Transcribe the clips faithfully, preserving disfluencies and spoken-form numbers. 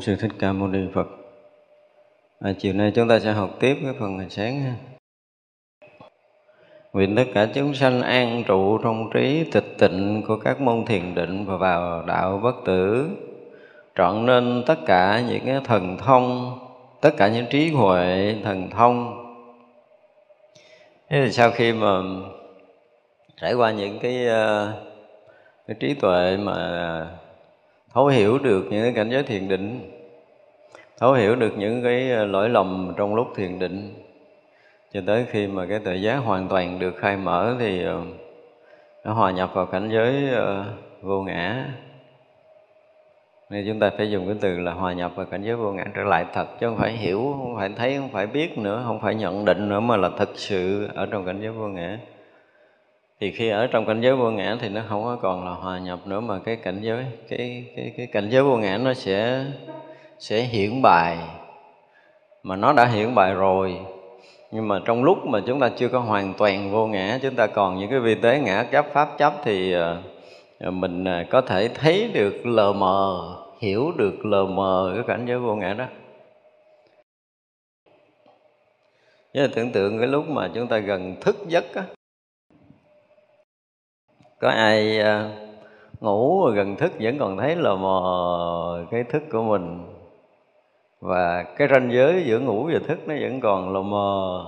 Sư Thích Ca Mâu Ni Phật. À, chiều nay chúng ta sẽ học tiếp cái phần ngày sáng ha. Nguyện tất cả chúng sanh an trụ trong trí tịch tịnh của các môn thiền định và vào đạo bất tử, trọn nên tất cả những cái thần thông, tất cả những trí huệ thần thông. Thế thì sau khi mà trải qua những cái, cái trí tuệ mà thấu hiểu được những cái cảnh giới thiền định, thấu hiểu được những cái lỗi lầm trong lúc thiền định, cho tới khi mà cái tuệ giác hoàn toàn được khai mở thì nó hòa nhập vào cảnh giới vô ngã. Nên chúng ta phải dùng cái từ là hòa nhập vào cảnh giới vô ngã trở lại thật, chứ không phải hiểu, không phải thấy, không phải biết nữa, không phải nhận định nữa, mà là thật sự ở trong cảnh giới vô ngã. Thì khi ở trong cảnh giới vô ngã thì nó không có còn là hòa nhập nữa, mà cái cảnh giới cái cái cái cảnh giới vô ngã nó sẽ sẽ hiển bài, mà nó đã hiển bài rồi. Nhưng mà trong lúc mà chúng ta chưa có hoàn toàn vô ngã, chúng ta còn những cái vi tế ngã chấp pháp chấp thì mình có thể thấy được lờ mờ, hiểu được lờ mờ cái cảnh giới vô ngã đó. Với tưởng tượng cái lúc mà chúng ta gần thức giấc á, có ai ngủ gần thức vẫn còn thấy lờ mờ cái thức của mình, và cái ranh giới giữa ngủ và thức nó vẫn còn lờ mờ,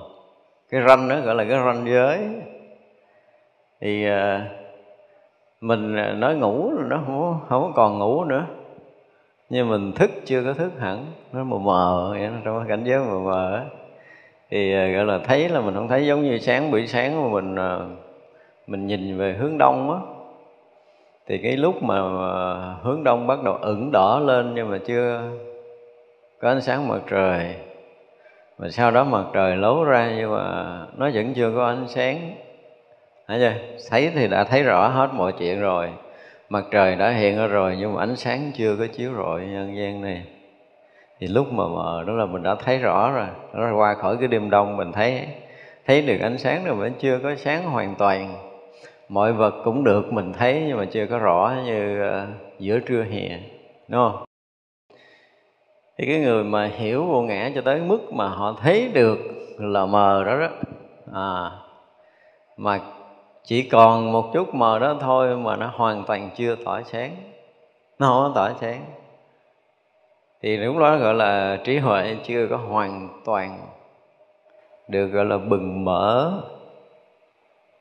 cái ranh đó gọi là cái ranh giới. Thì mình nói ngủ là nó không, không còn ngủ nữa, nhưng mình thức chưa có thức hẳn, nó mờ mờ vậy, trong cái cảnh giới mờ mờ thì gọi là thấy là mình không thấy. Giống như sáng buổi sáng mà mình mình nhìn về hướng đông á, thì cái lúc mà hướng đông bắt đầu ửng đỏ lên nhưng mà chưa có ánh sáng mặt trời, mà sau đó mặt trời ló ra nhưng mà nó vẫn chưa có ánh sáng. Thấy chưa? Thấy thì đã thấy rõ hết mọi chuyện rồi, mặt trời đã hiện ra rồi nhưng mà ánh sáng chưa có chiếu rọi nhân gian này. Thì lúc mà mờ đó là mình đã thấy rõ rồi, đó là qua khỏi cái đêm đông mình thấy thấy được ánh sáng rồi, vẫn chưa có sáng hoàn toàn. Mọi vật cũng được mình thấy nhưng mà chưa có rõ như giữa trưa hè, đúng không? Thì cái người mà hiểu vô ngã cho tới mức mà họ thấy được là mờ đó đó, à, mà chỉ còn một chút mờ đó thôi mà nó hoàn toàn chưa tỏa sáng, nó không tỏa sáng, thì đúng đó gọi là trí huệ chưa có hoàn toàn được gọi là bừng mở.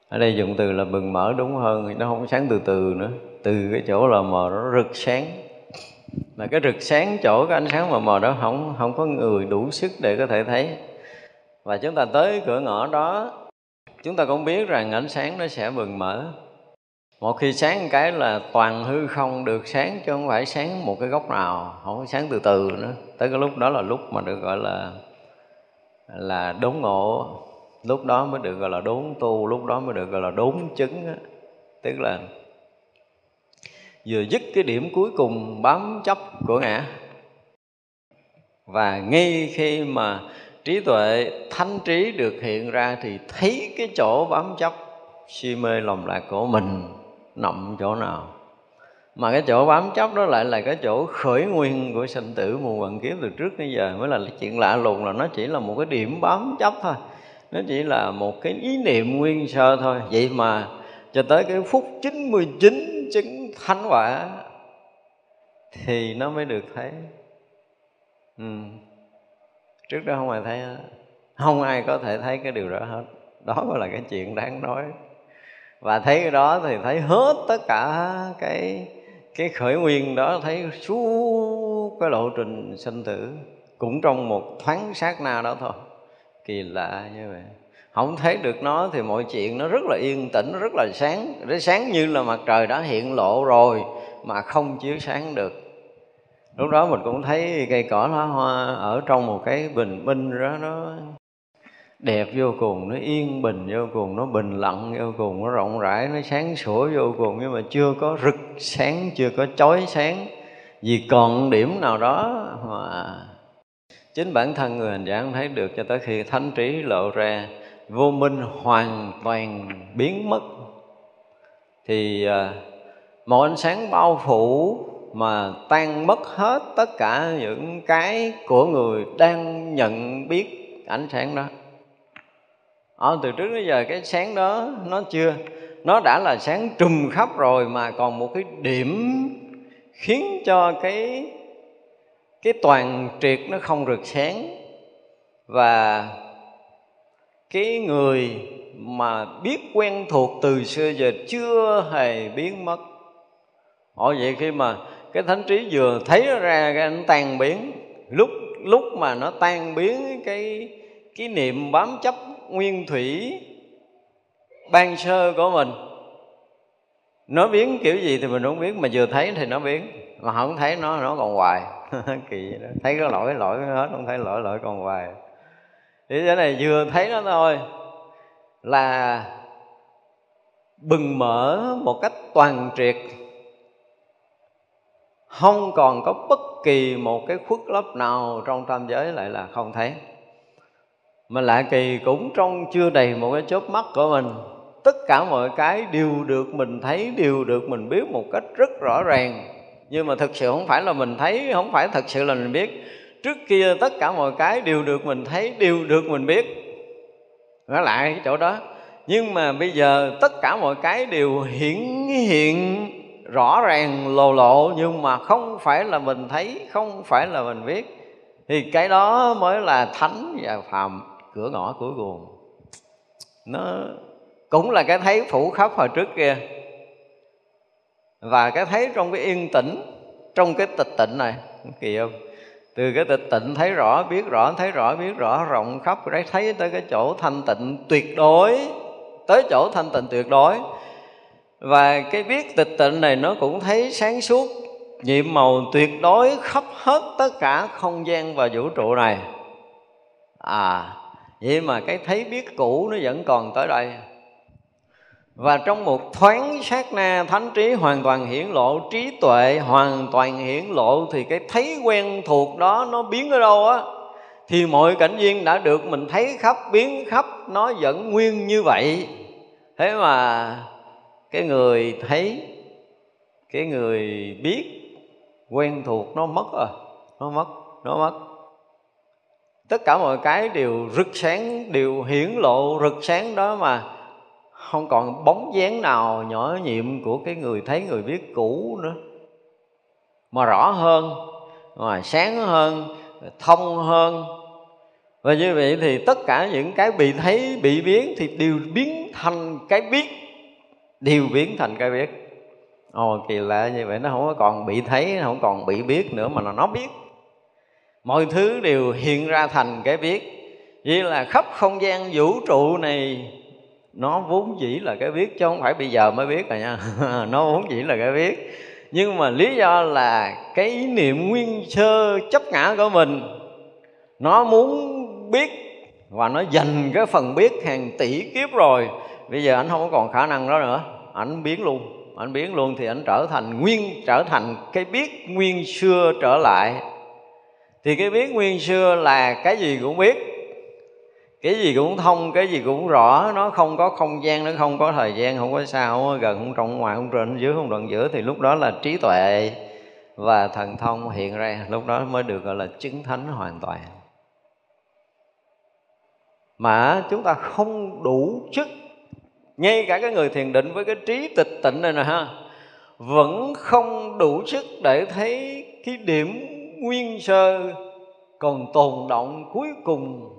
Ở đây dùng từ là bừng mở đúng hơn, thì nó không sáng từ từ nữa, từ cái chỗ là mờ nó rực sáng. Mà cái rực sáng chỗ cái ánh sáng mà mờ đó không không có người đủ sức để có thể thấy. Và chúng ta tới cửa ngõ đó, chúng ta cũng biết rằng ánh sáng nó sẽ bừng mở. Một khi sáng cái là toàn hư không được sáng, chứ không phải sáng một cái góc nào, không có sáng từ từ nữa. Tới cái lúc đó là lúc mà được gọi là là đốn ngộ, lúc đó mới được gọi là đốn tu, lúc đó mới được gọi là đốn chứng đó. Tức là vừa dứt cái điểm cuối cùng bám chấp của ngã, và ngay khi mà trí tuệ thánh trí được hiện ra thì thấy cái chỗ bám chấp si mê lòng lạc của mình nằm chỗ nào. Mà cái chỗ bám chấp đó lại là cái chỗ khởi nguyên của sanh tử muôn vạn kiếp từ trước đến giờ. Mới là chuyện lạ lùng là nó chỉ là một cái điểm bám chấp thôi, nó chỉ là một cái ý niệm nguyên sơ thôi. Vậy mà cho tới cái phút chín mươi chín chứng thánh quả thì nó mới được thấy. Ừ. Trước đó không ai thấy, không ai có thể thấy cái điều đó hết. Đó mới là cái chuyện đáng nói. Và thấy cái đó thì thấy hết tất cả cái cái khởi nguyên đó, thấy suốt cái lộ trình sinh tử cũng trong một thoáng sát na đó thôi. Kỳ lạ như vậy. Không thấy được nó thì mọi chuyện nó rất là yên tĩnh, rất là sáng. Nó sáng như là mặt trời đã hiện lộ rồi mà không chiếu sáng được. Lúc đó mình cũng thấy cây cỏ lá hoa ở trong một cái bình minh đó, nó đẹp vô cùng, nó yên bình vô cùng, nó bình lặng vô cùng, nó rộng rãi, nó sáng sủa vô cùng. Nhưng mà chưa có rực sáng, chưa có chói sáng, vì còn điểm nào đó mà chính bản thân người hành giả không thấy được, cho tới khi thánh trí lộ ra, vô minh hoàn toàn biến mất. Thì mọi ánh sáng bao phủ mà tan mất hết tất cả những cái của người đang nhận biết ánh sáng đó. Ở từ trước đến giờ cái sáng đó nó chưa, nó đã là sáng trùm khắp rồi mà còn một cái điểm khiến cho cái cái toàn triệt nó không rực sáng. Và cái người mà biết quen thuộc từ xưa giờ chưa hề biến mất. Hỏi vậy khi mà cái thánh trí vừa thấy nó ra cái nó tan biến, lúc lúc mà nó tan biến cái cái niệm bám chấp nguyên thủy ban sơ của mình, nó biến kiểu gì thì mình không biết, mà vừa thấy thì nó biến, mà không thấy nó nó còn hoài. Kỳ vậy đó, thấy có lỗi lỗi hết, không thấy lỗi lỗi còn hoài. Thì thế này vừa thấy nó thôi là bừng mở một cách toàn triệt, không còn có bất kỳ một cái khuất lấp nào trong tam giới, lại là không thấy. Mà lạ kỳ cũng trong chưa đầy một cái chớp mắt của mình, tất cả mọi cái đều được mình thấy, đều được mình biết một cách rất rõ ràng. Nhưng mà thực sự không phải là mình thấy, không phải thật sự là mình biết. Trước kia tất cả mọi cái đều được mình thấy, đều được mình biết. Nó lại cái chỗ đó. Nhưng mà bây giờ tất cả mọi cái đều hiển hiện rõ ràng lộ lộ, nhưng mà không phải là mình thấy, không phải là mình biết. Thì cái đó mới là thánh và phàm, cửa ngõ cuối cùng. Nó cũng là cái thấy phủ khắp hồi trước kia, và cái thấy trong cái yên tĩnh, trong cái tịch tịnh này. Kỳ không? Từ cái tịch tịnh thấy rõ, biết rõ, thấy rõ, biết rõ, rộng khắp, thấy tới cái chỗ thanh tịnh tuyệt đối, tới chỗ thanh tịnh tuyệt đối. Và cái biết tịch tịnh này nó cũng thấy sáng suốt, nhiệm màu tuyệt đối khắp hết tất cả không gian và vũ trụ này. À, vậy mà cái thấy biết cũ nó vẫn còn tới đây. Và trong một thoáng sát na, thánh trí hoàn toàn hiển lộ, trí tuệ hoàn toàn hiển lộ. Thì cái thấy quen thuộc đó nó biến ở đâu á, thì mọi cảnh viên đã được mình thấy khắp, biến khắp, nó vẫn nguyên như vậy. Thế mà cái người thấy, cái người biết quen thuộc nó mất rồi, nó mất, nó mất. Tất cả mọi cái đều rực sáng, đều hiển lộ rực sáng đó mà không còn bóng dáng nào nhỏ nhiệm của cái người thấy, người biết cũ nữa. Mà rõ hơn, mà sáng hơn, thông hơn. Và như vậy thì tất cả những cái bị thấy, bị biến thì đều biến thành cái biết, đều biến thành cái biết. Ồ, kỳ lạ như vậy, nó không còn bị thấy, nó không còn bị biết nữa, mà là nó biết. Mọi thứ đều hiện ra thành cái biết. Vậy là khắp không gian vũ trụ này nó vốn dĩ là cái biết, chứ không phải bây giờ mới biết rồi nha. Nó vốn dĩ là cái biết. Nhưng mà lý do là cái ý niệm nguyên sơ chấp ngã của mình, nó muốn biết và nó dành cái phần biết hàng tỷ kiếp rồi. Bây giờ anh không còn khả năng đó nữa, anh biến luôn. Anh biến luôn thì anh trở thành nguyên, trở thành cái biết nguyên xưa trở lại. Thì cái biết nguyên xưa là cái gì cũng biết, cái gì cũng thông, cái gì cũng rõ. Nó không có không gian, nó không có thời gian, không có xa, không có gần, không trong, ngoài, không trên, không dưới, không đoạn giữa. Thì lúc đó là trí tuệ và thần thông hiện ra. Lúc đó mới được gọi là chứng thánh hoàn toàn. Mà chúng ta không đủ chức. Ngay cả cái người thiền định với cái trí tịch tịnh này nè ha, vẫn không đủ sức để thấy cái điểm nguyên sơ còn tồn động cuối cùng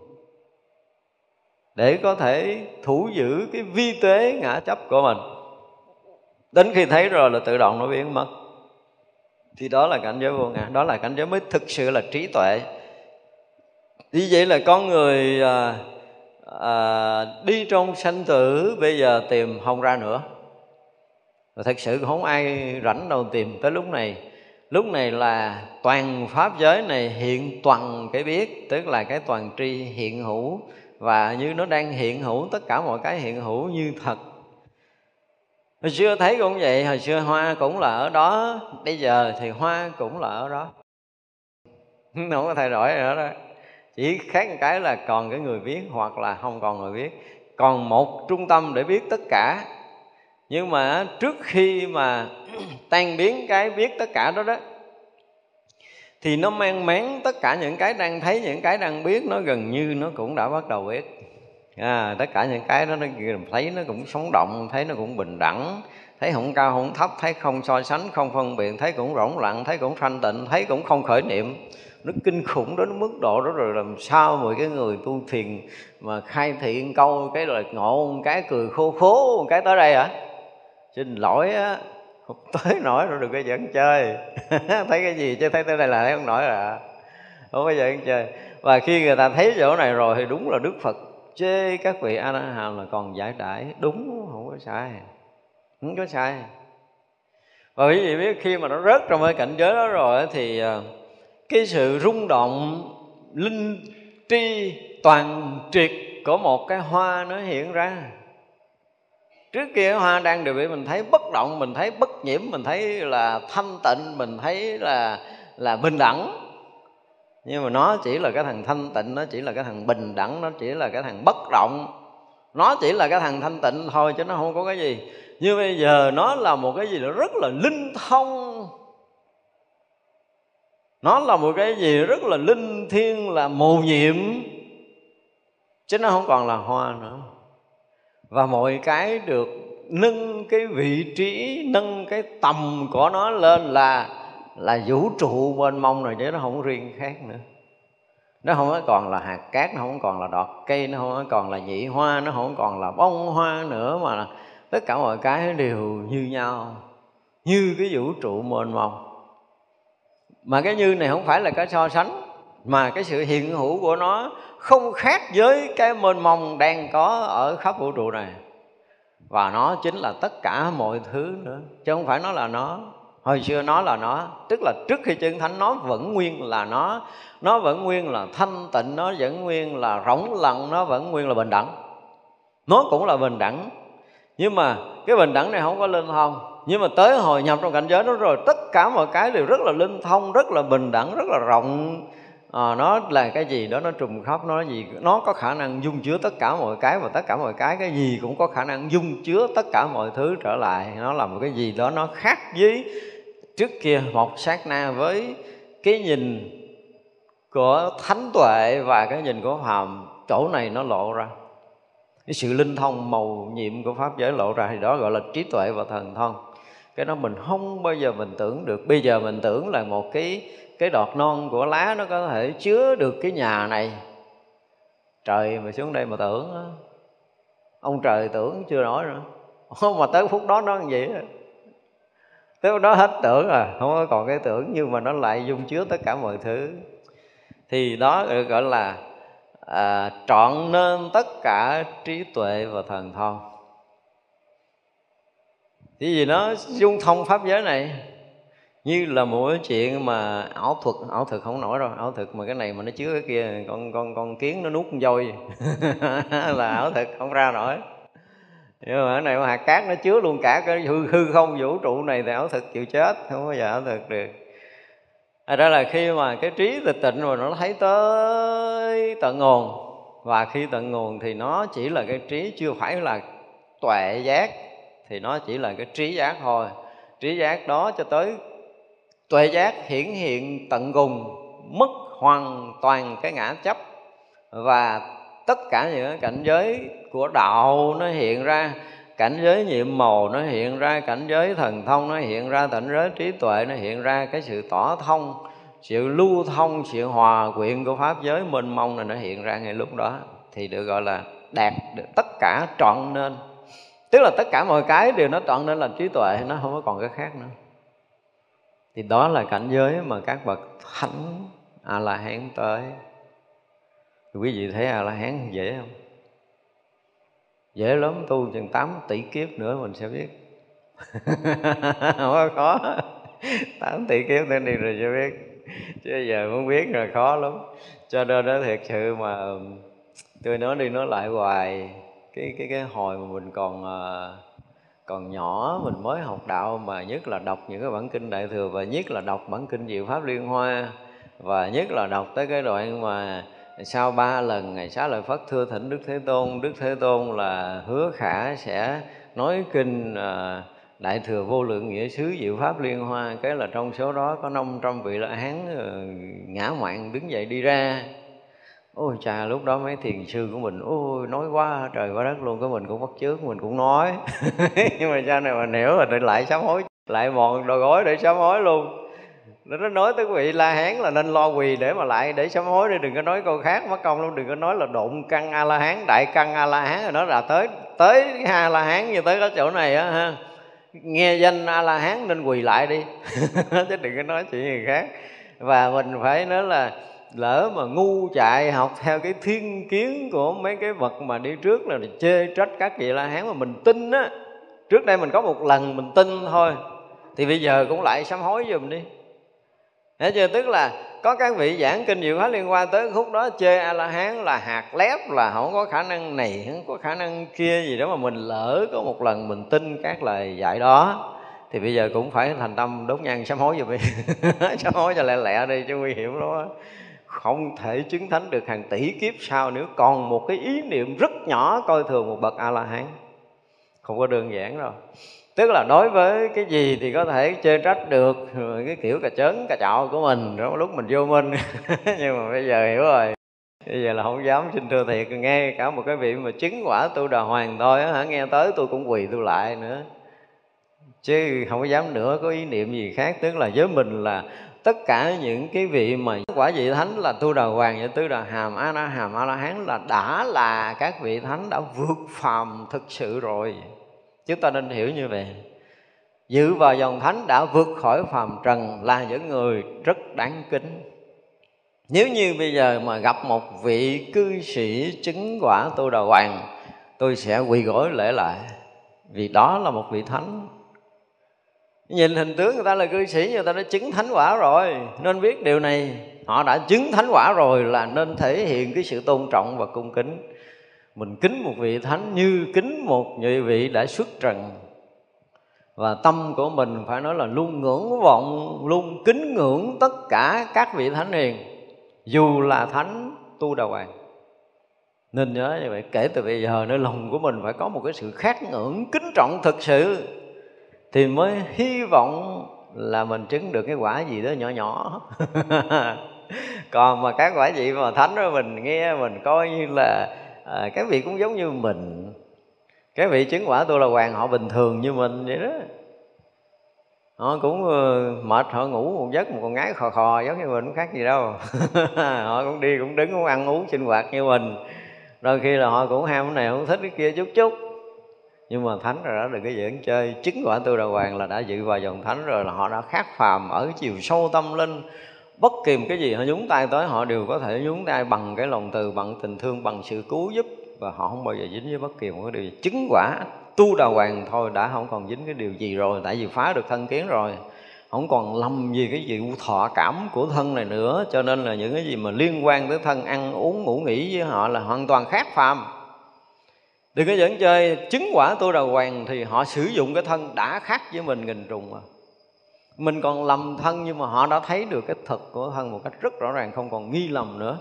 để có thể thủ giữ cái vi tế ngã chấp của mình. Đến khi thấy rồi là tự động nó biến mất. Thì đó là cảnh giới vô ngã, đó là cảnh giới mới thực sự là trí tuệ. Vì vậy là con người à, à, đi trong sanh tử bây giờ tìm không ra nữa. Và thật sự không ai rảnh đâu tìm tới lúc này. Lúc này là toàn pháp giới này hiện toàn cái biết, tức là cái toàn tri hiện hữu. Và như nó đang hiện hữu, tất cả mọi cái hiện hữu như thật. Hồi xưa thấy cũng vậy, hồi xưa hoa cũng là ở đó, bây giờ thì hoa cũng là ở đó. Không có thay đổi nữa đó. Chỉ khác một cái là còn cái người biết hoặc là không còn người biết. Còn một trung tâm để biết tất cả. Nhưng mà trước khi mà tan biến cái biết tất cả đó đó, thì nó mang máng tất cả những cái đang thấy, những cái đang biết, nó gần như nó cũng đã bắt đầu biết. À, tất cả những cái đó nó thấy nó cũng sống động, thấy nó cũng bình đẳng, thấy không cao không thấp, thấy không so sánh, không phân biệt, thấy cũng rỗng lặng, thấy cũng thanh tịnh, thấy cũng không khởi niệm. Nó kinh khủng đến mức độ đó rồi, làm sao mà cái người tu thiền mà khai thị câu cái lời ngộ, cái cười khô khố, cái tới đây hả? À? Xin lỗi á, không tới nổi rồi, đừng có giỡn chơi. Thấy cái gì chứ thấy tới đây là thấy không nổi rồi à? Không có giỡn chơi. Và khi người ta thấy chỗ này rồi thì đúng là Đức Phật chê các vị A-la-hán là còn giải đãi. Đúng, không có sai. Không có sai. Và quý vị biết khi mà nó rớt trong cái cảnh giới đó rồi thì cái sự rung động linh tri toàn triệt của một cái hoa nó hiện ra. Trước kia hoa đang đều bị mình thấy bất động, mình thấy bất nhiễm, mình thấy là thanh tịnh, mình thấy là là bình đẳng. Nhưng mà nó chỉ là cái thằng thanh tịnh, nó chỉ là cái thằng bình đẳng, nó chỉ là cái thằng bất động. Nó chỉ là cái thằng thanh tịnh thôi chứ nó không có cái gì. Như bây giờ nó là một cái gì đó rất là linh thông. Nó là một cái gì rất là linh thiêng, là mầu nhiệm. Chứ nó không còn là hoa nữa. Và mọi cái được nâng cái vị trí, nâng cái tầm của nó lên là là vũ trụ mênh mông rồi, chứ nó không riêng khác nữa. Nó không còn là hạt cát, nó không còn là đọt cây, nó không còn là nhị hoa, nó không còn là bông hoa nữa, mà tất cả mọi cái đều như nhau, như cái vũ trụ mênh mông. Mà cái như này không phải là cái so sánh, mà cái sự hiện hữu của nó không khác với cái mênh mông đang có ở khắp vũ trụ này. Và nó chính là tất cả mọi thứ nữa, chứ không phải nó là nó. Hồi xưa nó là nó, tức là trước khi chứng thánh nó vẫn nguyên là nó. Nó vẫn nguyên là thanh tịnh, nó vẫn nguyên là rỗng lặng, nó vẫn nguyên là bình đẳng. Nó cũng là bình đẳng. Nhưng mà cái bình đẳng này không có linh thông. Nhưng mà tới hồi nhập trong cảnh giới đó rồi, tất cả mọi cái đều rất là linh thông, rất là bình đẳng, rất là rộng. À, nó là cái gì đó, nó trùm khắp, nó gì nó có khả năng dung chứa tất cả mọi cái. Và tất cả mọi cái, cái gì cũng có khả năng dung chứa tất cả mọi thứ trở lại. Nó là một cái gì đó nó khác với trước kia một sát na, với cái nhìn của thánh tuệ và cái nhìn của phàm. Chỗ này nó lộ ra cái sự linh thông màu nhiệm của pháp giới, lộ ra thì đó gọi là trí tuệ và thần thông. Cái đó mình không bao giờ mình tưởng được. Bây giờ mình tưởng là một cái cái đọt non của lá nó có thể chứa được cái nhà này. Trời mà xuống đây mà tưởng đó. Ông trời tưởng chưa nổi nữa. Không, mà tới phút đó nó làm gì đó. Tới phút đó hết tưởng rồi, không có còn cái tưởng, nhưng mà nó lại dung chứa tất cả mọi thứ. Thì đó được gọi là à, trọn nên tất cả trí tuệ và thần thông. Chỉ vì nó dung thông pháp giới này như là một cái chuyện mà ảo thuật, ảo thuật không nổi rồi. Ảo thuật mà cái này mà nó chứa cái kia, con con con kiến nó nuốt con voi là ảo thuật không ra nổi. Nhưng mà cái này mà hạt cát nó chứa luôn cả cái hư, hư không vũ trụ này thì ảo thuật chịu chết, không bao giờ ảo thuật được. Thật ra là khi mà cái trí tịch tịnh rồi nó thấy tới tận nguồn. Và khi tận nguồn thì nó chỉ là cái trí, chưa phải là tuệ giác. Thì nó chỉ là cái trí giác thôi. Trí giác đó cho tới tuệ giác hiển hiện tận cùng, mất hoàn toàn cái ngã chấp. Và tất cả những cảnh giới của đạo nó hiện ra. cảnh giới nhiệm màu nó hiện ra, cảnh giới thần thông nó hiện ra, cảnh giới trí tuệ nó hiện ra, cái sự tỏ thông, sự lưu thông, sự hòa quyện của pháp giới mênh mông này nó hiện ra ngay lúc đó, thì được gọi là đạt được tất cả trọn nên. Tức là tất cả mọi cái đều nó trọn nên là trí tuệ, nó không có còn cái khác nữa. Thì đó là cảnh giới mà các bậc thánh A-la-hán tới. Thì quý vị thấy A-la-hán dễ không? Dễ lắm, tu chừng tám tỷ kiếp nữa mình sẽ biết. Không khó, tám tỷ kiếp nữa đi rồi sẽ biết. Chứ giờ muốn biết là khó lắm. Cho nên đó thiệt sự mà tôi nói đi nói lại hoài. Cái cái cái hồi mà mình còn còn nhỏ, mình mới học đạo, mà nhất là đọc những cái bản kinh Đại Thừa, và nhất là đọc bản kinh Diệu Pháp Liên Hoa, và nhất là đọc tới cái đoạn mà sau ba lần ngày Xá Lợi Phất thưa thỉnh Đức Thế Tôn, Đức Thế Tôn là hứa khả sẽ nói kinh Đại Thừa Vô Lượng Nghĩa Xứ Diệu Pháp Liên Hoa. Cái là trong số đó có năm trăm vị la hán ngã mạn đứng dậy đi ra. Ôi chà, lúc đó mấy thiền sư của mình ôi nói quá trời quá đất luôn, cái mình cũng bắt chước, mình cũng nói. Nhưng mà sau này mình hiểu rồi lại sám hối, lại mòn đầu gối để sám hối luôn. Nó nói tới vị la hán là nên lo quỳ để mà lại để sám hối đi, đừng có nói câu khác mất công lắm, đừng có nói là độn căn a la hán, đại căn a la hán, rồi nó là tới tới a la hán như tới cái chỗ này á ha. Nghe danh a la hán nên quỳ lại đi. Chứ đừng có nói chuyện gì khác. Và mình phải nói là lỡ mà ngu chạy học theo cái thiên kiến của mấy cái vật mà đi trước là chê trách các vị la hán mà mình tin á, trước đây mình có một lần mình tin thôi, thì bây giờ cũng lại sám hối giùm đi. Thế chưa, tức là có các vị giảng kinh Diệu Pháp Liên Hoa tới khúc đó chê a la hán là hạt lép, là không có khả năng này, không có khả năng kia gì đó, mà mình lỡ có một lần mình tin các lời dạy đó, thì bây giờ cũng phải thành tâm đốt nhang sám hối giùm đi. Sám hối cho lẹ lẹ đi chứ nguy hiểm lắm. Không thể chứng thánh được hàng tỷ kiếp sau nữa. Còn một cái ý niệm rất nhỏ coi thường một bậc A-la-hán, không có đơn giản đâu. Tức là đối với cái gì thì có thể chê trách được cái kiểu cà chớn cà chạo của mình đó, lúc mình vô minh. Nhưng mà bây giờ hiểu rồi, bây giờ là không dám, xin thưa thiệt. Nghe cả một cái vị mà chứng quả Tu Đà Hoàng thôi á, nghe tới tôi cũng quỳ tôi lại nữa, chứ không có dám nữa có ý niệm gì khác. Tức là với mình là tất cả những cái vị mà quả vị thánh là Tu Đà Hoàng và Tứ Đà Hàm, A Na Hàm, A La Hán là đã là các vị thánh đã vượt phàm thực sự rồi. Chúng ta nên hiểu như vậy. Dự vào dòng thánh đã vượt khỏi phàm trần là những người rất đáng kính. Nếu như bây giờ mà gặp một vị cư sĩ chứng quả Tu Đà Hoàng, tôi sẽ quỳ gối lễ lại, vì đó là một vị thánh. Nhìn hình tướng người ta là cư sĩ, người ta đã chứng thánh quả rồi, nên biết điều này. Họ đã chứng thánh quả rồi là nên thể hiện cái sự tôn trọng và cung kính. Mình kính một vị thánh như kính một nhị vị đã xuất trần. Và tâm của mình phải nói là luôn ngưỡng vọng, luôn kính ngưỡng tất cả các vị thánh hiền, dù là thánh Tu Đà Hoàng. Nên nhớ như vậy, kể từ bây giờ nơi lòng của mình phải có một cái sự khát ngưỡng, kính trọng thực sự, thì mới hy vọng là mình chứng được cái quả gì đó nhỏ nhỏ. Còn mà các quả vị mà thánh đó mình nghe, mình coi như là à, các vị cũng giống như mình. Các vị chứng quả Tu Đà Hoàng họ bình thường như mình vậy đó. Họ cũng uh, mệt, họ ngủ một giấc một con ngái khò khò giống như mình, cũng khác gì đâu. Họ cũng đi, cũng đứng, cũng ăn uống, sinh hoạt như mình. Đôi khi là họ cũng ham cái này, không thích cái kia chút chút. Nhưng mà thánh rồi đó, đừng có giỡn chơi. Chứng quả Tu Đà Hoàng là đã dự vào dòng thánh rồi, là họ đã khác phàm ở chiều sâu tâm linh. Bất kỳ một cái gì họ nhúng tay tới, họ đều có thể nhúng tay bằng cái lòng từ, bằng tình thương, bằng sự cứu giúp, và họ không bao giờ dính với bất kỳ một cái điều gì. Chứng quả Tu Đà Hoàng thôi đã không còn dính cái điều gì rồi, tại vì phá được thân kiến rồi, không còn lầm gì cái gì thọ cảm của thân này nữa. Cho nên là những cái gì mà liên quan tới thân, ăn uống ngủ nghỉ với họ là hoàn toàn khác phàm. Đừng có dẫn chơi. Chứng quả Tu Đà Hoàng thì họ sử dụng cái thân đã khác với mình nghìn trùng mà. Mình còn lầm thân, nhưng mà họ đã thấy được cái thật của thân một cách rất rõ ràng, không còn nghi lầm nữa.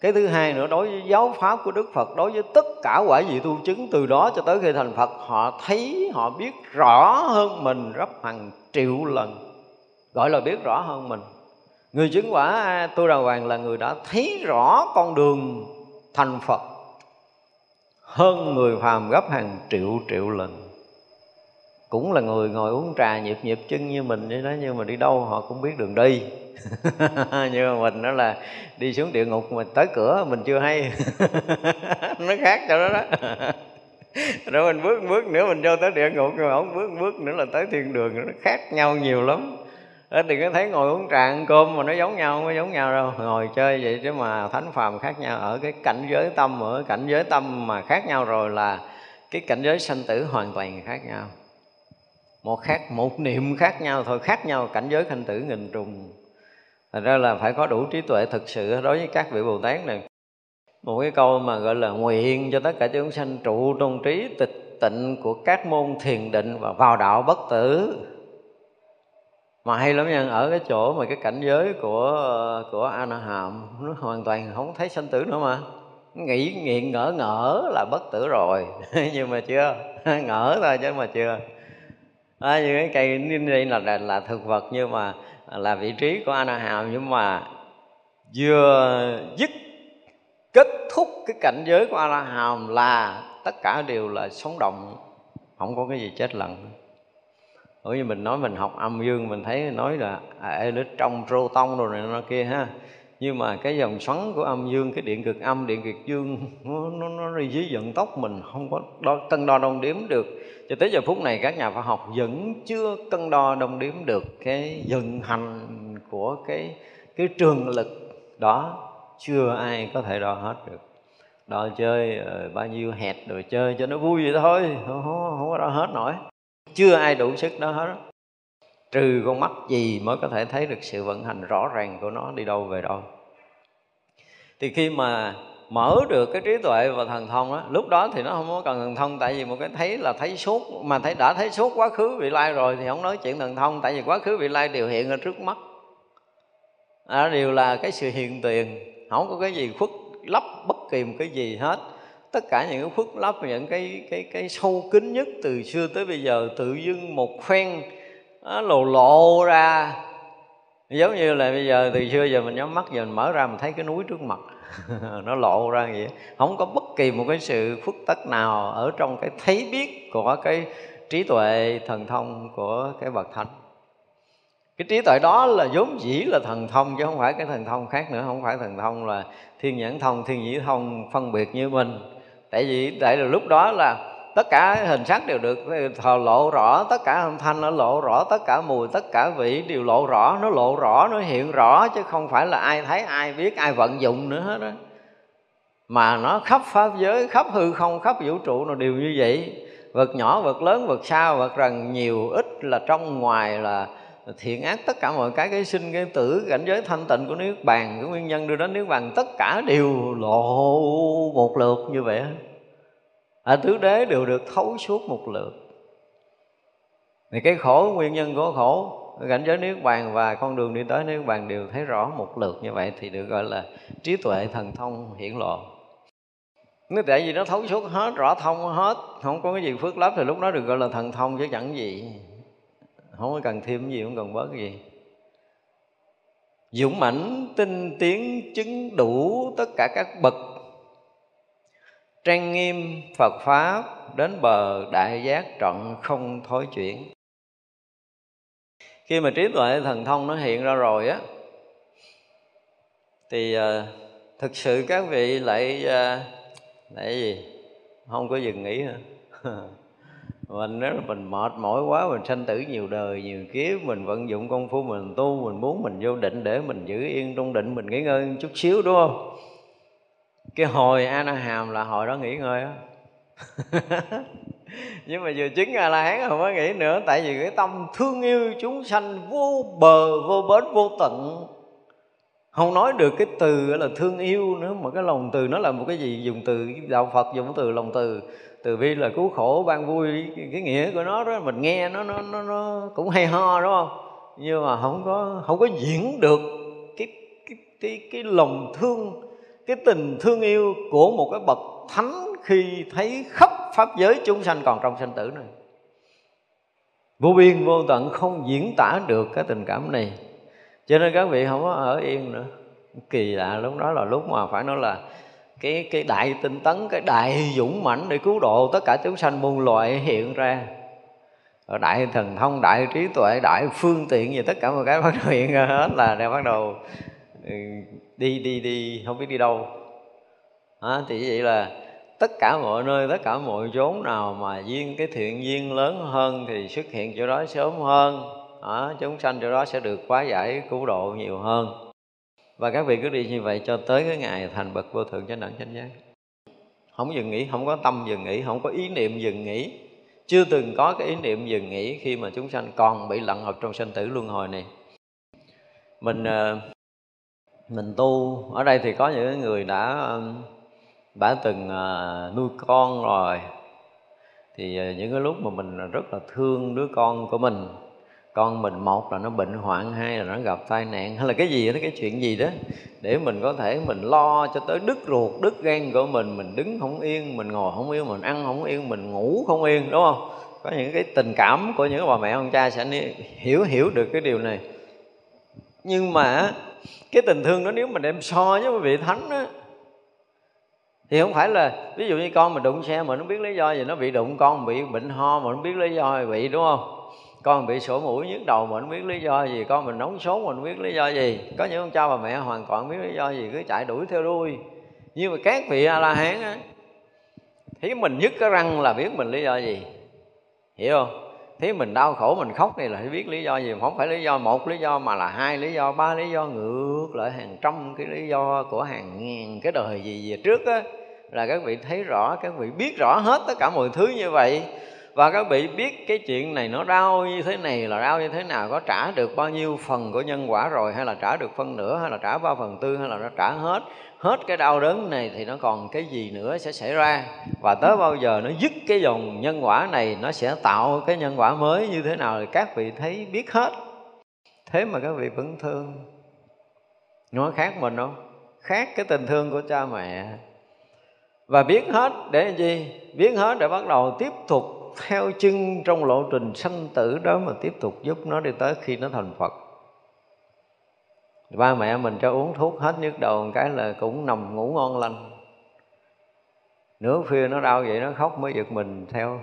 Cái thứ hai nữa, đối với giáo pháp của Đức Phật, đối với tất cả quả vị tu chứng từ đó cho tới khi thành Phật, họ thấy, họ biết rõ hơn mình gấp hàng triệu lần. Gọi là biết rõ hơn mình. Người chứng quả Tu Đà Hoàng là người đã thấy rõ con đường thành Phật hơn người phàm gấp hàng triệu triệu lần. cũng là người ngồi uống trà nhịp nhịp chân như mình như đó, nhưng mà đi đâu họ cũng biết đường đi. Nhưng mà mình đó là đi xuống địa ngục, mình tới cửa mình chưa hay. Nó khác chỗ đó đó. Rồi mình bước bước nữa mình vô tới địa ngục, rồi ổng bước bước nữa là tới thiên đường, nó khác nhau nhiều lắm. Đừng có thấy ngồi uống trà ăn cơm mà nó giống nhau, không có giống nhau đâu. Ngồi chơi vậy chứ mà thánh phàm khác nhau ở cái cảnh giới tâm. Ở cảnh giới tâm mà khác nhau rồi là cái cảnh giới sanh tử hoàn toàn khác nhau. Một khác một niệm khác nhau thôi, khác nhau cảnh giới sanh tử nghìn trùng. Thật ra là phải có đủ trí tuệ thực sự đối với các vị Bồ Tát này. Một cái câu mà gọi là nguyện cho tất cả chúng sanh trụ trong trí tịch tịnh của các môn thiền định và vào đạo bất tử. Mà hay lắm nha, ở cái chỗ mà cái cảnh giới của của A-na-hàm nó hoàn toàn không thấy sanh tử nữa mà. Nghĩ nghiện ngỡ ngỡ là bất tử rồi. Nhưng mà chưa, ngỡ thôi chứ mà chưa. À, như cái cây ninh là, là là thực vật, nhưng mà là vị trí của A-na-hàm, nhưng mà vừa dứt kết thúc cái cảnh giới của A-la-hàm là tất cả đều là sống động, không có cái gì chết lặng. Bởi vì mình nói mình học âm dương, mình thấy nói là elix trong rô tông rồi này nó kia ha, nhưng mà cái dòng xoắn của âm dương, cái điện cực âm, điện cực dương nó nó, nó dưới vận tốc mình không có đo, cân đo đong đếm được. Cho tới giờ phút này các nhà khoa học vẫn chưa cân đo đong đếm được cái vận hành của cái cái trường lực đó, chưa ai có thể đo hết được. Đo chơi bao nhiêu hẹt rồi chơi cho nó vui vậy thôi, không, không, không có đo hết nổi. Chưa ai đủ sức đó hết, trừ con mắt gì mới có thể thấy được sự vận hành rõ ràng của nó đi đâu về đâu. Thì khi mà mở được cái trí tuệ và thần thông đó, lúc đó thì nó không có cần thần thông. Tại vì một cái thấy là thấy suốt, mà thấy đã thấy suốt quá khứ vị lai rồi thì không nói chuyện thần thông. Tại vì quá khứ vị lai đều hiện ở trước mắt, à, đều là cái sự hiện tiền, không có cái gì khuất lấp bất kỳ một cái gì hết. Tất cả những cái khuất lấp, những cái cái cái sâu kín nhất từ xưa tới bây giờ tự dưng một phen nó lộ lộ ra. Giống như là bây giờ từ xưa giờ mình nhắm mắt, giờ mình mở ra mình thấy cái núi trước mặt. Nó lộ ra vậy, không có bất kỳ một cái sự khuất tất nào ở trong cái thấy biết của cái trí tuệ thần thông của cái bậc thánh. Cái trí tuệ đó là vốn dĩ là thần thông, chứ không phải cái thần thông khác nữa. Không phải thần thông là thiên nhãn thông, thiên nhĩ thông phân biệt như mình. Tại vì tại là lúc đó là tất cả hình sắc đều được thờ lộ rõ, tất cả âm thanh nó lộ rõ, tất cả mùi, tất cả vị đều lộ rõ, nó lộ rõ, nó hiện rõ, chứ không phải là ai thấy, ai biết, ai vận dụng nữa hết đó. Mà nó khắp pháp giới, khắp hư không, khắp vũ trụ nó đều như vậy. Vật nhỏ, vật lớn, vật sao, vật rằng nhiều ít là trong ngoài là thiện ác, tất cả mọi cái, cái sinh, cái tử, cảnh giới thanh tịnh của Niết Bàn, cái nguyên nhân đưa đến Niết Bàn, tất cả đều lộ một lượt như vậy. À, tứ đế đều được thấu suốt một lượt. Thì cái khổ, nguyên nhân của khổ, cảnh giới Niết Bàn và con đường đi tới Niết Bàn đều thấy rõ một lượt như vậy, thì được gọi là trí tuệ thần thông hiển lộ. Nếu tại vì nó thấu suốt hết, rõ thông hết, không có cái gì phước lấp, thì lúc đó được gọi là thần thông chứ chẳng gì. Không có cần thêm gì, không cần bớt gì. Dũng mãnh tinh tiến chứng đủ tất cả các bậc, trang nghiêm Phật Pháp đến bờ đại giác trọn không thối chuyển. Khi mà trí tuệ thần thông nó hiện ra rồi á, thì uh, thực sự các vị lại uh, lại gì? Không có dừng nghỉ hả? Mình nói là mình mệt mỏi quá, mình sanh tử nhiều đời, nhiều kiếp, mình vận dụng công phu, mình tu, mình muốn mình vô định để mình giữ yên trong định, mình nghỉ ngơi chút xíu, đúng không? Cái hồi A-na-hàm là hồi đó nghỉ ngơi á. Nhưng mà vừa chứng A-la-hán không có nghỉ nữa. Tại vì cái tâm thương yêu chúng sanh vô bờ, vô bến, vô tận. Không nói được cái từ là thương yêu nữa, mà cái lòng từ nó là một cái gì? Dùng từ, đạo Phật dùng từ lòng từ. Từ bi là cứu khổ, ban vui, cái nghĩa của nó đó. Mình nghe nó, nó, nó, nó cũng hay ho, đúng không? Nhưng mà không có, không có diễn được cái, cái, cái, cái lòng thương, cái tình thương yêu của một cái bậc thánh khi thấy khắp pháp giới chúng sanh còn trong sanh tử này. Vô biên vô tận, không diễn tả được cái tình cảm này. Cho nên các vị không có ở yên nữa. Kỳ lạ, lúc đó là lúc mà phải nói là cái, cái đại tinh tấn, cái đại dũng mãnh để cứu độ tất cả chúng sanh muôn loài hiện ra. đại thần thông, đại trí tuệ, đại phương tiện gì tất cả mọi cái bắt đầu hiện ra hết, là đều bắt đầu đi đi đi không biết đi đâu. À, thì vậy là tất cả mọi nơi, tất cả mọi chốn nào mà duyên cái thiện duyên lớn hơn thì xuất hiện chỗ đó sớm hơn, à, chúng sanh chỗ đó sẽ được hóa giải cứu độ nhiều hơn. Và các vị cứ đi như vậy cho tới cái ngày thành bậc vô thượng chánh đẳng chánh giác. Không dừng nghỉ, không có tâm dừng nghỉ, không có ý niệm dừng nghỉ. Chưa từng có cái ý niệm dừng nghỉ khi mà chúng sanh còn bị lặn ngập trong sanh tử luân hồi này. Mình mình tu, ở đây thì có những người đã, đã từng nuôi con rồi. Thì những cái lúc mà mình rất là thương đứa con của mình, con mình một là nó bệnh hoạn, hai là nó gặp tai nạn hay là cái gì đó, cái chuyện gì đó, để mình có thể mình lo cho tới đứt ruột, đứt gan của mình. Mình đứng không yên, mình ngồi không yên, mình ăn không yên, mình ngủ không yên, đúng không? Có những cái tình cảm của những bà mẹ ông cha sẽ hiểu hiểu được cái điều này. Nhưng mà cái tình thương đó nếu mình đem so với quý vị thánh á, thì không phải là ví dụ như con mình đụng xe mà nó biết lý do gì nó bị đụng, con bị bệnh ho mà nó biết lý do gì bị, đúng không? Con bị sổ mũi nhức đầu mà không biết lý do gì, con mình nóng sốt mà không biết lý do gì. Có những ông cha bà mẹ hoàn toàn không biết lý do gì, cứ chạy đuổi theo đuôi. Nhưng mà các vị A-la-hán á, thấy mình nhức cái răng là biết mình lý do gì, hiểu không? Thấy mình đau khổ mình khóc này là thấy biết lý do gì. Không phải lý do một lý do mà là hai lý do, ba lý do, ngược lại hàng trăm cái lý do của hàng ngàn cái đời gì về trước á. Là các vị thấy rõ, các vị biết rõ hết tất cả mọi thứ như vậy. Và các vị biết cái chuyện này nó đau như thế này là đau như thế nào, có trả được bao nhiêu phần của nhân quả rồi, hay là trả được phân nửa, hay là trả ba phần tư, hay là nó trả hết. Hết cái đau đớn này thì nó còn cái gì nữa sẽ xảy ra, và tới bao giờ nó dứt cái dòng nhân quả này, nó sẽ tạo cái nhân quả mới như thế nào thì các vị thấy biết hết. Thế mà các vị vẫn thương. Nó khác mình không? Khác cái tình thương của cha mẹ. Và biết hết để làm gì? Biết hết để bắt đầu tiếp tục theo chân trong lộ trình sanh tử đó mà tiếp tục giúp nó đi tới khi nó thành Phật. Ba mẹ mình cho uống thuốc hết nhức đầu một cái là cũng nằm ngủ ngon lành. Nửa khuya nó đau vậy nó khóc mới giật mình theo.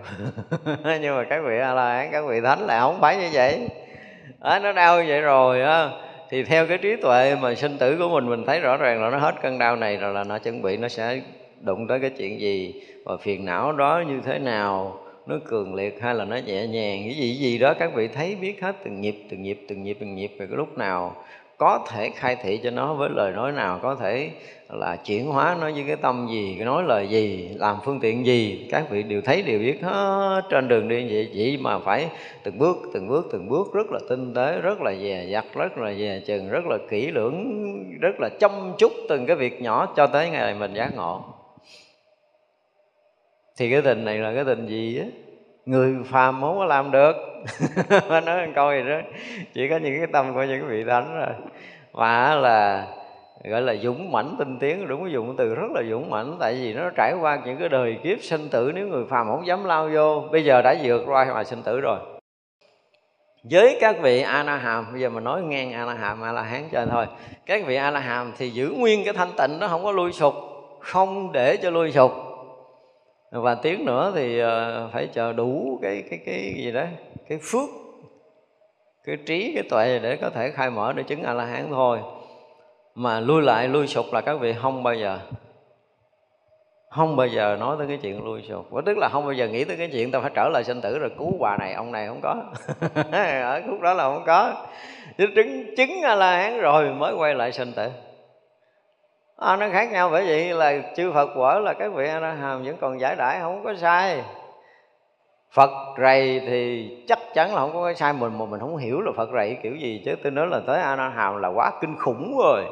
Nhưng mà các vị A-la-hán, các vị thánh là không phải như vậy. À, nó đau vậy rồi á, thì theo cái trí tuệ mà sinh tử của mình, mình thấy rõ ràng là nó hết cơn đau này rồi là nó chuẩn bị nó sẽ đụng tới cái chuyện gì, và phiền não đó như thế nào, nó cường liệt hay là nó nhẹ nhàng, cái gì gì đó. Các vị thấy biết hết từng nhịp, từng nhịp, từng nhịp, từng nhịp về cái lúc nào có thể khai thị cho nó với lời nói nào, có thể là chuyển hóa nó với cái tâm gì, cái nói lời gì, làm phương tiện gì. Các vị đều thấy, đều biết hết trên đường đi vậy. Chỉ mà phải từng bước, từng bước, từng bước rất là tinh tế, rất là dè dặt, rất là dè chừng, rất là kỹ lưỡng, rất là chăm chút từng cái việc nhỏ cho tới ngày mình giác ngộ. Thì cái tình này là cái tình gì á, người phàm không có làm được. Nói ăn coi đó, chỉ có những cái tâm của những vị thánh rồi. Mà là gọi là dũng mãnh tinh tiến, đúng cái dùng từ rất là dũng mãnh. Tại vì nó trải qua những cái đời kiếp sinh tử, nếu người phàm không dám lao vô, bây giờ đã vượt qua ngoài sinh tử rồi. Với các vị A-la-hàm, bây giờ mình nói ngang A-la-hàm, A-la-hán cho thôi. Các vị A-la-hàm thì giữ nguyên cái thanh tịnh, nó không có lui sụp, không để cho lui sụp. Và tiếng nữa thì phải chờ đủ cái cái cái gì đó, cái phước, cái trí, cái tuệ để có thể khai mở để chứng A-la-hán thôi. Mà lui lại, lui sụp là các vị không bao giờ, không bao giờ nói tới cái chuyện lui sụp. Tức là không bao giờ nghĩ tới cái chuyện ta phải trở lại sanh tử rồi cứu bà này, ông này, không có. Ở khúc đó là không có. Chứ chứng, chứng A-la-hán rồi mới quay lại sanh tử. À, nó khác nhau. Bởi vậy là chư Phật quả là các vị A-la-hàm vẫn còn giải đãi, không có sai. Phật rầy thì chắc chắn là không có sai. Mình mà mình không hiểu là Phật rầy kiểu gì, chứ tôi nói là tới A-la-hàm là quá kinh khủng rồi.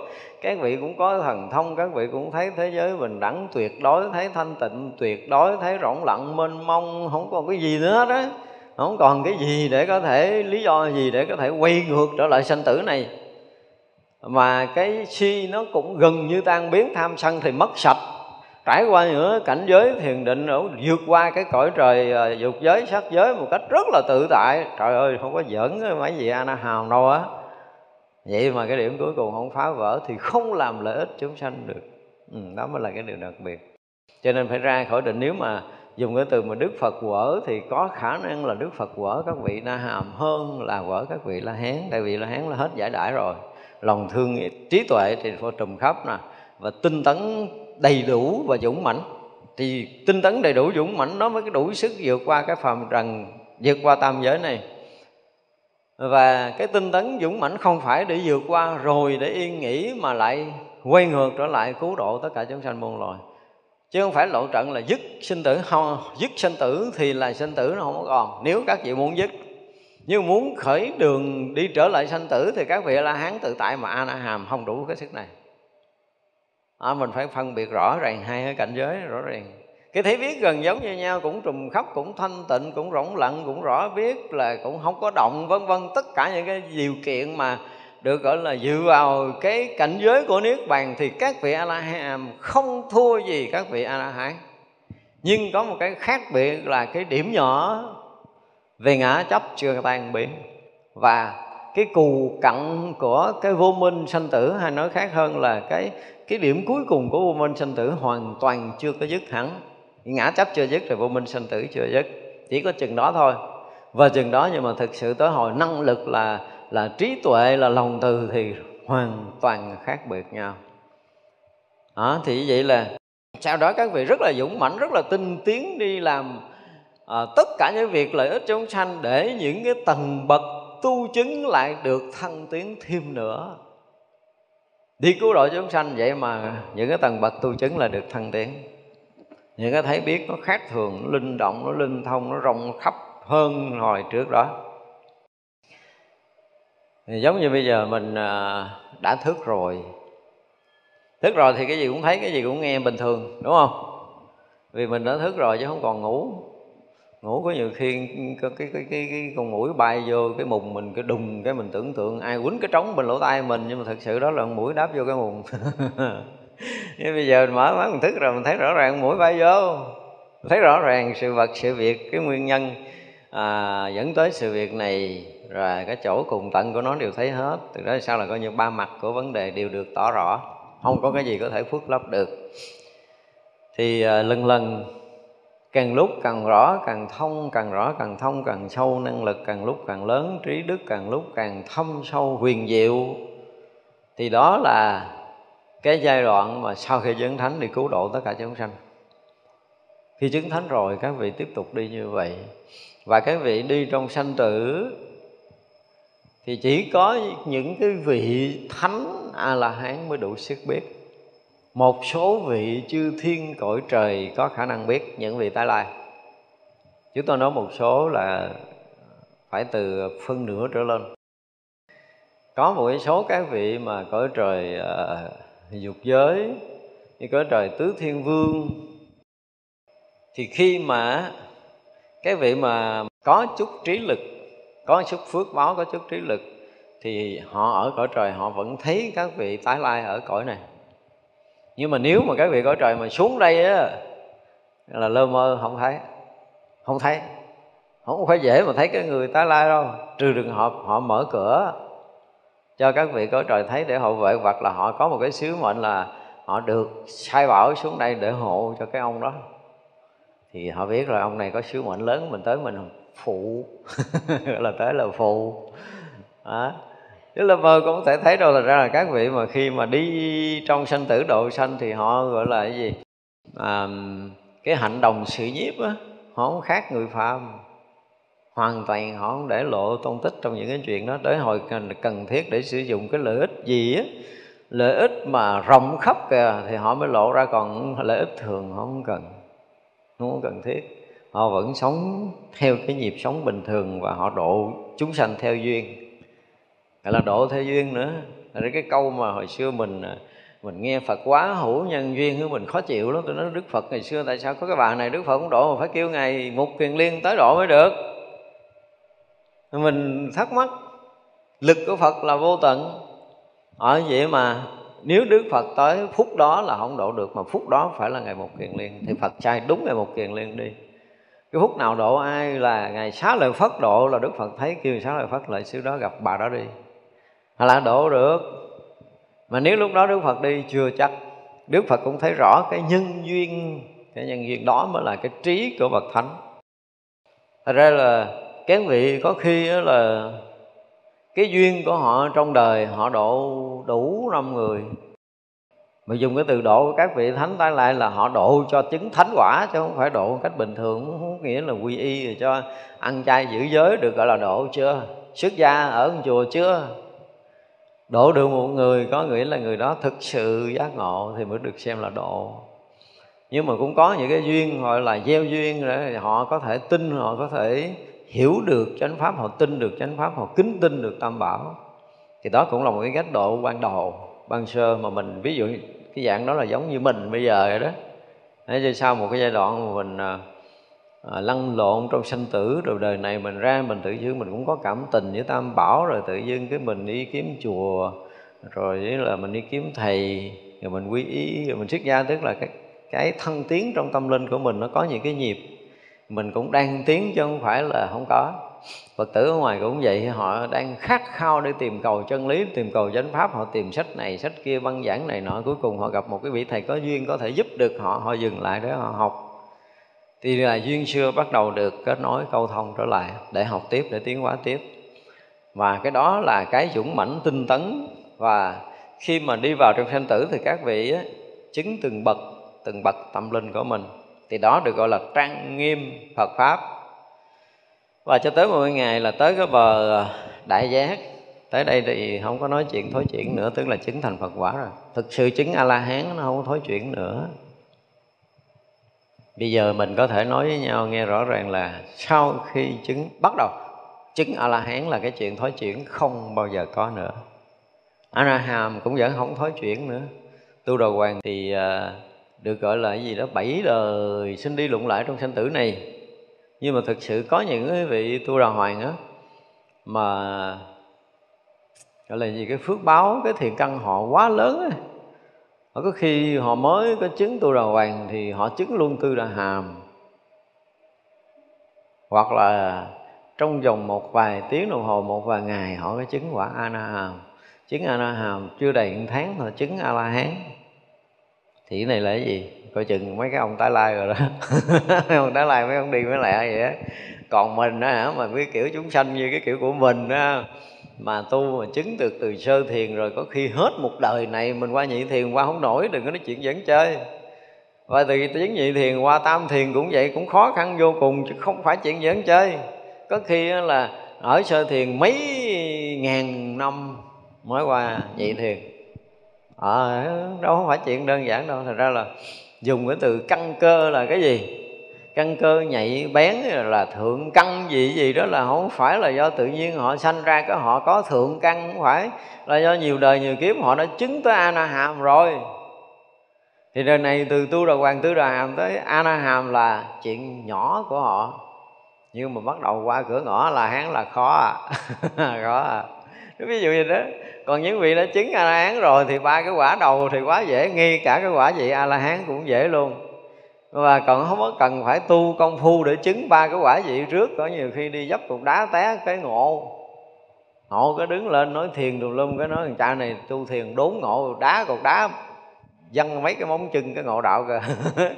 Các vị cũng có thần thông, các vị cũng thấy thế giới bình đẳng tuyệt đối, thấy thanh tịnh tuyệt đối, thấy rỗng lặng mênh mông, không còn cái gì nữa đó. Không còn cái gì để có thể, lý do gì để có thể quay ngược trở lại sanh tử này. Mà cái si nó cũng gần như tan biến, tham sân thì mất sạch. Trải qua nữa cảnh giới thiền định, vượt qua cái cõi trời dục giới, sắc giới một cách rất là tự tại. Trời ơi, không có giỡn mấy vị A-la-hàm đâu á. Vậy mà cái điểm cuối cùng không phá vỡ thì không làm lợi ích chúng sanh được. Ừ, đó mới là cái điều đặc biệt. Cho nên phải ra khỏi định. Nếu mà Dùng cái từ mà Đức Phật quở thì có khả năng là Đức Phật quở các vị Na Hàm hơn là quở các vị La Hán. Tại vì La Hán là hết giải đãi rồi. Lòng thương trí tuệ thì vô trùm khắp nè, và tinh tấn đầy đủ và dũng mãnh. Thì tinh tấn đầy đủ dũng mãnh nó mới đủ sức vượt qua cái phàm trần, vượt qua tam giới này. Và cái tinh tấn dũng mãnh không phải để vượt qua rồi để yên nghỉ, mà lại quay ngược trở lại cứu độ tất cả chúng sanh muôn loài. Chứ không phải lộ trận là dứt sinh tử. Không, dứt sinh tử thì là sinh tử nó không có còn, nếu các vị muốn dứt. Nhưng muốn khởi đường đi trở lại sanh tử thì các vị A-la-hán tự tại mà A-na-hàm không đủ cái sức này. À, mình phải phân biệt rõ ràng hai cái cảnh giới rõ ràng. Cái thế biết gần giống như nhau, cũng trùm khắp, cũng thanh tịnh, cũng rỗng lặng, cũng rõ biết, là cũng không có động vân vân. Tất cả những cái điều kiện mà được gọi là dựa vào cái cảnh giới của Niết Bàn thì các vị A-la-hàm không thua gì các vị A-la-hán. Nhưng có một cái khác biệt là cái điểm nhỏ về ngã chấp chưa tan biến, và cái cù cặn của cái vô minh sanh tử, hay nói khác hơn là cái cái điểm cuối cùng của vô minh sanh tử hoàn toàn chưa có dứt hẳn. Ngã chấp chưa dứt rồi vô minh sanh tử chưa dứt, chỉ có chừng đó thôi. Và chừng đó, nhưng mà thực sự tới hồi năng lực là là trí tuệ, là lòng từ thì hoàn toàn khác biệt nhau. Đó, thì vậy là sau đó các vị rất là dũng mãnh, rất là tinh tiến đi làm à, tất cả những việc lợi ích chúng sanh, để những cái tầng bậc tu chứng lại được thăng tiến thêm nữa, đi cứu độ chúng sanh. Vậy mà những cái tầng bậc tu chứng là được thăng tiến, những cái thấy biết nó khác thường, nó linh động, nó linh thông, nó rộng khắp hơn hồi trước đó. Thì giống như bây giờ mình đã thức rồi, thức rồi thì cái gì cũng thấy, cái gì cũng nghe bình thường, đúng không? Vì mình đã thức rồi chứ không còn ngủ. Ngủ có nhiều khi cái, cái, cái, cái, cái con mũi bay vô cái mùng mình, cái đùng cái mình tưởng tượng ai quýnh cái trống bên lỗ tai mình, nhưng mà thật sự đó là con mũi đáp vô cái mùng. Nhưng bây giờ mình mở mắt mình thức rồi, mình thấy rõ ràng mũi bay vô, mình thấy rõ ràng sự vật, sự việc, cái nguyên nhân à, dẫn tới sự việc này, rồi cái chỗ cùng tận của nó đều thấy hết. Từ đó sau là coi như ba mặt của vấn đề đều được tỏ rõ, không có cái gì có thể phước lấp được. Thì à, lần lần càng lúc càng rõ càng thông, càng rõ càng thông càng sâu, năng lực càng lúc càng lớn, trí đức càng lúc càng thâm sâu huyền diệu. Thì đó là cái giai đoạn mà sau khi chứng thánh đi cứu độ tất cả chúng sanh. Khi chứng thánh rồi các vị tiếp tục đi như vậy. Và các vị đi trong sanh tử thì chỉ có những cái vị thánh A-la-hán mới đủ sức biết. Một số vị chư thiên cõi trời có khả năng biết những vị tái lai. Chúng tôi nói một số là phải từ phân nửa trở lên. Có một số các vị mà cõi trời uh, dục giới, như cõi trời tứ thiên vương, thì khi mà cái vị mà có chút trí lực, có chút phước báo, có chút trí lực, thì họ ở cõi trời họ vẫn thấy các vị tái lai ở cõi này. Nhưng mà nếu mà các vị cõi trời mà xuống đây á, là lơ mơ không thấy. Không thấy Không phải dễ mà thấy cái người tái lai đâu. Trừ trường hợp họ mở cửa cho các vị cõi trời thấy để hộ vệ, hoặc là họ có một cái sứ mệnh là họ được sai bảo xuống đây để hộ cho cái ông đó, thì họ biết rồi ông này có sứ mệnh lớn, mình tới mình phụ. Là tới là phụ đó. Chứ là mơ cũng có thể thấy đâu. Thật ra là các vị mà khi mà đi trong sanh tử độ sanh thì họ gọi là cái gì? À, cái hạnh đồng sự nhiếp á, họ không khác người phàm. Hoàn toàn họ không để lộ tôn tích trong những cái chuyện đó. Tới hồi cần thiết để sử dụng cái lợi ích gì á, lợi ích mà rộng khắp kìa, thì họ mới lộ ra, còn lợi ích thường họ không cần, không cần thiết. Họ vẫn sống theo cái nhịp sống bình thường và họ độ chúng sanh theo duyên, hay là độ theo duyên nữa. Rồi cái câu mà hồi xưa mình mình nghe Phật quá hữu nhân duyên của mình khó chịu lắm. Tôi nói Đức Phật ngày xưa tại sao có cái bà này Đức Phật cũng độ, mà phải kêu ngày Mục Kiền Liên tới độ mới được. Mình thắc mắc, lực của Phật là vô tận. Ở vậy mà nếu Đức Phật tới phút đó là không độ được, mà phút đó phải là ngày Mục Kiền Liên, thì Phật sai đúng ngày Mục Kiền Liên đi. Cái phút nào độ ai là ngày Xá Lợi Phật độ, là Đức Phật thấy kêu Xá Lợi Phật lại xứ đó gặp bà đó đi, là đổ được. Mà nếu lúc đó Đức Phật đi chưa chắc. Đức Phật cũng thấy rõ cái nhân duyên Cái nhân duyên đó mới là cái trí của bậc thánh. Thật ra là các vị có khi đó là cái duyên của họ trong đời họ độ đủ năm người. Mà dùng cái từ độ của các vị thánh tái lại là họ độ cho chứng thánh quả, chứ không phải độ một cách bình thường. Không nghĩa là quy y rồi cho ăn chay giữ giới được gọi là độ chưa? Xuất gia ở chùa chưa? Độ được một người có nghĩa là người đó thực sự giác ngộ thì mới được xem là độ. Nhưng mà cũng có những cái duyên gọi là gieo duyên để họ có thể tin, họ có thể hiểu được chánh pháp, họ tin được chánh pháp, họ kính tin được tam bảo. Thì đó cũng là một cái cách độ ban đầu, ban sơ mà mình ví dụ cái dạng đó là giống như mình bây giờ rồi đó. Thế sau một cái giai đoạn mà mình à, lăn lộn trong sanh tử rồi đời này mình ra, mình tự dưng mình cũng có cảm tình với tam bảo, rồi tự dưng cái mình đi kiếm chùa, rồi là mình đi kiếm thầy, rồi mình quy y, rồi mình xuất gia, tức là cái cái thăng tiến trong tâm linh của mình nó có những cái nhịp. Mình cũng đang tiến chứ không phải là không có. Phật tử ở ngoài cũng vậy, họ đang khát khao để tìm cầu chân lý, tìm cầu chánh pháp, họ tìm sách này, sách kia, văn giảng này nọ. Cuối cùng họ gặp một cái vị thầy có duyên có thể giúp được họ, họ dừng lại để họ học. Thì là duyên xưa bắt đầu được kết nối câu thông trở lại để học tiếp, để tiến hóa tiếp. Và cái đó là cái dũng mãnh tinh tấn. Và khi mà đi vào trong sanh tử thì các vị á, chứng từng bậc, từng bậc tâm linh của mình. Thì đó được gọi là trang nghiêm Phật Pháp. Và cho tới một ngày là tới cái bờ đại giác. Tới đây thì không có nói chuyện thối chuyển nữa, tức là chứng thành Phật quả rồi. Thực sự chứng A-la-hán nó không có thối chuyển nữa. Bây giờ mình có thể nói với nhau nghe rõ ràng là sau khi chứng bắt đầu chứng A-la-hán là cái chuyện thối chuyển không bao giờ có nữa. A-na-hàm cũng vẫn không thối chuyển nữa. Tu Đà Hoàng thì được gọi là cái gì đó bảy đời sinh đi lụng lại trong sanh tử này. Nhưng mà thực sự có những vị Tu Đà Hoàng á mà gọi là gì, cái phước báo, cái thiện căn họ quá lớn á. Họ có khi họ mới có chứng Tu Đà Hoàng thì họ chứng luôn Tư Đà Hàm, hoặc là trong vòng một vài tiếng đồng hồ, một vài ngày họ có chứng quả A Na Hàm. Chứng A Na Hàm chưa đầy một tháng họ chứng A La Hán. Thì cái này là cái gì? Coi chừng mấy cái ông tái lai rồi đó. Ông tái lai mấy ông đi mới lẹ vậy á. Còn mình đó hả, mà cái kiểu chúng sanh như cái kiểu của mình đó, mà tu mà chứng được từ sơ thiền rồi có khi hết một đời này mình qua nhị thiền qua không nổi, đừng có nói chuyện dẫn chơi. Và từ chứng nhị thiền qua tam thiền cũng vậy, cũng khó khăn vô cùng chứ không phải chuyện dẫn chơi. Có khi là ở sơ thiền mấy ngàn năm mới qua nhị thiền. À, đâu không phải chuyện đơn giản đâu. Thật ra là dùng cái từ căn cơ là cái gì? Căn cơ nhạy bén là thượng căn gì gì đó, là không phải là do tự nhiên họ sanh ra cái họ có thượng căn, không phải là do nhiều đời nhiều kiếp họ đã chứng tới A-na-hàm rồi. Thì đời này từ Tu Đà Hoàng, Tư Đà Hàm tới A-na-hàm là chuyện nhỏ của họ. Nhưng mà bắt đầu qua cửa ngõ là hán là khó à. Khó à. Ví dụ như đó. Còn những vị đã chứng A-la-hán rồi thì ba cái quả đầu thì quá dễ, nghi cả cái quả vị A-la-hán cũng dễ luôn. Và còn không có cần phải tu công phu để chứng ba cái quả vị trước. Có nhiều khi đi dấp cục đá té cái ngộ, ngộ cái đứng lên nói thiền tùm lum, cái nói thằng cha này tu thiền đốn ngộ, đá cục đá văng mấy cái móng chân cái ngộ đạo kìa.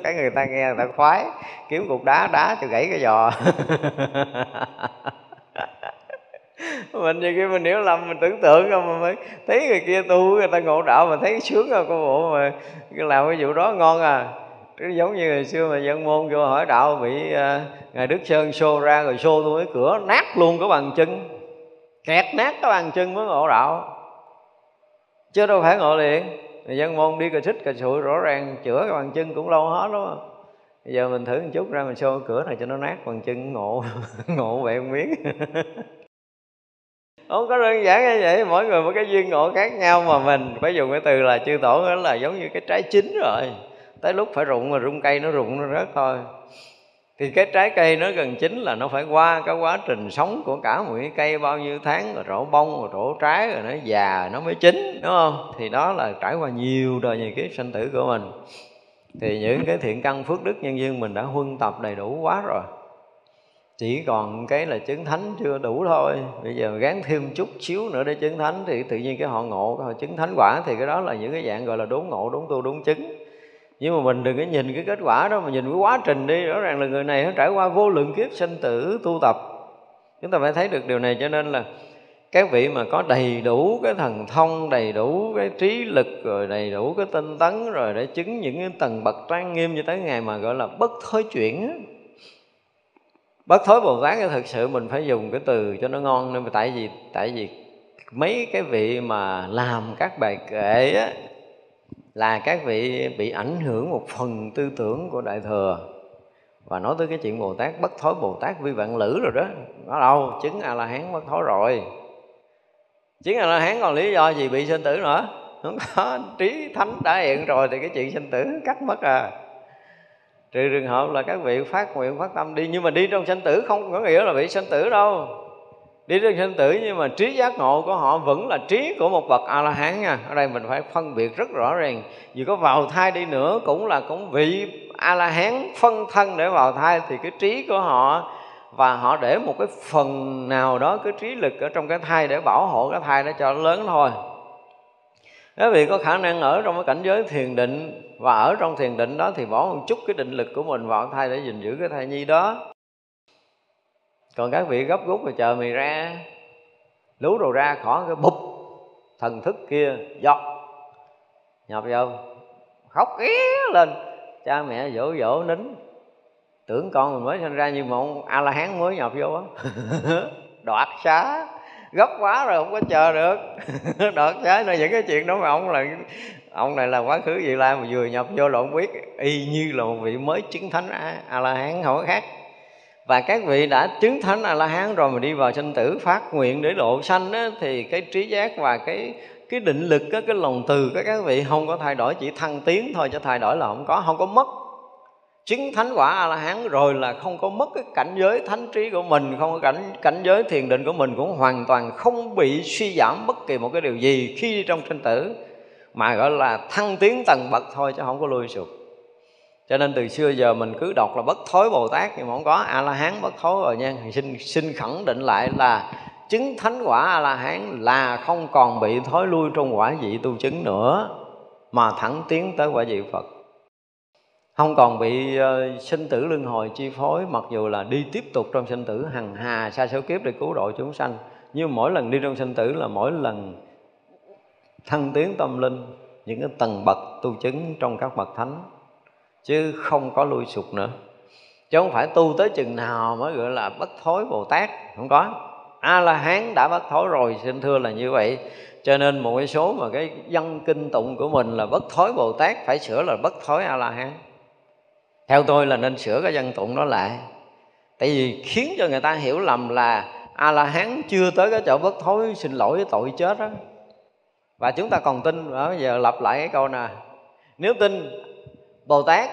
Cái người ta nghe người ta khoái, kiếm cục đá đá cho gãy cái giò. Mình như khi mình hiểu lầm, mình tưởng tượng không, mà mới thấy người kia tu người ta ngộ đạo mà thấy sướng không, có bộ mà làm cái vụ đó ngon à. Giống như ngày xưa mà dân môn vô hỏi đạo bị uh, ngài Đức Sơn xô ra, rồi xô tôi cái cửa nát luôn cái bàn chân, kẹt nát cái bàn chân mới ngộ đạo, chứ đâu phải ngộ liền. Người dân môn đi cà xích cà sụi rõ ràng chữa cái bàn chân cũng lâu hết đúng không? Bây giờ mình thử một chút ra mình xô cửa này cho nó nát bàn chân ngộ. Ngộ vậy không biết. Không có đơn giản như vậy, mỗi người một cái duyên ngộ khác nhau mà mình phải dùng cái từ là chư tổ đó là giống như cái trái chín rồi. Tới lúc phải rụng mà rụng cây nó rụng nó rớt thôi. Thì cái trái cây nó gần chín là nó phải qua cái quá trình sống của cả một cái cây bao nhiêu tháng, rồi rổ bông, rồi rổ trái, rồi nó già nó mới chín, đúng không? Thì đó là trải qua nhiều đời nhiều kiếp sanh tử của mình. Thì những cái thiện căn phước đức nhân duyên mình đã huân tập đầy đủ quá rồi. Chỉ còn cái là chứng thánh chưa đủ thôi. Bây giờ gán thêm chút xíu nữa để chứng thánh thì tự nhiên cái họ ngộ, họ chứng thánh quả. Thì cái đó là những cái dạng gọi là đốn ngộ, đốn tu, đốn chứng. Nhưng mà mình đừng có nhìn cái kết quả đó, mà nhìn cái quá trình đi. Rõ ràng là người này nó trải qua vô lượng kiếp sinh tử tu tập. Chúng ta phải thấy được điều này, cho nên là các vị mà có đầy đủ cái thần thông, đầy đủ cái trí lực, rồi đầy đủ cái tinh tấn, rồi để chứng những cái tầng bậc trang nghiêm như tới ngày mà gọi là bất thối chuyển. Bất thối Bồ Tát thì thực sự mình phải dùng cái từ cho nó ngon, nên tại vì tại vì mấy cái vị mà làm các bài kệ á, là các vị bị ảnh hưởng một phần tư tưởng của Đại Thừa. Và nói tới cái chuyện Bồ Tát, bất thối Bồ Tát vi vạn lữ rồi đó. Nó đâu, chứng A-la-hán bất thối rồi. Chứng A-la-hán còn lý do gì bị sinh tử nữa? Không có, trí thánh đã hiện rồi thì cái chuyện sinh tử cắt mất à. Trừ trường hợp là các vị phát nguyện phát tâm đi. Nhưng mà đi trong sinh tử không có nghĩa là bị sinh tử đâu. Đi trong sinh tử nhưng mà trí giác ngộ của họ vẫn là trí của một bậc A-la-hán nha. Ở đây mình phải phân biệt rất rõ ràng. Dù có vào thai đi nữa cũng là cũng vị A-la-hán phân thân để vào thai, thì cái trí của họ và họ để một cái phần nào đó cái trí lực ở trong cái thai để bảo hộ cái thai đó cho nó lớn thôi. Nếu vì có khả năng ở trong cái cảnh giới thiền định, và ở trong thiền định đó thì bỏ một chút cái định lực của mình vào thai để gìn giữ cái thai nhi đó. Còn các vị gấp rút rồi chờ mày ra, lú đồ ra khỏi cái bụp thần thức kia giọt nhập vô, khóc é lên, cha mẹ dỗ dỗ nín, tưởng con mình mới sinh ra nhưng mà ông A-la-hán mới nhập vô á. Đoạt xá, gấp quá rồi không có chờ được. Đoạt xá là những cái chuyện đó mà ông là ông này là quá khứ Vị Lai mà vừa nhập vô là ông biết y như là một vị mới chứng thánh A-la-hán không có khác. Và các vị đã chứng thánh A-la-hán rồi mà đi vào sinh tử phát nguyện để độ sanh á, thì cái trí giác và cái cái định lực á, cái lòng từ của các vị không có thay đổi, chỉ thăng tiến thôi, chứ thay đổi là không có, không có mất. Chứng thánh quả A-la-hán rồi là không có mất cái cảnh giới thánh trí của mình, không có cảnh cảnh giới thiền định của mình cũng hoàn toàn không bị suy giảm bất kỳ một cái điều gì khi đi trong sinh tử, mà gọi là thăng tiến tầng bậc thôi chứ không có lui sụp. Cho nên từ xưa giờ mình cứ đọc là bất thối Bồ Tát nhưng mà không có A-la-hán bất thối rồi nha. Xin, xin khẳng định lại là chứng thánh quả A-la-hán là không còn bị thối lui trong quả vị tu chứng nữa, mà thẳng tiến tới quả vị Phật. Không còn bị uh, sinh tử luân hồi chi phối, mặc dù là đi tiếp tục trong sinh tử hằng hà sa số kiếp để cứu độ chúng sanh. Nhưng mỗi lần đi trong sinh tử là mỗi lần thăng tiến tâm linh, những cái tầng bậc tu chứng trong các bậc thánh, chứ không có lui sụp nữa. Chứ không phải tu tới chừng nào mới gọi là bất thối Bồ Tát, không có. A-la-hán đã bất thối rồi, xin thưa là như vậy. Cho nên một cái số mà cái dân kinh tụng của mình là bất thối Bồ Tát phải sửa là bất thối A-la-hán. Theo tôi là nên sửa cái dân tụng đó lại. Tại vì khiến cho người ta hiểu lầm là A-la-hán chưa tới cái chỗ bất thối, xin lỗi với tội chết đó. Và chúng ta còn tin, bây giờ lặp lại cái câu nè. Nếu tin Bồ Tát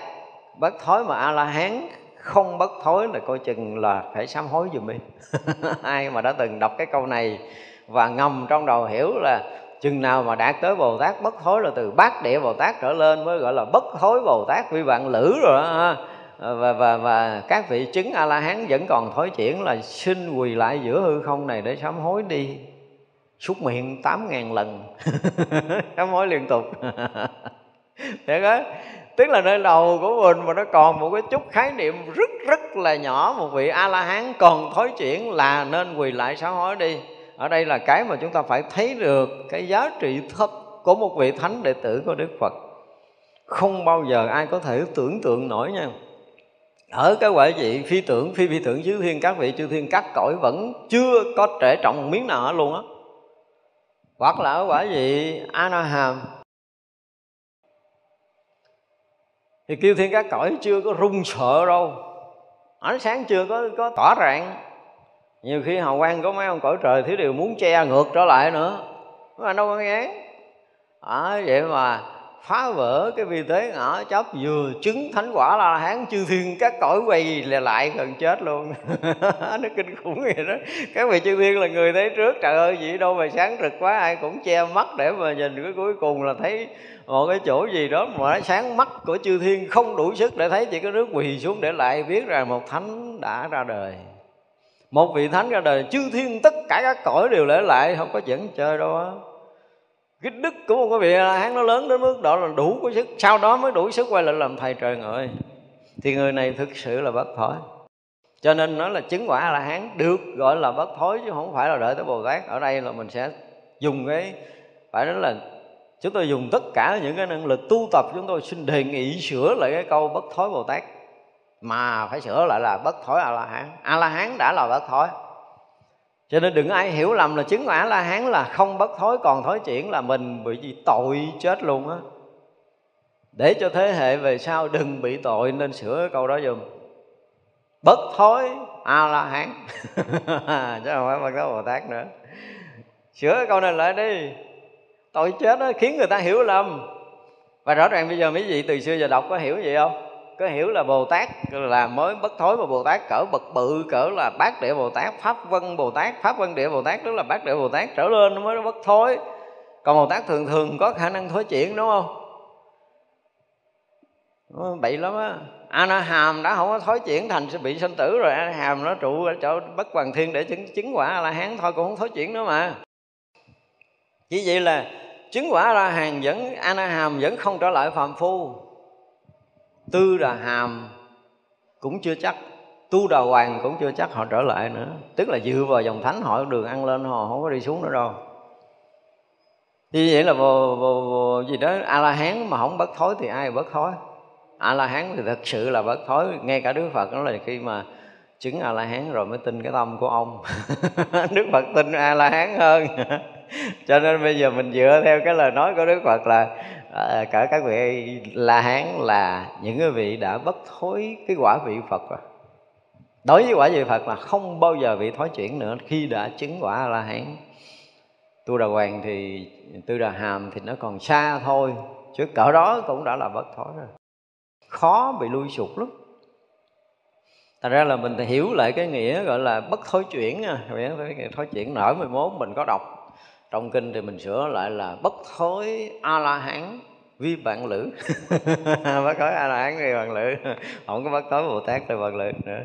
bất thối mà A-la-hán không bất thối là coi chừng là phải sám hối giùm đi. Ai mà đã từng đọc cái câu này và ngầm trong đầu hiểu là chừng nào mà đạt tới Bồ Tát bất thối là từ bát địa Bồ Tát trở lên mới gọi là bất thối Bồ Tát vi vạn lữ rồi đó. Và, và, và các vị chứng A-la-hán vẫn còn thối chuyển là xin quỳ lại giữa hư không này để sám hối đi. Súc miệng tám ngàn lần. Sám hối liên tục. Được đó. Tức là nơi đầu của mình mà nó còn một cái chút khái niệm rất rất là nhỏ, một vị A-la-hán còn thối chuyển là nên quỳ lại sám hối đi. Ở đây là cái mà chúng ta phải thấy được cái giá trị thật của một vị thánh đệ tử của Đức Phật. Không bao giờ ai có thể tưởng tượng nổi nha. Ở cái quả vị phi tưởng, phi phi tưởng chư thiên, các vị chư thiên các cõi vẫn chưa có trễ trọng miếng nào luôn á. Hoặc là ở quả vị A-na-hàm thì chư thiên các cõi chưa có run sợ đâu, ánh sáng chưa có, có tỏa rạng. Nhiều khi hào quang của mấy ông cõi trời thiếu điều muốn che ngược trở lại nữa, mà đâu có nghe. À, vậy mà phá vỡ cái vi tế ngõ chấp, vừa chứng thánh quả là hán chư thiên các cõi quay lại gần chết luôn. Nó kinh khủng vậy đó. Các vị chư thiên là người thấy trước, trời ơi vậy đâu mà sáng rực quá, ai cũng che mắt để mà nhìn, cái cuối cùng là thấy một cái chỗ gì đó mà sáng mắt của chư thiên không đủ sức để thấy, chỉ có nước quỳ xuống để lại biết rằng một thánh đã ra đời. Một vị thánh ra đời, chư thiên tất cả các cõi đều lễ lại, không có dẫn chơi đâu á. Cái đức của một cái vị A-la-hán nó lớn đến mức độ là đủ có sức, sau đó mới đủ sức quay lại làm thầy trời người. Thì người này thực sự là bất thối. Cho nên nói là chứng quả A-la-hán được gọi là bất thối, chứ không phải là đợi tới Bồ Tát. Ở đây là mình sẽ dùng cái, phải nói là chúng tôi dùng tất cả những cái năng lực tu tập, chúng tôi xin đề nghị sửa lại cái câu bất thối Bồ Tát, mà phải sửa lại là bất thối A-la-hán. A-la-hán đã là bất thối, cho nên đừng ai hiểu lầm là chứng A-la-hán là không bất thối. Còn thối chuyển là mình bị tội chết luôn á, để cho thế hệ về sau đừng bị tội, nên sửa câu đó dùm. Bất thối A-la-hán chứ không phải bất thối Bồ Tát nữa. Sửa câu này lại đi, tội chết đó, khiến người ta hiểu lầm. Và rõ ràng bây giờ mấy vị từ xưa giờ đọc có hiểu gì không? Có hiểu là Bồ Tát là mới bất thối, mà Bồ Tát cỡ bậc bự, cỡ là Bát Địa Bồ Tát, Pháp Vân Bồ Tát. Pháp Vân Địa Bồ Tát tức là Bát Địa Bồ Tát trở lên mới bất thối. Còn Bồ Tát thường thường có khả năng thối chuyển, đúng không? Bậy lắm á. A-na-hàm đã không có thối chuyển thành bị sanh tử rồi. A-na-hàm nó trụ ở chỗ Bất Hoàng Thiên để chứng, chứng quả A-la-hán thôi, cũng không thối chuyển nữa mà. Chỉ vậy là chứng quả A-la-hàm vẫn, A-na-hàm vẫn không trở lại phàm phu. Tư Đà Hàm cũng chưa chắc, Tu Đà Hoàng cũng chưa chắc họ trở lại nữa. Tức là dựa vào dòng thánh họ đường ăn lên, họ không có đi xuống nữa đâu. Như vậy là vô, vô, vô, gì đó A-la-hán mà không bất thối thì ai bất thối? A-la-hán thì thật sự là bất thối. Ngay cả Đức Phật đó là khi mà chứng A-la-hán rồi mới tin cái tâm của ông. Đức Phật tin A-la-hán hơn. Cho nên bây giờ mình dựa theo cái lời nói của Đức Phật là à, cả các vị La Hán là những cái vị đã bất thối cái quả vị Phật rồi. Đối với quả vị Phật là không bao giờ bị thối chuyển nữa khi đã chứng quả La Hán. Tu Đà Hoàng thì Tư Đà Hàm thì nó còn xa thôi, chứ cỡ đó cũng đã là bất thối rồi, khó bị lui sụt lắm. Thành ra là mình hiểu lại cái nghĩa gọi là bất thối chuyển. Thối chuyển nở mười một mình có đọc trong kinh thì mình sửa lại là bất thối A-la-hán vi bạn lữ. Bất thối A-la-hán vi bạn lữ, không có bất thối Bồ Tát thì bạn lữ nữa.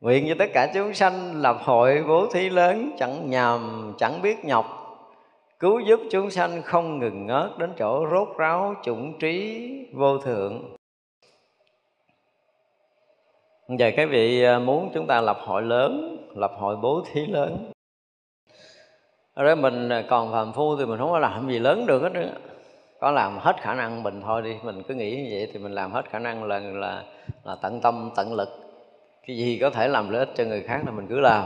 Nguyện cho tất cả chúng sanh lập hội bố thí lớn, chẳng nhàm chẳng biết nhọc, cứu giúp chúng sanh không ngừng ngớt, đến chỗ rốt ráo chủng trí vô thượng. Giờ các vị muốn chúng ta lập hội lớn, lập hội bố thí lớn. Ở đó mình còn phàm phu thì mình không có làm gì lớn được hết nữa. Có làm hết khả năng mình thôi đi. Mình cứ nghĩ như vậy thì mình làm hết khả năng là, là, là tận tâm, tận lực. Cái gì có thể làm lợi ích cho người khác là mình cứ làm.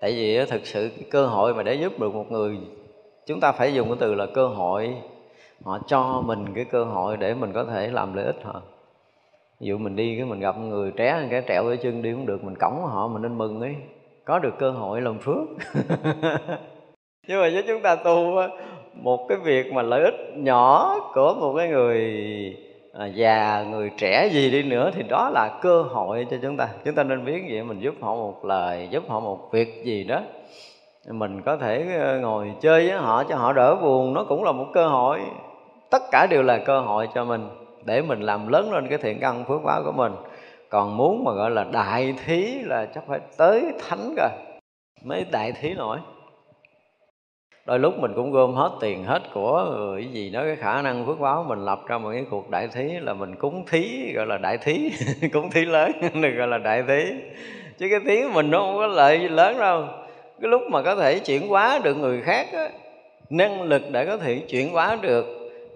Tại vì thực sự cái cơ hội mà để giúp được một người, chúng ta phải dùng cái từ là cơ hội. Họ cho mình cái cơ hội để mình có thể làm lợi ích họ. Ví dụ mình đi, cái mình gặp người té cái trẹo cái chân đi không được, mình cõng họ, mình nên mừng ấy. Có được cơ hội làm phước. Nhưng mà với chúng ta tu một cái việc mà lợi ích nhỏ của một cái người già, người trẻ gì đi nữa thì đó là cơ hội cho chúng ta. Chúng ta nên biết vậy, mình giúp họ một lời, giúp họ một việc gì đó. Mình có thể ngồi chơi với họ cho họ đỡ buồn, nó cũng là một cơ hội. Tất cả đều là cơ hội cho mình để mình làm lớn lên cái thiện căn phước báo của mình. Còn muốn mà gọi là đại thí là chắc phải tới thánh rồi mới đại thí nổi. Đôi lúc mình cũng gom hết tiền hết của cái gì đó, cái khả năng phước báo mình lập ra một cái cuộc đại thí, là mình cúng thí gọi là đại thí. Cúng thí lớn được gọi là đại thí, chứ cái thí mình nó không có lợi gì lớn đâu. Cái lúc mà có thể chuyển hóa được người khác á, năng lực để có thể chuyển hóa được,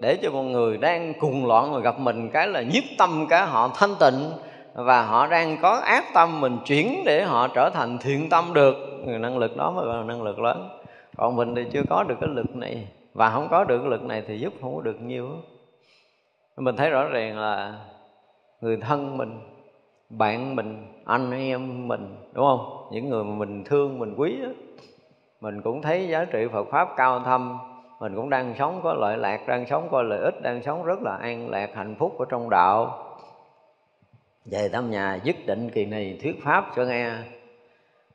để cho một người đang cuồng loạn mà gặp mình cái là nhiếp tâm cả họ thanh tịnh, và họ đang có ác tâm mình chuyển để họ trở thành thiện tâm được. Người năng lực đó mới gọi là năng lực lớn. Còn mình thì chưa có được cái lực này, và không có được cái lực này thì giúp không có được nhiều. Mình thấy rõ ràng là người thân mình, bạn mình, anh em mình, đúng không? Những người mà mình thương, mình quý đó, mình cũng thấy giá trị Phật Pháp cao thâm. Mình cũng đang sống có lợi lạc, đang sống có lợi ích, đang sống rất là an lạc, hạnh phúc ở trong đạo. Về thăm nhà dứt định kỳ này thuyết pháp cho nghe.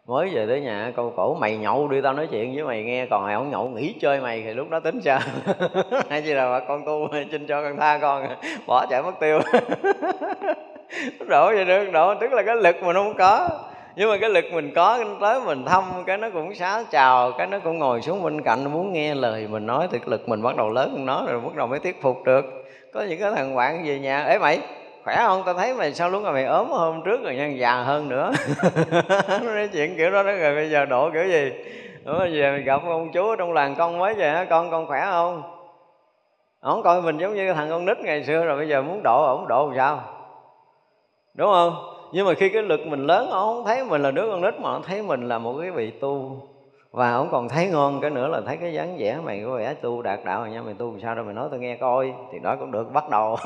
Mới về tới nhà câu cổ: mày nhậu đi, tao nói chuyện với mày nghe. Còn mày không nhậu, nghỉ chơi mày, thì lúc đó tính sao? Hay chỉ là con tu xin cho con tha con, bỏ chạy mất tiêu. Đổ vậy được, đổ. Tức là cái lực mà nó không có. Nhưng mà cái lực mình có tới mình thăm cái nó cũng xá chào, cái nó cũng ngồi xuống bên cạnh muốn nghe lời mình nói. Thực lực mình bắt đầu lớn hơn nó rồi, bắt đầu mới thuyết phục được. Có những cái thằng bạn về nhà: ế mày khỏe không, tao thấy mày sao lúc mà mày ốm hôm trước rồi nhân già hơn nữa. Nó nói chuyện kiểu đó đó, rồi bây giờ độ kiểu gì. Ủa về mình gặp ông chú ở trong làng con mới về: con con khỏe không? Ổng coi mình giống như thằng con nít ngày xưa, rồi bây giờ muốn độ ổng độ làm sao, đúng không? Nhưng mà khi cái lực mình lớn, ổng không thấy mình là đứa con nít mà ổng thấy mình là một cái vị tu. Và ổng còn thấy ngon cái nữa là thấy cái dáng vẻ mày có vẻ tu đạt đạo rồi nha, mày tu làm sao đâu mày nói tao nghe coi, thì đó cũng được bắt đầu.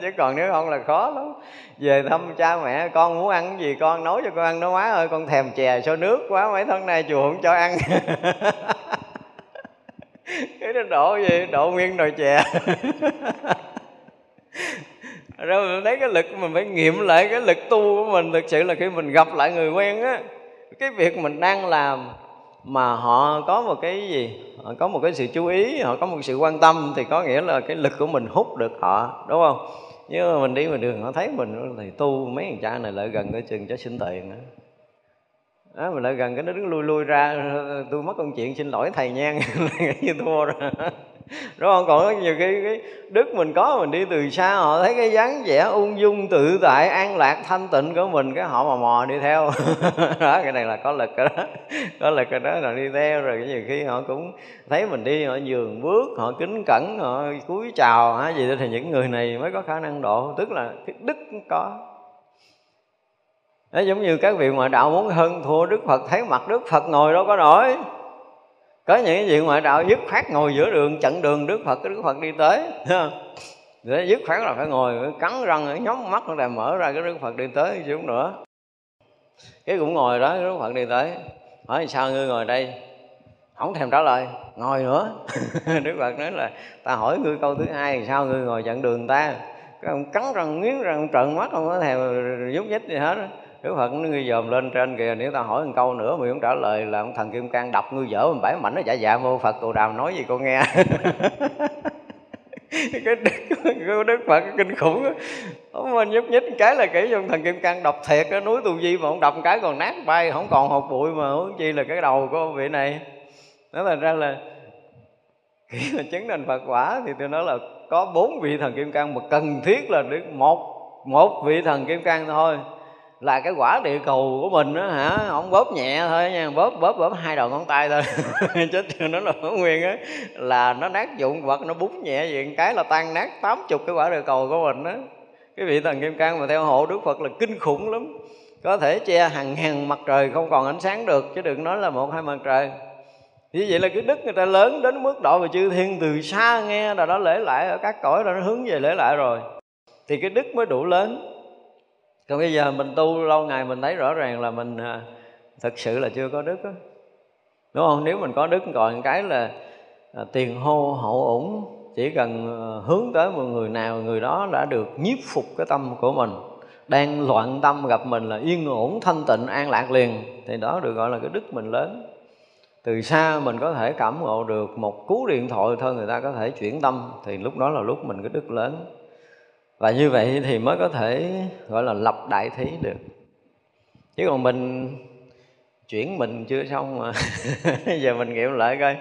Chứ còn nếu không là khó lắm. Về thăm cha mẹ: con muốn ăn cái gì con nấu cho con ăn đó. Má ơi con thèm chè xô nước quá, mấy tháng nay chùa không cho ăn. Cái đó độ gì, độ nguyên nồi chè. Rồi mình thấy cái lực mình phải nghiệm lại cái lực tu của mình. Thực sự là khi mình gặp lại người quen á, cái việc mình đang làm mà họ có một cái gì, họ có một cái sự chú ý, họ có một sự quan tâm, thì có nghĩa là cái lực của mình hút được họ, đúng không? Nhưng mà mình đi ngoài đường họ thấy mình thì tu, mấy thằng cha này lại gần cái chừng cho xin tiền nữa. Đó, mình lại gần cái nó đứng lui lui ra: tôi mất công chuyện xin lỗi thầy nha. Như thua rồi, đúng không? Còn nhiều khi cái đức mình có, mình đi từ xa họ thấy cái dáng vẻ ung dung tự tại an lạc thanh tịnh của mình, cái họ mà mò đi theo. Đó, cái này là có lực rồi đó, có lực rồi đó là đi theo rồi. Cái nhiều khi họ cũng thấy mình đi, họ nhường bước, họ kính cẩn, họ cúi chào hả gì đó, thì những người này mới có khả năng độ. Tức là cái đức có. Đó, giống như các vị ngoại đạo muốn hơn thua Đức Phật, thấy mặt Đức Phật ngồi đâu có nổi. Có những cái vị ngoại đạo dứt khoát ngồi giữa đường, chặn đường Đức Phật, cái Đức Phật đi tới. Để dứt khoát là phải ngồi, cắn răng, nhắm mắt lại mở ra, cái Đức Phật đi tới xuống nữa. Cái cũng ngồi đó, cái Đức Phật đi tới. Hỏi: sao ngươi ngồi đây? Không thèm trả lời, ngồi nữa. Đức Phật nói là: ta hỏi ngươi câu thứ hai, sao ngươi ngồi chặn đường ta? Cái ông cắn răng, nghiến răng, trợn mắt, không có thèm nhúc nhích gì hết. Đức Phật nó ngươi dòm lên trên kìa, nếu ta hỏi một câu nữa mà không trả lời là ông thần Kim Cang đập ngươi dở mình bãi mảnh. Nó dạ dạ mô Phật Cù Đàm nói gì con nghe. Cái đức, cái Đức Phật cái kinh khủng đó. Ông mình nhúc nhích cái là kỹ ông thần Kim Cang đập thiệt. Cái núi Tu Di mà ông đập cái còn nát bay, không còn hột bụi mà huống chi là cái đầu của vị này. Nói thành ra là khi mà chứng thành Phật quả thì tôi nói là có bốn vị thần Kim Cang, mà cần thiết là được một, một vị thần Kim Cang thôi là cái quả địa cầu của mình đó hả, ông bóp nhẹ thôi nha, bóp bóp bóp hai đầu ngón tay thôi. Chết chưa, nó là nguyên á, là nó nát dụng vật, nó búng nhẹ gì cái là tan nát tám chục cái quả địa cầu của mình á. Cái vị thần Kim Cang mà theo hộ Đức Phật là kinh khủng lắm, có thể che hàng ngàn mặt trời không còn ánh sáng được, chứ đừng nói là một hai mặt trời. Như vậy là cái đức người ta lớn đến mức độ mà chư thiên từ xa nghe là nó lễ lại ở các cõi, rồi nó hướng về lễ lại rồi thì cái đức mới đủ lớn. Còn bây giờ mình tu lâu ngày mình thấy rõ ràng là mình à, thực sự là chưa có đức đó, đúng không? Nếu mình có đức còn cái là à, tiền hô hậu ủng, chỉ cần à, hướng tới một người nào, người đó đã được nhiếp phục cái tâm của mình. Đang loạn tâm gặp mình là yên ổn, thanh tịnh, an lạc liền. Thì đó được gọi là cái đức mình lớn. Từ xa mình có thể cảm ngộ được, một cú điện thoại thôi người ta có thể chuyển tâm. Thì lúc đó là lúc mình có đức lớn. Và như vậy thì mới có thể gọi là lập đại thí được. Chứ còn mình chuyển mình chưa xong mà. Giờ mình nghiệm lại coi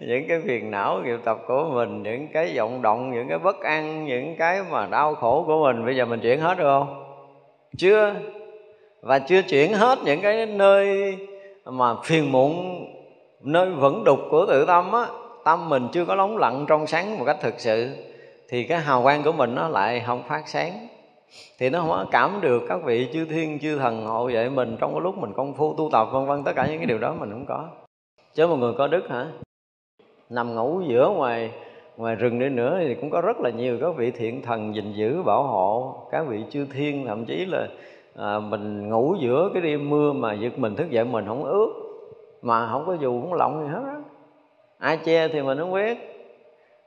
những cái phiền não nghiệp tập của mình, những cái vọng động, những cái bất an, những cái mà đau khổ của mình, bây giờ mình chuyển hết được không? Chưa. Và chưa chuyển hết những cái nơi mà phiền muộn, nơi vẩn đục của tự tâm á. Tâm mình chưa có lóng lặng trong sáng một cách thực sự thì cái hào quang của mình nó lại không phát sáng, thì nó không có cảm được các vị chư thiên chư thần hộ vệ mình trong cái lúc mình công phu tu tập vân vân. Tất cả những cái điều đó mình không có. Chứ một người có đức hả, nằm ngủ giữa ngoài ngoài rừng đi nữa thì cũng có rất là nhiều các vị thiện thần gìn giữ bảo hộ, các vị chư thiên. Thậm chí là à, mình ngủ giữa cái đêm mưa mà giật mình thức dậy mình không ướt, mà không có dù không lọng gì hết á, ai che thì mình không biết.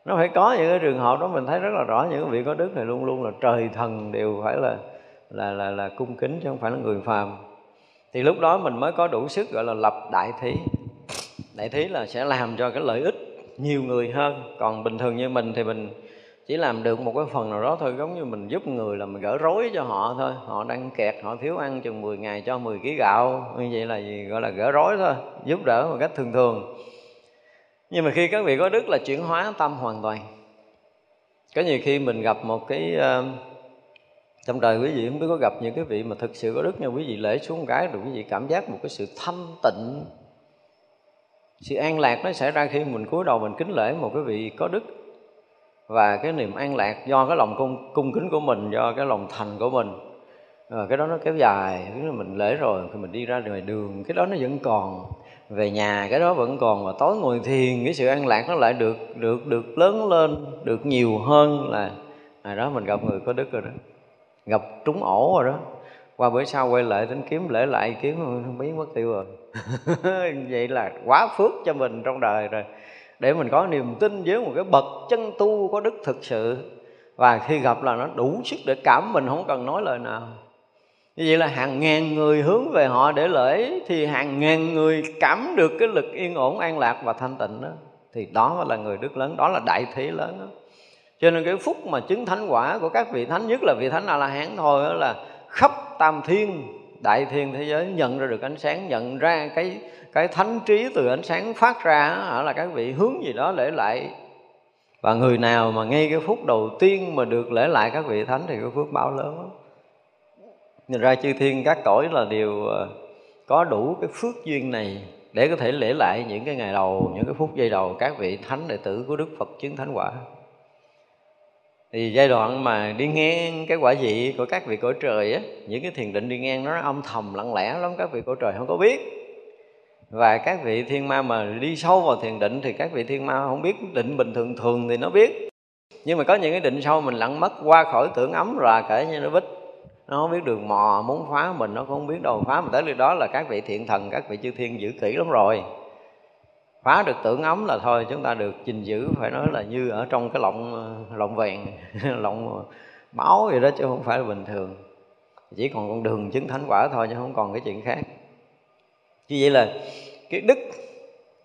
Nó phải có những cái trường hợp đó. Mình thấy rất là rõ những vị có đức này luôn luôn là trời thần đều phải là là là, là cung kính, chứ không phải là người phàm. Thì lúc đó mình mới có đủ sức gọi là lập đại thí. Đại thí là sẽ làm cho cái lợi ích nhiều người hơn. Còn bình thường như mình thì mình chỉ làm được một cái phần nào đó thôi, giống như mình giúp người là mình gỡ rối cho họ thôi. Họ đang kẹt, họ thiếu ăn chừng mười ngày cho mười ký gạo, như vậy là gì? Gọi là gỡ rối thôi, giúp đỡ một cách thường thường. Nhưng mà khi các vị có đức là chuyển hóa tâm hoàn toàn. Có nhiều khi mình gặp một cái uh, trong đời quý vị không biết có gặp những cái vị mà thực sự có đức, như quý vị lễ xuống một cái rồi quý vị cảm giác một cái sự thanh tịnh, sự an lạc nó xảy ra khi mình cúi đầu mình kính lễ một cái vị có đức. Và cái niềm an lạc do cái lòng cung, cung kính của mình, do cái lòng thành của mình, à, cái đó nó kéo dài. Mình lễ rồi thì mình đi ra ngoài đường, cái đó nó vẫn còn, về nhà cái đó vẫn còn, và tối ngồi thiền cái sự an lạc nó lại được được được lớn lên, được nhiều hơn. Là à, đó mình gặp người có đức rồi đó, gặp trúng ổ rồi đó, qua bữa sau quay lại tính kiếm lễ lại kiếm không biết mất tiêu rồi. Vậy là quá phước cho mình trong đời rồi, để mình có niềm tin với một cái bậc chân tu có đức thực sự. Và khi gặp là nó đủ sức để cảm mình, không cần nói lời nào. Như vậy là hàng ngàn người hướng về họ để lễ, thì hàng ngàn người cảm được cái lực yên ổn, an lạc và thanh tịnh đó. Thì đó mới là người đức lớn, đó là đại thí lớn đó. Cho nên cái phúc mà chứng thánh quả của các vị thánh, nhất là vị thánh A-la-hán thôi đó, là khắp tam thiên, đại thiên thế giới nhận ra được ánh sáng, nhận ra cái cái thánh trí từ ánh sáng phát ra đó, là các vị hướng gì đó lễ lại. Và người nào mà ngay cái phút đầu tiên mà được lễ lại các vị thánh thì có phước báo lớn lắm. Nhìn ra chư thiên các cõi là đều có đủ cái phước duyên này để có thể lễ lại những cái ngày đầu, những cái phút giây đầu các vị thánh đệ tử của Đức Phật chứng thánh quả. Thì giai đoạn mà đi ngang cái quả vị của các vị cõi trời á, những cái thiền định đi ngang nó âm thầm lặng lẽ lắm, các vị cõi trời không có biết. Và các vị thiên ma mà đi sâu vào thiền định thì các vị thiên ma không biết, định bình thường thường thì nó biết. Nhưng mà có những cái định sâu mình lặng mất, qua khỏi tưởng ấm rà kể như nó bích. Nó không biết đường mò, muốn phá mình nó cũng không biết đâu phá. Mà tới lúc đó là các vị thiện thần, các vị chư thiên giữ kỹ lắm rồi. Phá được tưởng ấm là thôi chúng ta được gìn giữ, phải nói là như ở trong cái lọng lọng vàng, lọng báo gì đó, chứ không phải là bình thường. Chỉ còn con đường chứng thánh quả thôi, chứ không còn cái chuyện khác. Như vậy là cái đức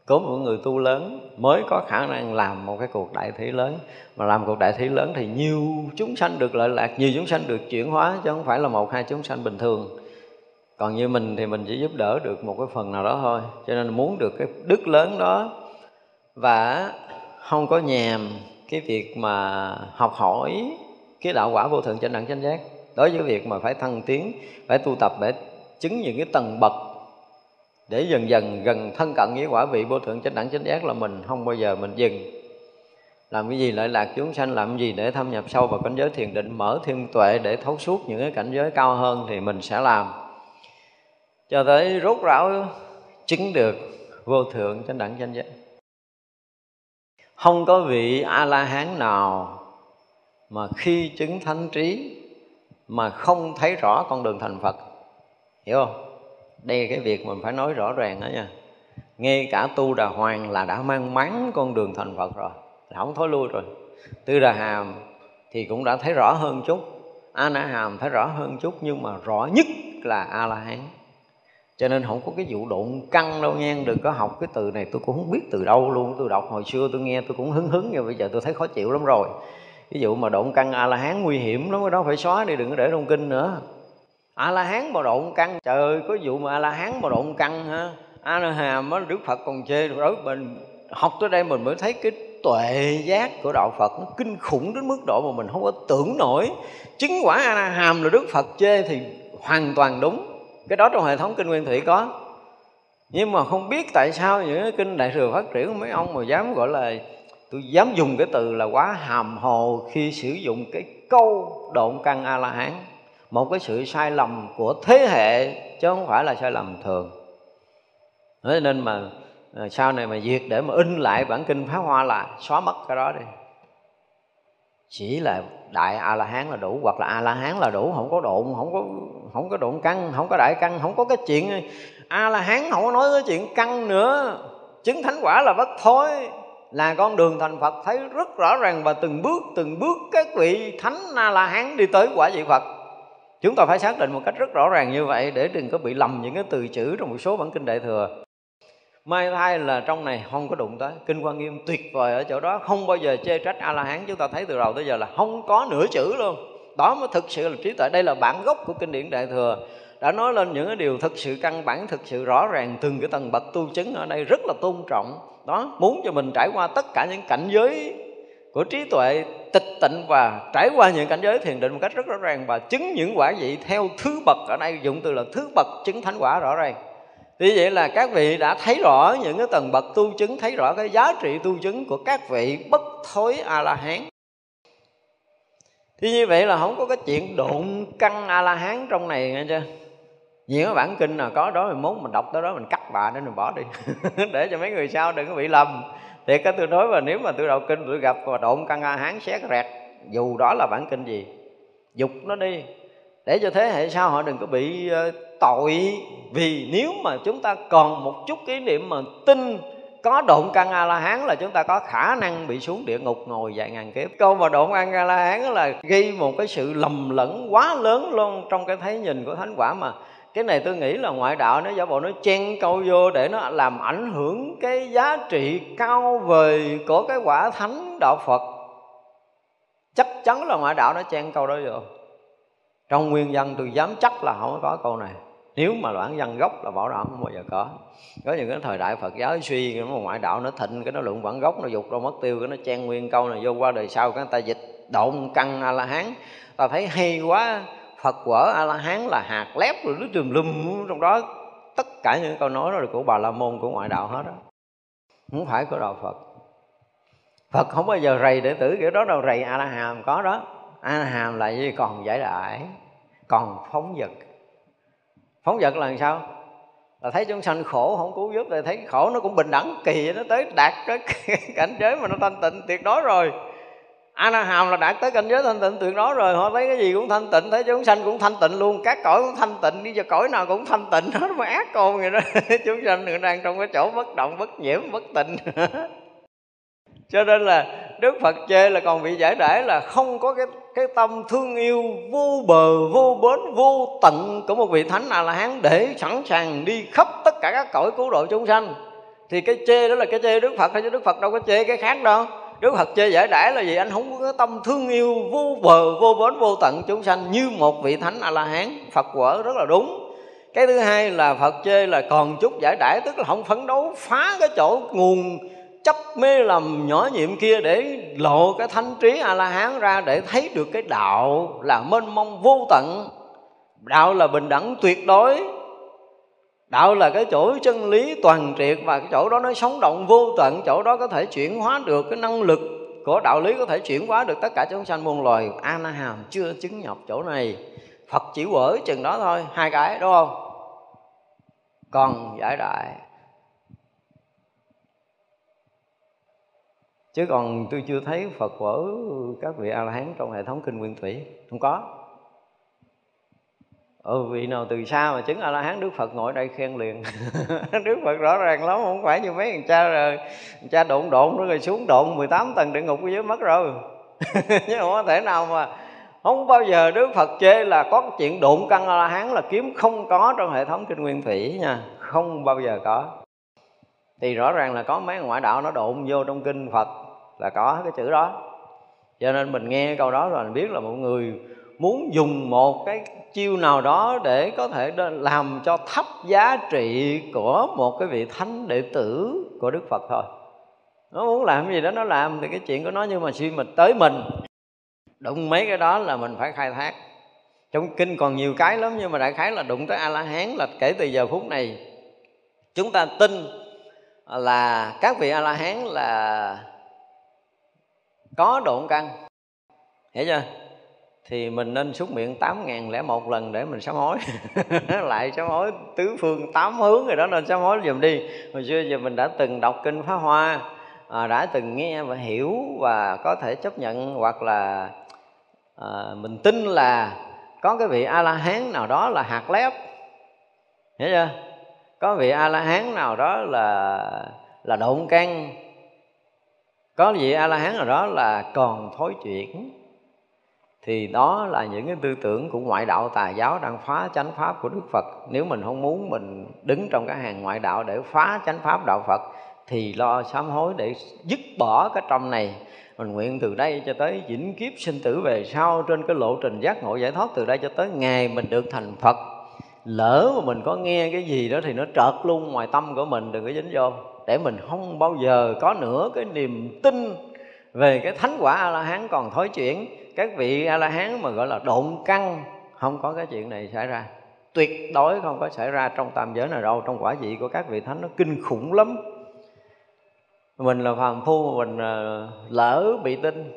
của một người tu lớn mới có khả năng làm một cái cuộc đại thí lớn. Mà làm cuộc đại thí lớn thì nhiều chúng sanh được lợi lạc, nhiều chúng sanh được chuyển hóa, chứ không phải là một hai chúng sanh bình thường. Còn như mình thì mình chỉ giúp đỡ được một cái phần nào đó thôi. Cho nên muốn được cái đức lớn đó và không có nhàm cái việc mà học hỏi cái đạo quả vô thượng chánh đẳng chánh giác, đối với việc mà phải thăng tiến, phải tu tập để chứng những cái tầng bậc, để dần dần gần thân cận với quả vị vô thượng chánh đẳng chánh giác, là mình không bao giờ mình dừng. Làm cái gì lợi lạc chúng sanh, làm cái gì để thâm nhập sâu vào cảnh giới thiền định, mở thiên tuệ để thấu suốt những cái cảnh giới cao hơn thì mình sẽ làm, cho tới rốt ráo chứng được vô thượng chánh đẳng chánh giác. Không có vị A-la-hán nào mà khi chứng thánh trí mà không thấy rõ con đường thành Phật, hiểu không? Đây là cái việc mình phải nói rõ ràng đó nha. Ngay cả Tu Đà Hoàng là đã mang máng con đường thành Phật rồi, là không thối lui rồi. Tư Đà Hàm thì cũng đã thấy rõ hơn chút, A Na Hàm thấy rõ hơn chút, nhưng mà rõ nhất là A-la-hán. Cho nên không có cái vụ độn căng đâu nha, đừng có học cái từ này, tôi cũng không biết từ đâu luôn. Tôi đọc hồi xưa tôi nghe tôi cũng hứng hứng, nhưng bây giờ tôi thấy khó chịu lắm rồi. Ví dụ mà độn căng A-la-hán nguy hiểm lắm, cái đó phải xóa đi, đừng có để trong kinh nữa. A-la-hán mà độn căng, trời ơi, có vụ mà A-la-hán mà độn căng ha. A-na-hàm á, Đức Phật còn chê rồi. Mình học tới đây mình mới thấy cái tuệ giác của đạo Phật nó kinh khủng đến mức độ mà mình không có tưởng nổi. Chứng quả A-na-hàm là Đức Phật chê thì hoàn toàn đúng. Cái đó trong hệ thống kinh Nguyên Thủy có. Nhưng mà không biết tại sao những cái kinh Đại Thừa phát triển, mấy ông mà dám gọi là, tôi dám dùng cái từ là quá hàm hồ khi sử dụng cái câu độn căng A-la-hán. Một cái sự sai lầm của thế hệ, chứ không phải là sai lầm thường. Thế nên mà sau này mà duyệt để mà in lại bản kinh Pháp Hoa là xóa mất cái đó đi. Chỉ là đại A-la-hán là đủ, hoặc là A-la-hán là đủ, không có độn, không có không có độn căng, không có đại căng, không có cái chuyện A-la-hán, không có nói cái chuyện căng nữa. Chứng thánh quả là bất thối, là con đường thành Phật, thấy rất rõ ràng, và từng bước từng bước các vị thánh A-la-hán đi tới quả vị Phật. Chúng ta phải xác định một cách rất rõ ràng như vậy để đừng có bị lầm những cái từ chữ trong một số bản kinh Đại Thừa. May thay là trong này không có đụng tới. Kinh Hoa Nghiêm tuyệt vời ở chỗ đó, không bao giờ chê trách A-la-hán. Chúng ta thấy từ đầu tới giờ là không có nửa chữ luôn. Đó mới thực sự là trí tuệ. Đây là bản gốc của kinh điển Đại Thừa, đã nói lên những cái điều thực sự căn bản, thực sự rõ ràng. Từng cái tầng bậc tu chứng ở đây rất là tôn trọng. Đó, muốn cho mình trải qua tất cả những cảnh giới của trí tuệ tịch tịnh và trải qua những cảnh giới thiền định một cách rất rõ ràng và chứng những quả vị theo thứ bậc. Ở đây dụng từ là thứ bậc chứng thánh quả rõ ràng. Vì vậy là các vị đã thấy rõ những cái tầng bậc tu chứng, thấy rõ cái giá trị tu chứng của các vị bất thối A-la-hán. Thì như vậy là không có cái chuyện độn căn A-la-hán trong này, nghe chưa? Vì cái bản kinh nào có đó mình muốn mình đọc tới đó mình cắt bà để mình bỏ đi để cho mấy người sau đừng có bị lầm. Thiệt cái tôi nói mà nếu mà tôi đọc kinh tôi gặp và độn căn A-la-hán xé rẹt, dù đó là bản kinh gì, dục nó đi để cho thế hệ sau họ đừng có bị tội. Vì nếu mà chúng ta còn một chút ý niệm mà tin có độn căn A-la-hán là chúng ta có khả năng bị xuống địa ngục ngồi vài ngàn kiếp. Câu mà độn căn A-la-hán là gây một cái sự lầm lẫn quá lớn luôn trong cái thấy nhìn của thánh quả. Mà cái này tôi nghĩ là ngoại đạo nó giả bộ nó chen câu vô để nó làm ảnh hưởng cái giá trị cao vời của cái quả thánh đạo Phật. Chắc chắn là ngoại đạo nó chen câu đó vô. Trong nguyên văn tôi dám chắc là không có câu này. Nếu mà bản văn gốc là bảo đảm không bao giờ có. Có những cái thời đại Phật giáo suy, cái ngoại đạo nó thịnh, cái nó luận bản gốc, nó dục đâu mất tiêu, cái nó chen nguyên câu này vô, qua đời sau cái người ta dịch độn căn A-la-hán. Ta thấy hay quá, Phật quở A-la-hán là hạt lép rồi nó trường lùm trong đó. Tất cả những câu nói đó là của Bà La Môn, của ngoại đạo hết đó. Không phải của đạo Phật. Phật không bao giờ rầy đệ tử kiểu đó đâu, rầy A-la-hàm có đó. A-la-hàm là gì? Còn giải đại, còn phóng dật. Phóng dật là sao? Là thấy chúng sanh khổ không cứu giúp, là thấy khổ nó cũng bình đẳng kỳ, nó tới đạt cái cảnh giới mà nó thanh tịnh tuyệt đối rồi. A-la-hàm là đạt tới cảnh giới thanh tịnh tuyệt đối rồi, họ thấy cái gì cũng thanh tịnh, thấy chúng sanh cũng thanh tịnh luôn, các cõi cũng thanh tịnh, đi vào cõi nào cũng thanh tịnh hết, mà ác con vậy đó. Chúng sanh đang trong cái chỗ bất động, bất nhiễm, bất tịnh. Cho nên là Đức Phật chê là còn bị giải đãi là không có cái cái tâm thương yêu vô bờ, vô bến, vô tận của một vị thánh A-la-hán để sẵn sàng đi khắp tất cả các cõi cứu độ chúng sanh. Thì cái chê đó là cái chê Đức Phật, hay chứ Đức Phật đâu có chê cái khác đâu. Đức Phật chê giải đãi là gì? Anh không có cái tâm thương yêu vô bờ, vô bến, vô tận chúng sanh như một vị thánh A-la-hán. Phật quở rất là đúng. Cái thứ hai là Phật chê là còn chút giải đãi, tức là không phấn đấu phá cái chỗ nguồn chấp mê lầm nhỏ nhiệm kia để lộ cái thánh trí A-la-hán ra, để thấy được cái đạo là mênh mông vô tận, đạo là bình đẳng tuyệt đối, đạo là cái chỗ chân lý toàn triệt, và cái chỗ đó nó sống động vô tận, chỗ đó có thể chuyển hóa được cái năng lực của đạo lý, có thể chuyển hóa được tất cả chúng sanh muôn loài. A-la-hàm chưa chứng nhập chỗ này, Phật chỉ quở chừng đó thôi, hai cái đúng không? Còn giải đại. Chứ còn tôi chưa thấy Phật quở các vị A-la-hán trong hệ thống kinh Nguyên Thủy, không có. Ừ, vị nào từ xa mà chứng A-la-hán Đức Phật ngồi đây khen liền. Đức Phật rõ ràng lắm, không phải như mấy thằng cha rồi, cha độn độn nữa rồi xuống độn mười tám tầng địa ngục ở dưới mất rồi. Chứ không có thể nào mà không bao giờ Đức Phật chê là có cái chuyện độn căn A-la-hán là kiếm không có trong hệ thống kinh Nguyên Thủy nha, không bao giờ có. Thì rõ ràng là có mấy ngoại đạo nó độn vô trong kinh Phật là có cái chữ đó. Cho nên mình nghe câu đó rồi mình biết là mọi người muốn dùng một cái chiêu nào đó để có thể làm cho thấp giá trị của một cái vị thánh đệ tử của Đức Phật thôi. Nó muốn làm gì đó nó làm thì cái chuyện của nó, nhưng mà khi mình tới mình đụng mấy cái đó là mình phải khai thác. Trong kinh còn nhiều cái lắm, nhưng mà đại khái là đụng tới A-la-hán là kể từ giờ phút này chúng ta tin là các vị A-la-hán là có độn căn, hiểu chưa? Thì mình nên xúc miệng tám ngàn lẻ một lần để mình sám hối. Lại sám hối tứ phương tám hướng rồi đó, nên sám hối dùm đi. Hồi xưa giờ mình đã từng đọc kinh Pháp Hoa, à, đã từng nghe và hiểu và có thể chấp nhận, hoặc là à, mình tin là có cái vị A-la-hán nào đó là hạt lép, hiểu chưa? Có vị A-la-hán nào đó là là độn căn, có vị A-la-hán nào đó là còn thối chuyển, Thì đó là những cái tư tưởng của ngoại đạo tà giáo đang phá chánh pháp của Đức Phật. Nếu mình không muốn mình đứng trong cái hàng ngoại đạo để phá chánh pháp đạo Phật thì lo sám hối để dứt bỏ cái trong này. Mình nguyện từ đây cho tới vĩnh kiếp sinh tử về sau, trên cái lộ trình giác ngộ giải thoát, từ đây cho tới ngày mình được thành Phật, lỡ mà mình có nghe cái gì đó thì nó trợt luôn ngoài tâm của mình, đừng có dính vô, để mình không bao giờ có nữa cái niềm tin về cái thánh quả A-la-hán còn thối chuyển. Các vị A-la-hán mà gọi là độn căn, không có cái chuyện này xảy ra, tuyệt đối không có xảy ra trong tam giới nào đâu. Trong quả vị của các vị thánh nó kinh khủng lắm. Mình là phàm phu, mình lỡ bị tin,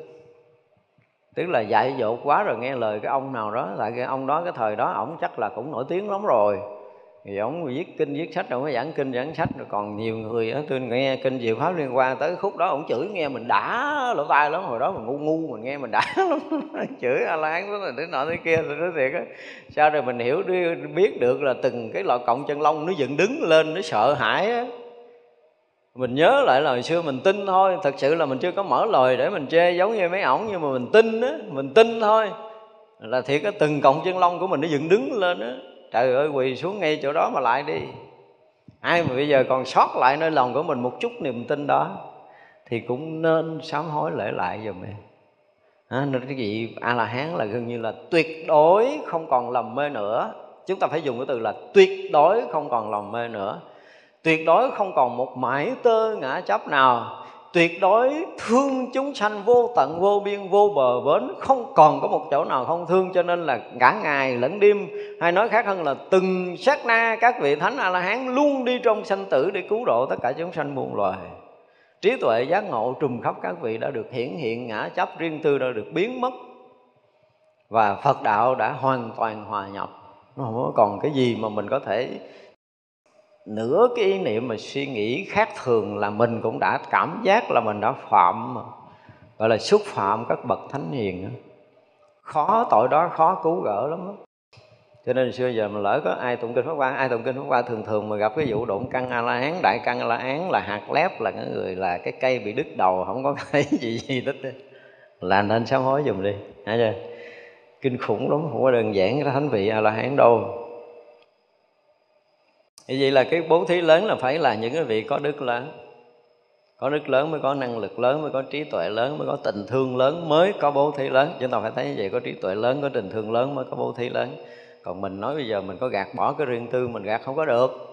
tức là dạy dỗ quá rồi nghe lời cái ông nào đó. Tại cái ông đó cái thời đó ổng chắc là cũng nổi tiếng lắm rồi, thì ổng viết kinh viết sách rồi mới giảng kinh giảng sách. Rồi còn nhiều người đó, tôi nghe kinh Diệu Pháp Liên Hoa tới khúc đó ổng chửi nghe mình đã lỗ tai lắm. Hồi đó mình ngu ngu mình nghe mình đã lắm chửi A-la-hán đó là thế nọ thế kia. Tôi nói thiệt á, sao rồi mình hiểu biết được là từng cái loại cọng chân lông nó dựng đứng lên, nó sợ hãi á. Mình nhớ lại là hồi xưa mình tin thôi, thật sự là mình chưa có mở lời để mình chê giống như mấy ổng, nhưng mà mình tin á, mình tin thôi. Là thiệt cái từng cọng chân lông của mình nó dựng đứng lên á. Trời ơi, quỳ xuống ngay chỗ đó mà lại đi. Ai mà bây giờ còn sót lại nơi lòng của mình một chút niềm tin đó thì cũng nên sám hối lễ lại dùm em. À, nên cái gì A-la-hán là gần như là tuyệt đối không còn lầm mê nữa. Chúng ta phải dùng cái từ là tuyệt đối không còn lầm mê nữa, tuyệt đối không còn một mãi tơ ngã chấp nào, tuyệt đối thương chúng sanh vô tận vô biên vô bờ bến, không còn có một chỗ nào không thương. Cho nên là cả ngày lẫn đêm, hay nói khác hơn là từng sát na, các vị thánh A-la-hán luôn đi trong sanh tử để cứu độ tất cả chúng sanh muôn loài. Trí tuệ giác ngộ trùm khắp các vị đã được hiển hiện, ngã chấp riêng tư đã được biến mất, và Phật đạo đã hoàn toàn hòa nhập. Nó không có còn cái gì mà mình có thể nửa cái ý niệm mà suy nghĩ khác thường là mình cũng đã cảm giác là mình đã phạm, gọi là xúc phạm các bậc thánh hiền. Khó, tội đó khó cứu gỡ lắm đó. Cho nên xưa giờ mà lỡ có ai tụng kinh Pháp Hoa, ai tụng kinh Pháp Hoa thường thường mà gặp cái vụ độn căn A-la-hán, đại căn A-la-hán là hạt lép, là cái người là cái cây bị đứt đầu, không có cái gì gì hết, là nên sám hối dùm đi, hả chưa? Kinh khủng lắm, không có đơn giản cái thánh vị A-la-hán đâu. Vậy là cái bố thí lớn là phải là những cái vị có đức lớn. Có đức lớn mới có năng lực lớn, mới có trí tuệ lớn, mới có tình thương lớn, mới có bố thí lớn. Chúng ta phải thấy như vậy, có trí tuệ lớn, có tình thương lớn mới có bố thí lớn. Còn mình nói bây giờ mình có gạt bỏ cái riêng tư, mình gạt không có được.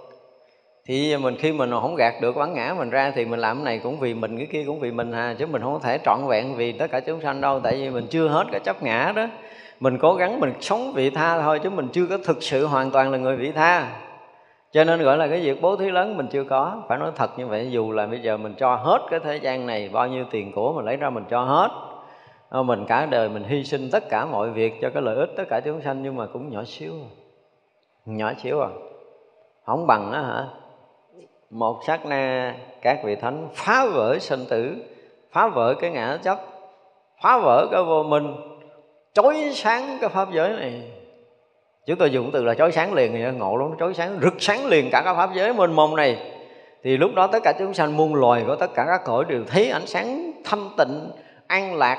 Thì mình khi mình không gạt được bản ngã mình ra thì mình làm cái này cũng vì mình, cái kia cũng vì mình hà. Chứ mình không có thể trọn vẹn vì tất cả chúng sanh đâu, tại vì mình chưa hết cái chấp ngã đó. Mình cố gắng mình sống vị tha thôi, chứ mình chưa có thực sự hoàn toàn là người vị tha. Cho nên gọi là cái việc bố thí lớn mình chưa có. Phải nói thật như vậy, dù là bây giờ mình cho hết cái thế gian này, bao nhiêu tiền của mình lấy ra mình cho hết, mình cả đời mình hy sinh tất cả mọi việc cho cái lợi ích tất cả chúng sanh, nhưng mà cũng nhỏ xíu, nhỏ xíu à, không bằng đó hả. Một sát na các vị thánh phá vỡ sinh tử, phá vỡ cái ngã chấp, phá vỡ cái vô minh, chói sáng cái pháp giới này. Chúng tôi dùng từ là chói sáng liền thì ngộ lắm, chói sáng, rực sáng liền cả các pháp giới mênh mông này. Thì lúc đó tất cả chúng sanh muôn loài của tất cả các cõi đều thấy ánh sáng thanh tịnh, an lạc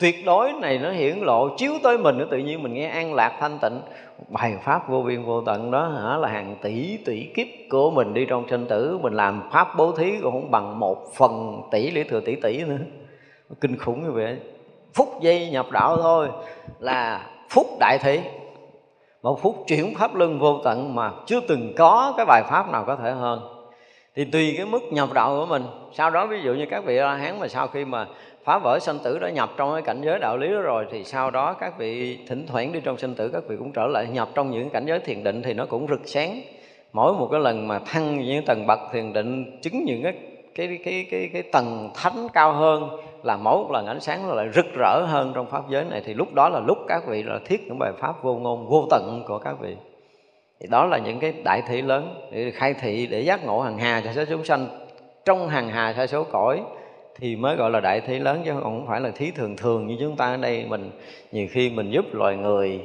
tuyệt đối này nó hiển lộ chiếu tới mình. Tự nhiên mình nghe an lạc thanh tịnh, bài pháp vô biên vô tận đó hả, là hàng tỷ tỷ kiếp của mình đi trong sinh tử, mình làm pháp bố thí cũng không bằng một phần tỷ lý thừa tỷ tỷ nữa. Kinh khủng như vậy. Phút giây nhập đạo thôi là phút đại thị, một phút chuyển pháp luân vô tận mà chưa từng có cái bài pháp nào có thể hơn. Thì tùy cái mức nhập đạo của mình. Sau đó ví dụ như các vị A-la-hán mà sau khi mà phá vỡ sanh tử đã nhập trong cái cảnh giới đạo lý đó rồi, thì sau đó các vị thỉnh thoảng đi trong sanh tử, các vị cũng trở lại nhập trong những cảnh giới thiền định thì nó cũng rực sáng. Mỗi một cái lần mà thăng những tầng bậc thiền định, chứng những cái cái cái cái, cái, cái tầng thánh cao hơn, là mỗi một lần ánh sáng nó lại rực rỡ hơn trong pháp giới này. Thì lúc đó là lúc các vị là thiết những bài pháp vô ngôn vô tận của các vị. Thì đó là những cái đại thị lớn để khai thị, để giác ngộ hằng hà sa số chúng sanh trong hằng hà sa số cõi, thì mới gọi là đại thí lớn, chứ không phải là thí thường thường như chúng ta ở đây. Mình nhiều khi mình giúp loài người,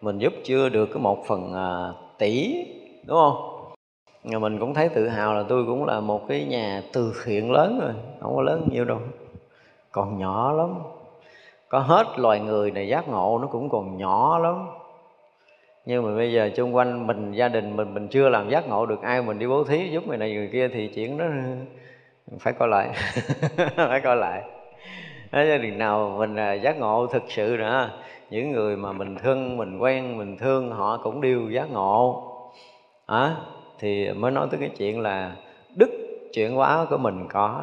mình giúp chưa được cái một phần à, tỷ, đúng không? Và mình cũng thấy tự hào là tôi cũng là một cái nhà từ thiện lớn rồi, không có lớn nhiều đâu, còn nhỏ lắm. Có hết loài người này giác ngộ nó cũng còn nhỏ lắm. Nhưng mà bây giờ xung quanh mình, gia đình mình, mình chưa làm giác ngộ được ai, mình đi bố thí giúp người này người kia thì chuyện đó phải coi lại. Phải coi lại. Nói chừng nào mình giác ngộ thực sự nữa, những người mà mình thân, mình quen, mình thương họ cũng đều giác ngộ. À, thì mới nói tới cái chuyện là đức chuyển hóa của mình có.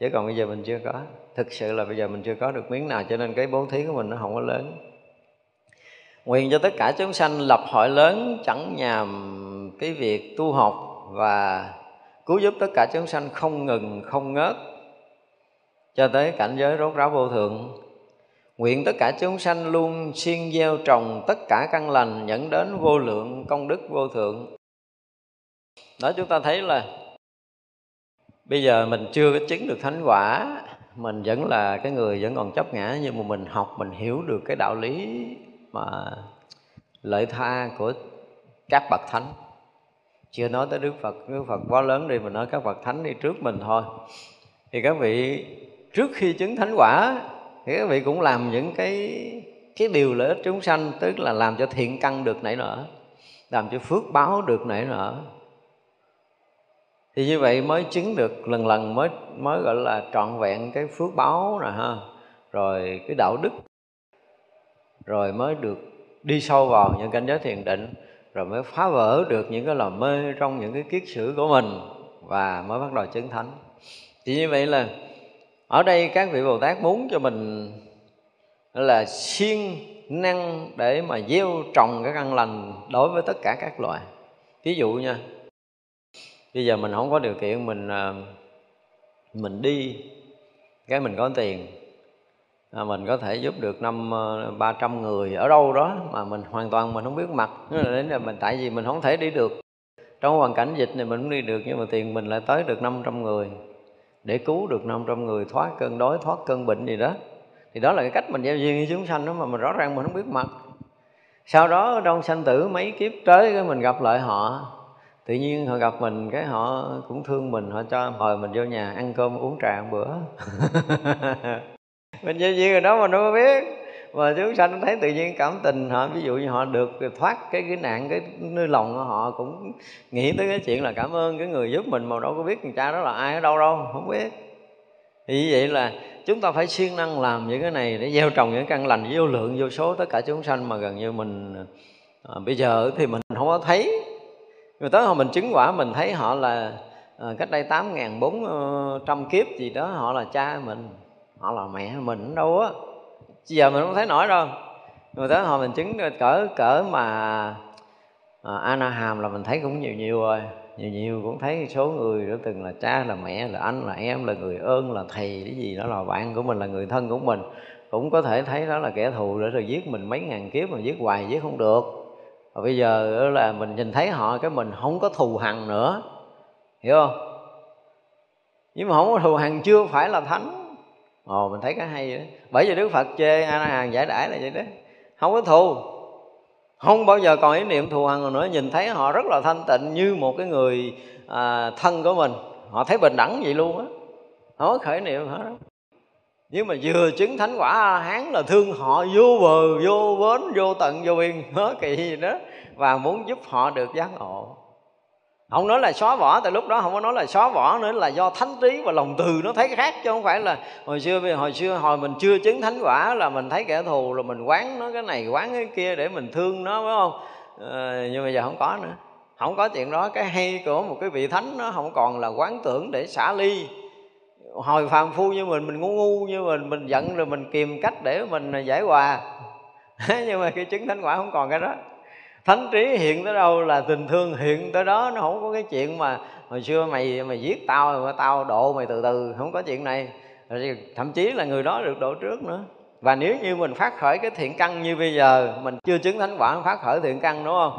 Chứ còn bây giờ mình chưa có. Thực sự là bây giờ mình chưa có được miếng nào, cho nên cái bố thí của mình nó không có lớn. Nguyện cho tất cả chúng sanh lập hội lớn chẳng nhằm cái việc tu học và cứu giúp tất cả chúng sanh không ngừng, không ngớt cho tới cảnh giới rốt ráo vô thượng. Nguyện tất cả chúng sanh luôn siêng gieo trồng tất cả căn lành dẫn đến vô lượng công đức vô thượng. Đó, chúng ta thấy là bây giờ mình chưa có chứng được thánh quả, mình vẫn là cái người vẫn còn chấp ngã, nhưng mà mình học, mình hiểu được cái đạo lý mà lợi tha của các bậc thánh. Chưa nói tới Đức Phật, Đức Phật quá lớn đi, mình nói các bậc thánh đi trước mình thôi. Thì các vị trước khi chứng thánh quả thì các vị cũng làm những cái cái điều lợi ích chúng sanh, tức là làm cho thiện căn được nảy nở, làm cho phước báo được nảy nở. Thì như vậy mới chứng được lần lần mới mới gọi là trọn vẹn cái phước báo rồi ha, rồi cái đạo đức, rồi mới được đi sâu vào những cảnh giới thiền định, rồi mới phá vỡ được những cái lò mê trong những cái kiết sử của mình và mới bắt đầu chứng thánh. Thì như vậy là ở đây các vị Bồ Tát muốn cho mình là siêng năng để mà gieo trồng cái căn lành đối với tất cả các loài. Ví dụ nha, bây giờ mình không có điều kiện, mình mình đi cái mình có tiền, mình có thể giúp được năm ba trăm người ở đâu đó mà mình hoàn toàn mình không biết mặt, đến là mình tại vì mình không thể đi được, trong hoàn cảnh dịch này mình không đi được, nhưng mà tiền mình lại tới được năm trăm người để cứu được năm trăm người thoát cơn đói, thoát cơn bệnh gì đó. Thì đó là cái cách mình gieo duyên với chúng sanh đó, mà mình rõ ràng mình không biết mặt. Sau đó trong sanh tử mấy kiếp tới cái mình gặp lại họ, tự nhiên họ gặp mình cái họ cũng thương mình, họ cho mời mình vô nhà ăn cơm uống trà một bữa. Mình gieo duyên rồi đó mà nó không biết. Mà chúng sanh thấy tự nhiên cảm tình họ, ví dụ như họ được thoát cái cái nạn, cái nơi lòng của họ cũng nghĩ tới cái chuyện là cảm ơn cái người giúp mình, mà đâu có biết người cha đó là ai ở đâu đâu, không biết. Thì như vậy là chúng ta phải siêng năng làm những cái này để gieo trồng những căn lành vô lượng vô số tất cả chúng sanh, mà gần như mình à, bây giờ thì mình không có thấy. Rồi tới hồi mình chứng quả mình thấy họ là à, cách đây tám ngàn bốn trăm kiếp gì đó, họ là cha mình, họ là mẹ mình đâu á. Giờ mình không thấy nổi đâu. Rồi tới hồi mình chứng cỡ cỡ mà à, Ana Hàm là mình thấy cũng nhiều nhiều rồi. Nhiều nhiều cũng thấy số người đó từng là cha, là mẹ, là anh, là em, là người ơn, là thầy, cái gì đó là bạn của mình, là người thân của mình. Cũng có thể thấy đó là kẻ thù để rồi giết mình mấy ngàn kiếp mà giết hoài giết không được. Và bây giờ là mình nhìn thấy họ cái mình không có thù hằn nữa. Hiểu không? Nhưng mà không có thù hằn chưa phải là thánh. Ồ, mình thấy cái hay đó. Bởi vì Đức Phật chê A La Hán giải đãi là vậy đó. Không có thù, không bao giờ còn ý niệm thù hằn nữa. Nhìn thấy họ rất là thanh tịnh như một cái người à, thân của mình. Họ thấy bình đẳng vậy luôn á, không có khởi niệm hết đó. Nhưng mà vừa chứng thánh quả A La Hán là thương họ vô bờ, vô bến, vô tận, vô biên, hớ kỳ gì đó. Và muốn giúp họ được giác ngộ. Không nói là xóa bỏ, tại lúc đó không có nói là xóa bỏ nữa, là do thánh trí và lòng từ nó thấy khác, chứ không phải là hồi xưa hồi xưa hồi mình chưa chứng thánh quả là mình thấy kẻ thù rồi mình quán nó cái này quán cái kia để mình thương nó, phải không? À, nhưng mà giờ không có nữa, không có chuyện đó. Cái hay của một cái vị thánh nó không còn là quán tưởng để xả ly. Hồi phàm phu như mình, mình ngu ngu như mình, mình giận rồi mình kìm cách để mình giải hòa. Nhưng mà khi chứng thánh quả không còn cái đó. Thánh trí hiện tới đâu là tình thương hiện tới đó. Nó không có cái chuyện mà hồi xưa mày mày giết tao mà tao độ mày từ từ, không có chuyện này. Thậm chí là người đó được độ trước nữa. Và nếu như mình phát khởi cái thiện căn như bây giờ, mình chưa chứng thánh quả phát khởi thiện căn, đúng không?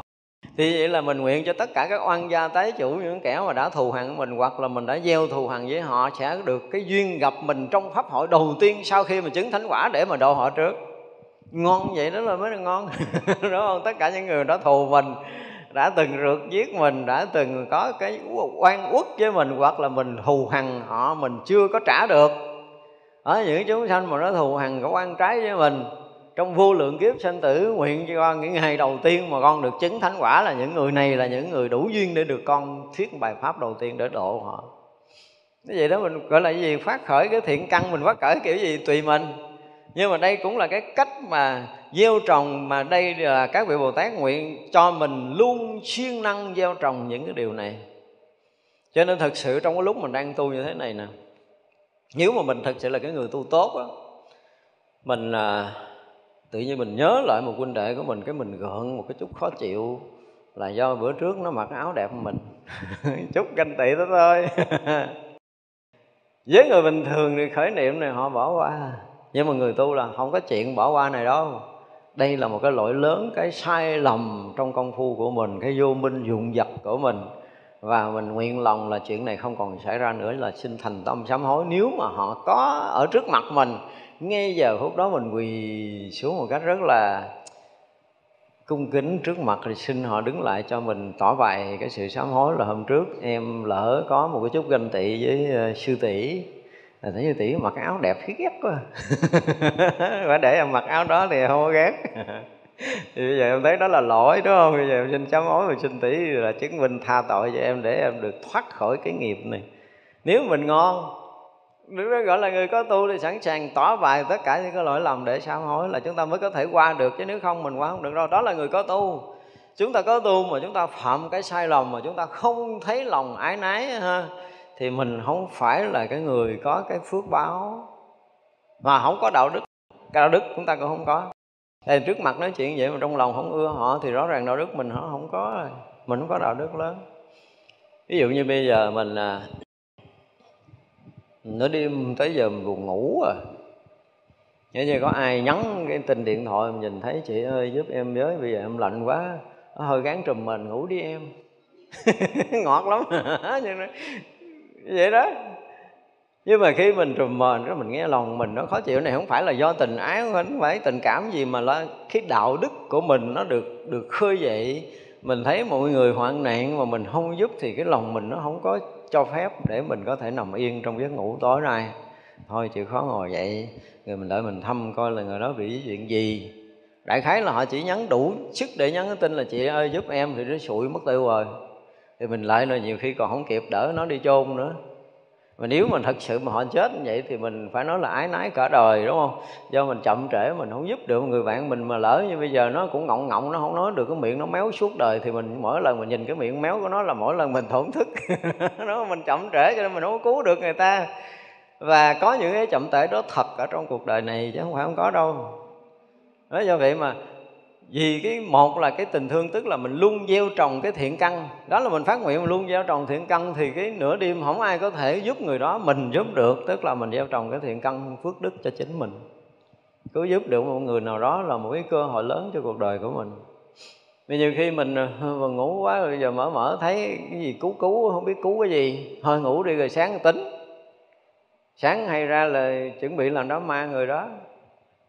Thì vậy là mình nguyện cho tất cả các oan gia tái chủ, những kẻ mà đã thù hằn mình hoặc là mình đã gieo thù hằn với họ sẽ được cái duyên gặp mình trong pháp hội đầu tiên sau khi mà chứng thánh quả để mà độ họ trước. Ngon vậy đó là mới là ngon. Đúng không? Tất cả những người đã thù mình, đã từng rượt giết mình, đã từng có cái oan uất với mình, hoặc là mình thù hằn họ mình chưa có trả được, Ở những chúng sanh mà nó thù hằn có oan trái với mình, trong vô lượng kiếp sanh tử nguyện cho con những ngày đầu tiên mà con được chứng thánh quả là những người này là những người đủ duyên để được con thuyết bài pháp đầu tiên để độ họ. Cái gì đó mình gọi là cái gì, phát khởi cái thiện căn, mình phát khởi kiểu gì tùy mình. Nhưng mà đây cũng là cái cách mà gieo trồng, mà đây là các vị Bồ Tát nguyện cho mình luôn siêng năng gieo trồng những cái điều này. Cho nên thật sự trong cái lúc mình đang tu như thế này nè, nếu mà mình thật sự là cái người tu tốt á, mình là tự nhiên mình nhớ lại một huynh đệ của mình, cái mình gợn một cái chút khó chịu là do bữa trước nó mặc áo đẹp hơn mình. Chút ganh tị đó thôi. Với người bình thường thì khởi niệm này họ bỏ qua, nhưng mà người tu là không có chuyện bỏ qua này đâu. Đây là một cái lỗi lớn, cái sai lầm trong công phu của mình, cái vô minh vụng vặt của mình. Và mình nguyện lòng là chuyện này không còn xảy ra nữa, là xin thành tâm sám hối. Nếu mà họ có ở trước mặt mình, ngay giờ phút đó mình quỳ xuống một cách rất là cung kính trước mặt, thì xin họ đứng lại cho mình tỏ bày cái sự sám hối là hôm trước em lỡ có một cái chút ganh tị với sư tỷ. Là thấy sư tỷ mặc áo đẹp thấy ghét quá. Và để em mặc áo đó thì không có ghét. Thì bây giờ em thấy đó là lỗi đúng không? Bây giờ em xin sám hối và xin tỷ là chứng minh tha tội cho em, để em được thoát khỏi cái nghiệp này. Nếu mình ngon, nếu đó gọi là người có tu thì sẵn sàng tỏ bài tất cả những cái lỗi lầm để sám hối là chúng ta mới có thể qua được, chứ nếu không mình qua không được đâu. Đó là người có tu. Chúng ta có tu mà chúng ta phạm cái sai lầm mà chúng ta không thấy lòng ái nái ha, thì mình không phải là cái người có cái phước báo, mà không có đạo đức. Cái đạo đức chúng ta cũng không có. Thì trước mặt nói chuyện vậy mà trong lòng không ưa họ thì rõ ràng đạo đức mình họ không có rồi. Mình không có đạo đức lớn. Ví dụ như bây giờ mình nửa đêm tới giờ mình buồn ngủ rồi, nghĩa như có ai nhắn cái tin điện thoại mình nhìn thấy, chị ơi giúp em với, bây giờ em lạnh quá, hơi gán trùm mình ngủ đi em. Ngọt lắm. Nhưng mà vậy đó. Nhưng mà khi mình trùm mền đó, mình nghe lòng mình nó khó chịu. Này không phải là do tình ái, không phải tình cảm gì, mà là cái đạo đức của mình nó được được khơi dậy. Mình thấy mọi người hoạn nạn mà mình không giúp thì cái lòng mình nó không có cho phép để mình có thể nằm yên trong giấc ngủ tối nay. Thôi chịu khó ngồi dậy, rồi mình đợi mình thăm coi là người đó bị chuyện gì. Đại khái là họ chỉ nhắn đủ sức để nhắn cái tin là chị ơi giúp em, thì nó sụi mất tiêu rồi. Thì mình lại là nhiều khi còn không kịp đỡ nó đi chôn nữa. Mà nếu mình thật sự mà họ chết như vậy thì mình phải nói là ái nái cả đời đúng không? Do mình chậm trễ, mình không giúp được người bạn mình, mà lỡ như bây giờ nó cũng ngọng ngọng, nó không nói được, cái miệng nó méo suốt đời, thì mình mỗi lần mình nhìn cái miệng méo của nó là mỗi lần mình thổn thức. Nó mình chậm trễ cho nên mình không cứu được người ta. Và có những cái chậm trễ đó thật ở trong cuộc đời này chứ không phải không có đâu. Đó, do vậy mà vì cái một là cái tình thương, tức là mình luôn gieo trồng cái thiện căn. Đó là mình phát nguyện mình luôn gieo trồng thiện căn, thì cái nửa đêm không ai có thể giúp người đó, mình giúp được. Tức là mình gieo trồng cái thiện căn phước đức cho chính mình. Cứ giúp được một người nào đó là một cái cơ hội lớn cho cuộc đời của mình. Vì nhiều khi mình mà ngủ quá rồi giờ mở mở thấy cái gì cứu cứu không biết cứu cái gì, thôi ngủ đi rồi sáng tính. Sáng hay ra là chuẩn bị làm đám ma người đó,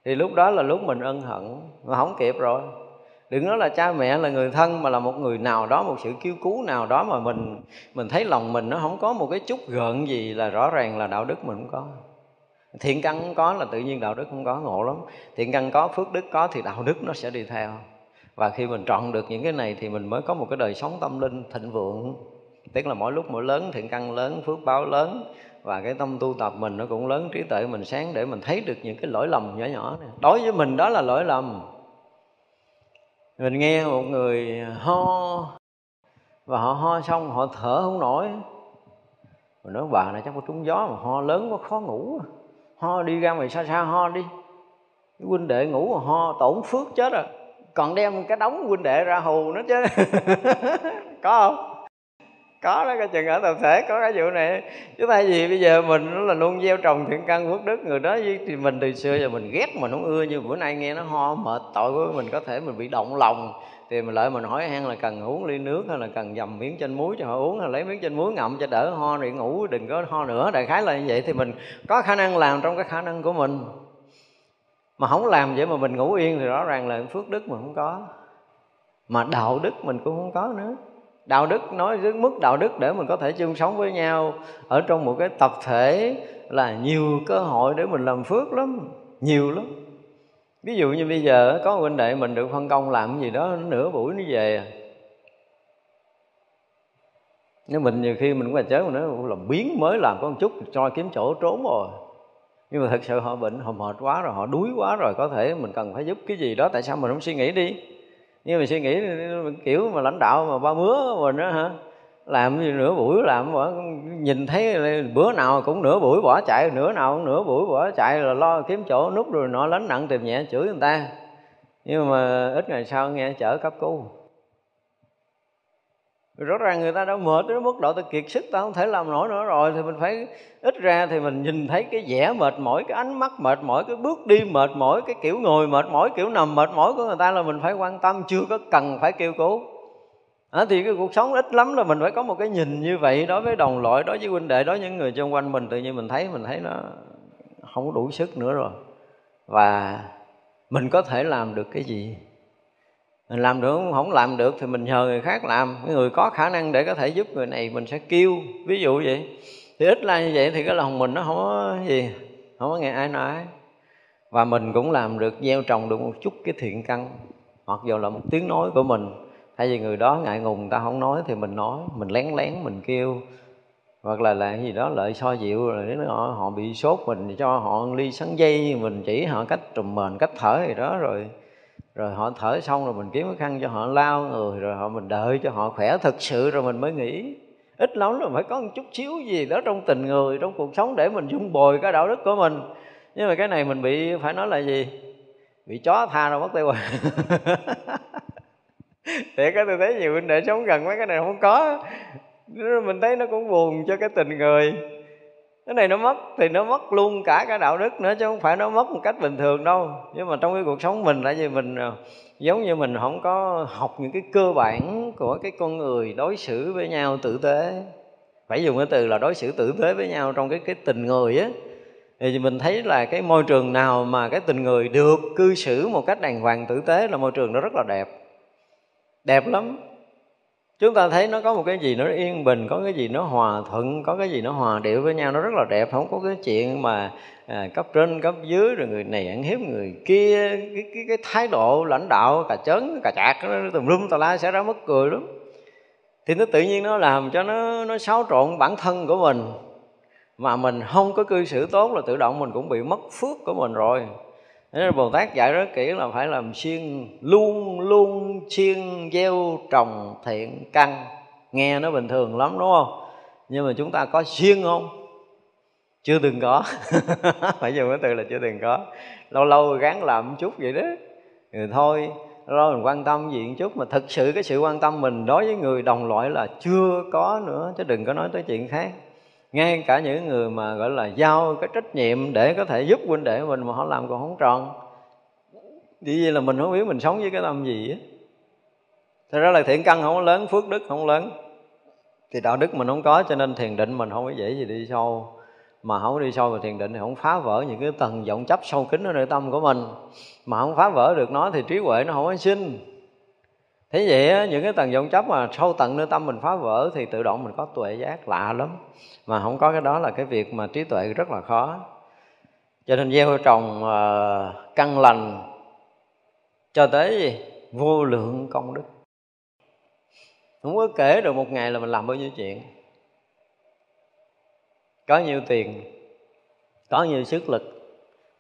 thì lúc đó là lúc mình ân hận mà không kịp rồi. Đừng nói là cha mẹ là người thân, mà là một người nào đó, một sự cứu cứu nào đó mà mình mình thấy lòng mình nó không có một cái chút gợn gì là rõ ràng là đạo đức mình không có. Thiện căn không có là tự nhiên đạo đức không có, ngộ lắm. Thiện căn có, phước đức có thì đạo đức nó sẽ đi theo. Và khi mình trọn được những cái này thì mình mới có một cái đời sống tâm linh thịnh vượng. Tức là mỗi lúc mỗi lớn, thiện căn lớn, phước báo lớn, và cái tâm tu tập mình nó cũng lớn, trí tuệ mình sáng để mình thấy được những cái lỗi lầm nhỏ nhỏ này. Đối với mình đó là lỗi lầm. Mình nghe một người ho, và họ ho xong họ thở không nổi, mình nói bà này chắc có trúng gió mà ho lớn quá khó ngủ. Ho đi ra ngoài xa xa ho đi, cái huynh đệ ngủ mà ho tổn phước chết rồi, còn đem cái đống huynh đệ ra hù nó chứ. Có không? Có đó, cái chừng ở tập thể có cái vụ này. Chứ tại vì bây giờ mình là luôn gieo trồng thiện căn phước đức, người đó thì mình từ xưa giờ mình ghét mình không ưa, nhưng bữa nay nghe nó ho mệt tội của mình, có thể mình bị động lòng. Thì mình lại mình hỏi han là cần uống ly nước hay là cần dầm miếng chanh muối cho họ uống, hay lấy miếng chanh muối ngậm cho đỡ ho để ngủ, đừng có ho nữa. Đại khái là như vậy, thì mình có khả năng làm trong cái khả năng của mình. Mà không làm vậy mà mình ngủ yên thì rõ ràng là phước đức mình không có, mà đạo đức mình cũng không có nữa. Đạo đức nói dưới mức đạo đức để mình có thể chung sống với nhau. Ở trong một cái tập thể là nhiều cơ hội để mình làm phước lắm, nhiều lắm. Ví dụ như bây giờ có huynh đệ mình được phân công làm gì đó nửa buổi nó về à. Nếu mình nhiều khi mình cũng là chớ mà nói làm biến mới làm có một chút cho kiếm chỗ trốn rồi. Nhưng mà thật sự họ bệnh, họ mệt quá rồi, họ đuối quá rồi, có thể mình cần phải giúp cái gì đó, tại sao mình không suy nghĩ đi? Nhưng mà suy nghĩ kiểu mà lãnh đạo mà ba bữa mình đó hả? Làm gì nửa buổi làm, nhìn thấy bữa nào cũng nửa buổi bỏ chạy, nửa nào cũng nửa buổi bỏ chạy là lo kiếm chỗ núp rồi nọ lánh nặng tìm nhẹ chửi người ta. Nhưng mà ít ngày sau nghe chở cấp cứu. Rõ ràng người ta đã mệt đến mức độ ta kiệt sức, ta không thể làm nổi nữa rồi, thì mình phải ít ra thì mình nhìn thấy cái vẻ mệt mỏi, cái ánh mắt mệt mỏi, cái bước đi mệt mỏi, cái kiểu ngồi mệt mỏi, kiểu nằm mệt mỏi của người ta là mình phải quan tâm, chưa có cần phải kêu cứu. À, thì cái cuộc sống ít lắm là mình phải có một cái nhìn như vậy đối với đồng loại, đối với huynh đệ, đối với những người xung quanh mình. Tự nhiên mình thấy, mình thấy nó không có đủ sức nữa rồi. Và mình có thể làm được cái gì? Mình làm được, không làm được thì mình nhờ người khác làm. Cái người có khả năng để có thể giúp người này mình sẽ kêu, ví dụ vậy. Thì ít ra như vậy thì cái lòng mình nó không có gì, không có nghe ai nói. Và mình cũng làm được, gieo trồng được một chút cái thiện căn, hoặc dù là một tiếng nói của mình. Thay vì người đó ngại ngùng, người ta không nói thì mình nói, mình lén lén mình kêu. Hoặc là là cái gì đó lợi so dịu, rồi họ, họ bị sốt mình cho họ ly sắn dây, mình chỉ họ cách trùm mền, cách thở gì đó rồi. Rồi họ thở xong rồi mình kiếm cái khăn cho họ lao người, rồi họ mình đợi cho họ khỏe thật sự rồi mình mới nghỉ. Ít lắm là phải có một chút xíu gì đó trong tình người, trong cuộc sống để mình dung bồi cái đạo đức của mình. Nhưng mà cái này mình bị, phải nói là gì? Bị chó tha rồi mất tiêu rồi. Thiệt á, tôi thấy nhiều huynh đệ sống gần mấy cái này không có. Mình thấy nó cũng buồn cho cái tình người. Cái này nó mất thì nó mất luôn cả cái đạo đức nữa, chứ không phải nó mất một cách bình thường đâu. Nhưng mà trong cái cuộc sống mình, tại vì mình giống như mình không có học những cái cơ bản của cái con người đối xử với nhau tử tế. Phải dùng cái từ là đối xử tử tế với nhau trong cái, cái tình người á. Thì mình thấy là cái môi trường nào mà cái tình người được cư xử một cách đàng hoàng tử tế là môi trường nó rất là đẹp. Đẹp lắm. Chúng ta thấy nó có một cái gì nó yên bình, có cái gì nó hòa thuận, có cái gì nó hòa điệu với nhau, nó rất là đẹp. Không có cái chuyện mà à, cấp trên, cấp dưới, rồi người này ăn hiếp người kia. Cái, cái, cái thái độ lãnh đạo, cà chớn, cà chạc, nó tùm lum tà la sẽ ra mất cười lắm. Thì nó tự nhiên nó làm cho nó, nó xáo trộn bản thân của mình. Mà mình không có cư xử tốt là tự động mình cũng bị mất phước của mình rồi. Thế nên Bồ Tát dạy rất kỹ là phải làm siêng, luôn luôn siêng gieo trồng thiện căn. Nghe nó bình thường lắm đúng không? Nhưng mà chúng ta có siêng không? Chưa từng có. Phải dùng cái từ là chưa từng có. Lâu lâu gắng làm một chút vậy đó. Rồi thôi, lâu mình quan tâm gì một chút. Mà thực sự cái sự quan tâm mình đối với người đồng loại là chưa có nữa. Chứ đừng có nói tới chuyện khác. Ngay cả những người mà gọi là giao cái trách nhiệm để có thể giúp huynh đệ mình mà họ làm còn không tròn. Chỉ vì là mình không biết mình sống với cái tâm gì á. Thật ra là thiện căn không lớn, phước đức không lớn, thì đạo đức mình không có, cho nên thiền định mình không có dễ gì đi sâu. Mà không đi sâu vào thiền định thì không phá vỡ những cái tầng vọng chấp sâu kín ở nơi tâm của mình. Mà không phá vỡ được nó thì trí huệ nó không có sinh. Thế vậy những cái tầng vọng chấp mà sâu tận nơi tâm mình phá vỡ thì tự động mình có tuệ giác, lạ lắm. Mà không có cái đó là cái việc mà trí tuệ rất là khó. Cho nên gieo trồng uh, căn lành cho tới gì? Vô lượng công đức. Không có kể được một ngày là mình làm bao nhiêu chuyện. Có nhiêu tiền, có nhiêu sức lực.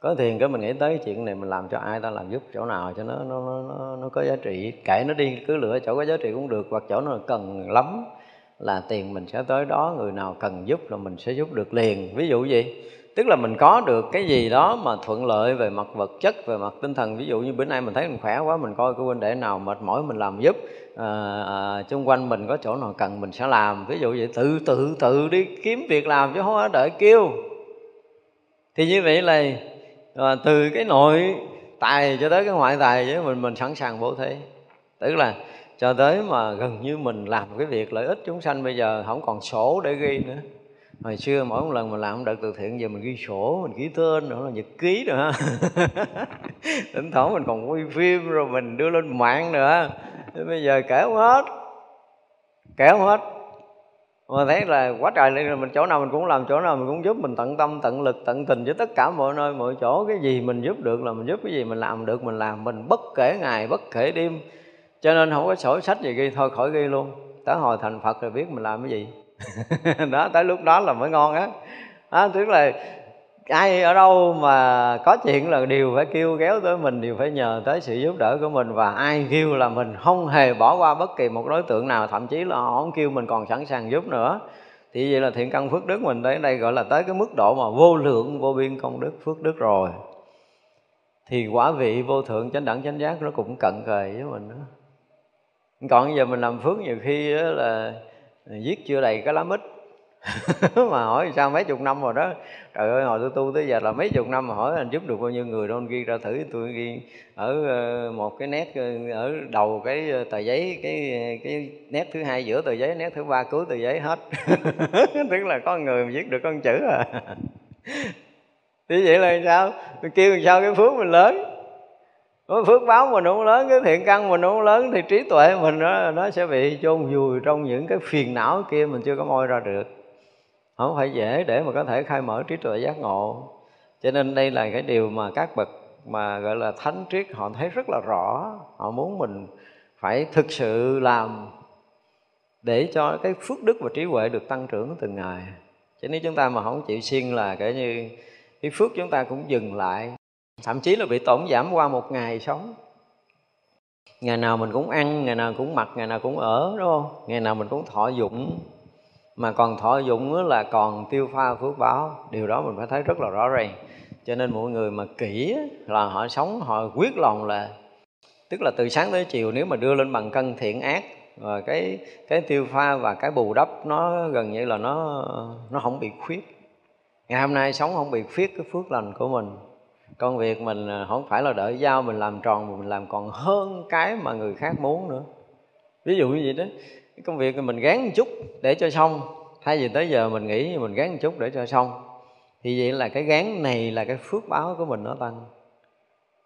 Có tiền cái mình nghĩ tới chuyện này mình làm cho ai, ta làm giúp chỗ nào cho nó, nó, nó, nó có giá trị. Kệ nó đi, cứ lựa chỗ có giá trị cũng được, hoặc chỗ nó cần lắm là tiền mình sẽ tới đó. Người nào cần giúp là mình sẽ giúp được liền. Ví dụ gì? Tức là mình có được cái gì đó mà thuận lợi về mặt vật chất, về mặt tinh thần. Ví dụ như bữa nay mình thấy mình khỏe quá, mình coi cái huynh đệ nào mệt mỏi mình làm giúp. À, à, xung quanh mình có chỗ nào cần mình sẽ làm. Ví dụ vậy, tự tự tự đi kiếm việc làm chứ không có đợi kêu. Thì như vậy là và từ cái nội tài cho tới cái ngoại tài với mình mình sẵn sàng bố thí. Tức là cho tới mà gần như mình làm cái việc lợi ích chúng sanh bây giờ không còn sổ để ghi nữa. Hồi xưa mỗi một lần mình làm đợt từ thiện giờ mình ghi sổ, mình ký tên nữa là nhật ký nữa. Thỉnh thoảng mình còn quay phim rồi mình đưa lên mạng nữa. Thế bây giờ kể không hết. kéo hết. Mà thấy là quá trời, mình chỗ nào mình cũng làm, chỗ nào mình cũng giúp, mình tận tâm, tận lực, tận tình với tất cả mọi nơi, mọi chỗ. Cái gì mình giúp được là mình giúp, cái gì mình làm được mình làm, mình bất kể ngày, bất kể đêm. Cho nên không có sổ sách gì ghi, thôi khỏi ghi luôn. Tới hồi thành Phật rồi biết mình làm cái gì. Đó, tới lúc đó là mới ngon á. Đó, tức là ai ở đâu mà có chuyện là đều phải kêu kéo tới mình, đều phải nhờ tới sự giúp đỡ của mình. Và ai kêu là mình không hề bỏ qua bất kỳ một đối tượng nào, thậm chí là họ không kêu mình còn sẵn sàng giúp nữa. Thì vậy là thiện căn phước đức mình tới đây gọi là tới cái mức độ mà vô lượng vô biên công đức phước đức rồi, thì quả vị vô thượng chánh đẳng chánh giác nó cũng cận kề với mình nữa. Còn giờ mình làm phước nhiều khi là giết chưa đầy cái lá mít. Mà hỏi sao mấy chục năm rồi đó. Trời ơi, hồi tôi tu tới giờ là mấy chục năm mà hỏi anh giúp được bao nhiêu người đâu, anh ghi ra thử. Tôi ghi ở một cái nét ở đầu cái tờ giấy, cái cái nét thứ hai giữa tờ giấy, nét thứ ba cuối tờ giấy hết. Tức là có người mà viết được con chữ à. Thế vậy là sao? Tôi kêu làm sao cái phước mình lớn. Phước báo mình không lớn, cái thiện căn mình không lớn, thì trí tuệ mình nó, nó sẽ bị chôn vùi trong những cái phiền não kia, mình chưa có moi ra được. Không phải dễ để mà có thể khai mở trí tuệ giác ngộ. Cho nên đây là cái điều mà các bậc mà gọi là thánh triết họ thấy rất là rõ. Họ muốn mình phải thực sự làm để cho cái phước đức và trí huệ được tăng trưởng từng ngày. Chứ nếu chúng ta mà không chịu siêng là kể như cái phước chúng ta cũng dừng lại, thậm chí là bị tổn giảm qua một ngày sống. Ngày nào mình cũng ăn, ngày nào cũng mặc, ngày nào cũng ở, đúng không? Ngày nào mình cũng thọ dụng. Mà còn thọ dụng là còn tiêu pha phước báo. Điều đó mình phải thấy rất là rõ ràng. Cho nên mọi người mà kỹ là họ sống, họ quyết lòng là, tức là từ sáng tới chiều, nếu mà đưa lên bằng cân thiện ác, rồi cái, cái tiêu pha và cái bù đắp nó gần như là nó, nó không bị khuyết. Ngày hôm nay sống không bị khuyết cái phước lành của mình. Công việc mình không phải là đợi giao, mình làm tròn mà mình làm còn hơn cái mà người khác muốn nữa. Ví dụ như vậy đó, cái công việc mình gán một chút để cho xong, thay vì tới giờ mình nghĩ mình gán một chút để cho xong. Thì vậy là cái gán này là cái phước báo của mình nó tăng.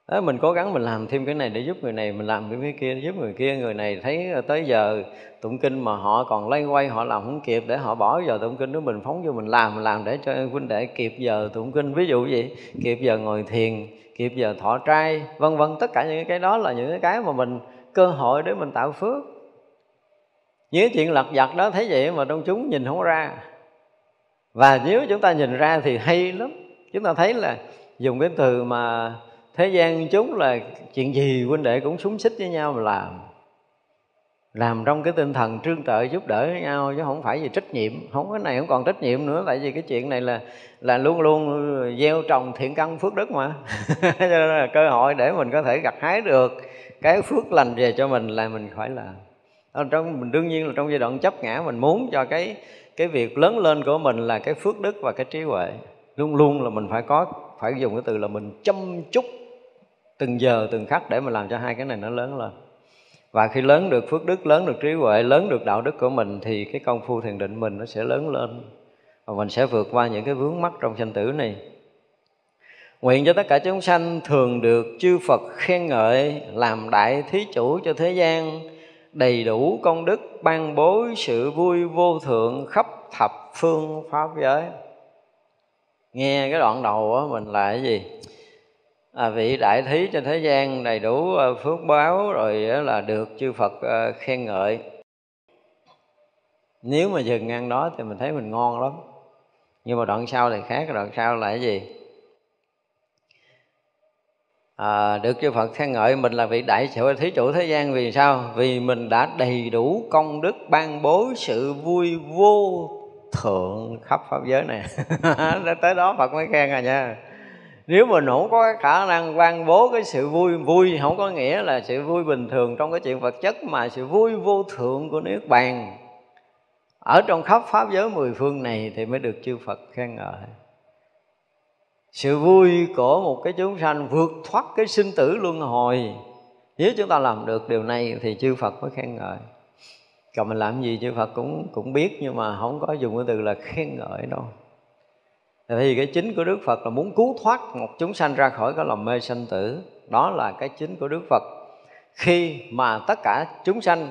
Đó, mình cố gắng mình làm thêm cái này để giúp người này, mình làm thêm cái kia để giúp người kia. Người này thấy tới giờ tụng kinh mà họ còn lay quay, họ làm không kịp, để họ bỏ giờ tụng kinh đó, mình phóng vô mình làm, mình làm để cho huynh đệ kịp giờ tụng kinh, ví dụ vậy, kịp giờ ngồi thiền, kịp giờ thọ trai, vân vân. Tất cả những cái đó là những cái mà mình cơ hội để mình tạo phước. Những chuyện lặt vặt đó thấy vậy mà trong chúng nhìn không ra. Và nếu chúng ta nhìn ra thì hay lắm. Chúng ta thấy là dùng cái từ mà thế gian chúng là chuyện gì huynh đệ cũng súng xích với nhau mà làm. Làm trong cái tinh thần trương trợ giúp đỡ với nhau, chứ không phải vì trách nhiệm. Không, cái này không còn trách nhiệm nữa. Tại vì cái chuyện này là là luôn luôn gieo trồng thiện căn phước đức mà. Cho nên là cơ hội để mình có thể gặt hái được cái phước lành về cho mình là mình phải làm. Trong, mình đương nhiên là trong giai đoạn chấp ngã, mình muốn cho cái, cái việc lớn lên của mình là cái phước đức và cái trí huệ. Luôn luôn là mình phải có, phải dùng cái từ là mình chăm chút từng giờ từng khắc để mà làm cho hai cái này nó lớn lên. Và khi lớn được phước đức, lớn được trí huệ, lớn được đạo đức của mình thì cái công phu thiền định mình nó sẽ lớn lên, và mình sẽ vượt qua những cái vướng mắc trong sanh tử này. Nguyện cho tất cả chúng sanh thường được chư Phật khen ngợi, làm đại thí chủ cho thế gian, đầy đủ công đức, ban bố sự vui vô thượng khắp thập phương pháp giới. Nghe cái đoạn đầu á mình là cái gì? À, vị đại thí trên thế gian đầy đủ phước báo, rồi là được chư Phật khen ngợi. Nếu mà dừng ngang đó thì mình thấy mình ngon lắm. Nhưng mà đoạn sau thì khác, đoạn sau là cái gì? À, được chư Phật khen ngợi, mình là vị đại thí chủ thế gian vì sao? Vì mình đã đầy đủ công đức ban bố sự vui vô thượng khắp pháp giới này. Tới đó Phật mới khen rồi nha. Nếu mình không có khả năng ban bố cái sự vui, vui không có nghĩa là sự vui bình thường trong cái chuyện vật chất, mà sự vui vô thượng của Niết Bàn ở trong khắp pháp giới mười phương này thì mới được chư Phật khen ngợi. Sự vui của một cái chúng sanh vượt thoát cái sinh tử luân hồi. Nếu chúng ta làm được điều này thì chư Phật mới khen ngợi. Còn mình làm gì chư Phật cũng, cũng biết, nhưng mà không có dùng cái từ là khen ngợi đâu. Thì cái chính của Đức Phật là muốn cứu thoát một chúng sanh ra khỏi cái lòng mê sanh tử. Đó là cái chính của Đức Phật. Khi mà tất cả chúng sanh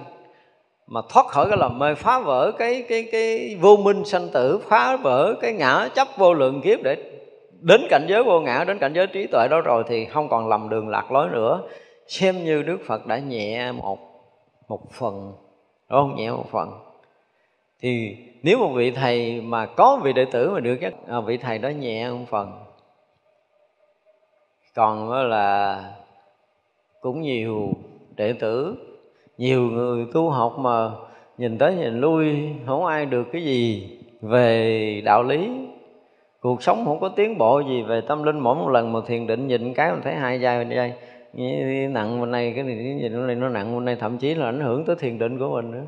mà thoát khỏi cái làm mê, phá vỡ cái cái cái vô minh sanh tử, phá vỡ cái ngã chấp vô lượng kiếp để đến cảnh giới vô ngã, đến cảnh giới trí tuệ đó rồi thì không còn lầm đường lạc lối nữa. Xem như Đức Phật đã nhẹ một một phần, đúng không? Nhẹ một phần. Thì nếu một vị thầy mà có vị đệ tử mà được cái à, vị thầy đó nhẹ một phần. Còn là cũng nhiều đệ tử, nhiều người tu học mà nhìn tới nhìn lui không ai được cái gì về đạo lý, cuộc sống không có tiến bộ gì về tâm linh. Mỗi một lần mà thiền định nhìn cái mình thấy hai vai bên đây nặng, bên này cái này nhìn bên này nó nặng, bên này thậm chí là ảnh hưởng tới thiền định của mình nữa.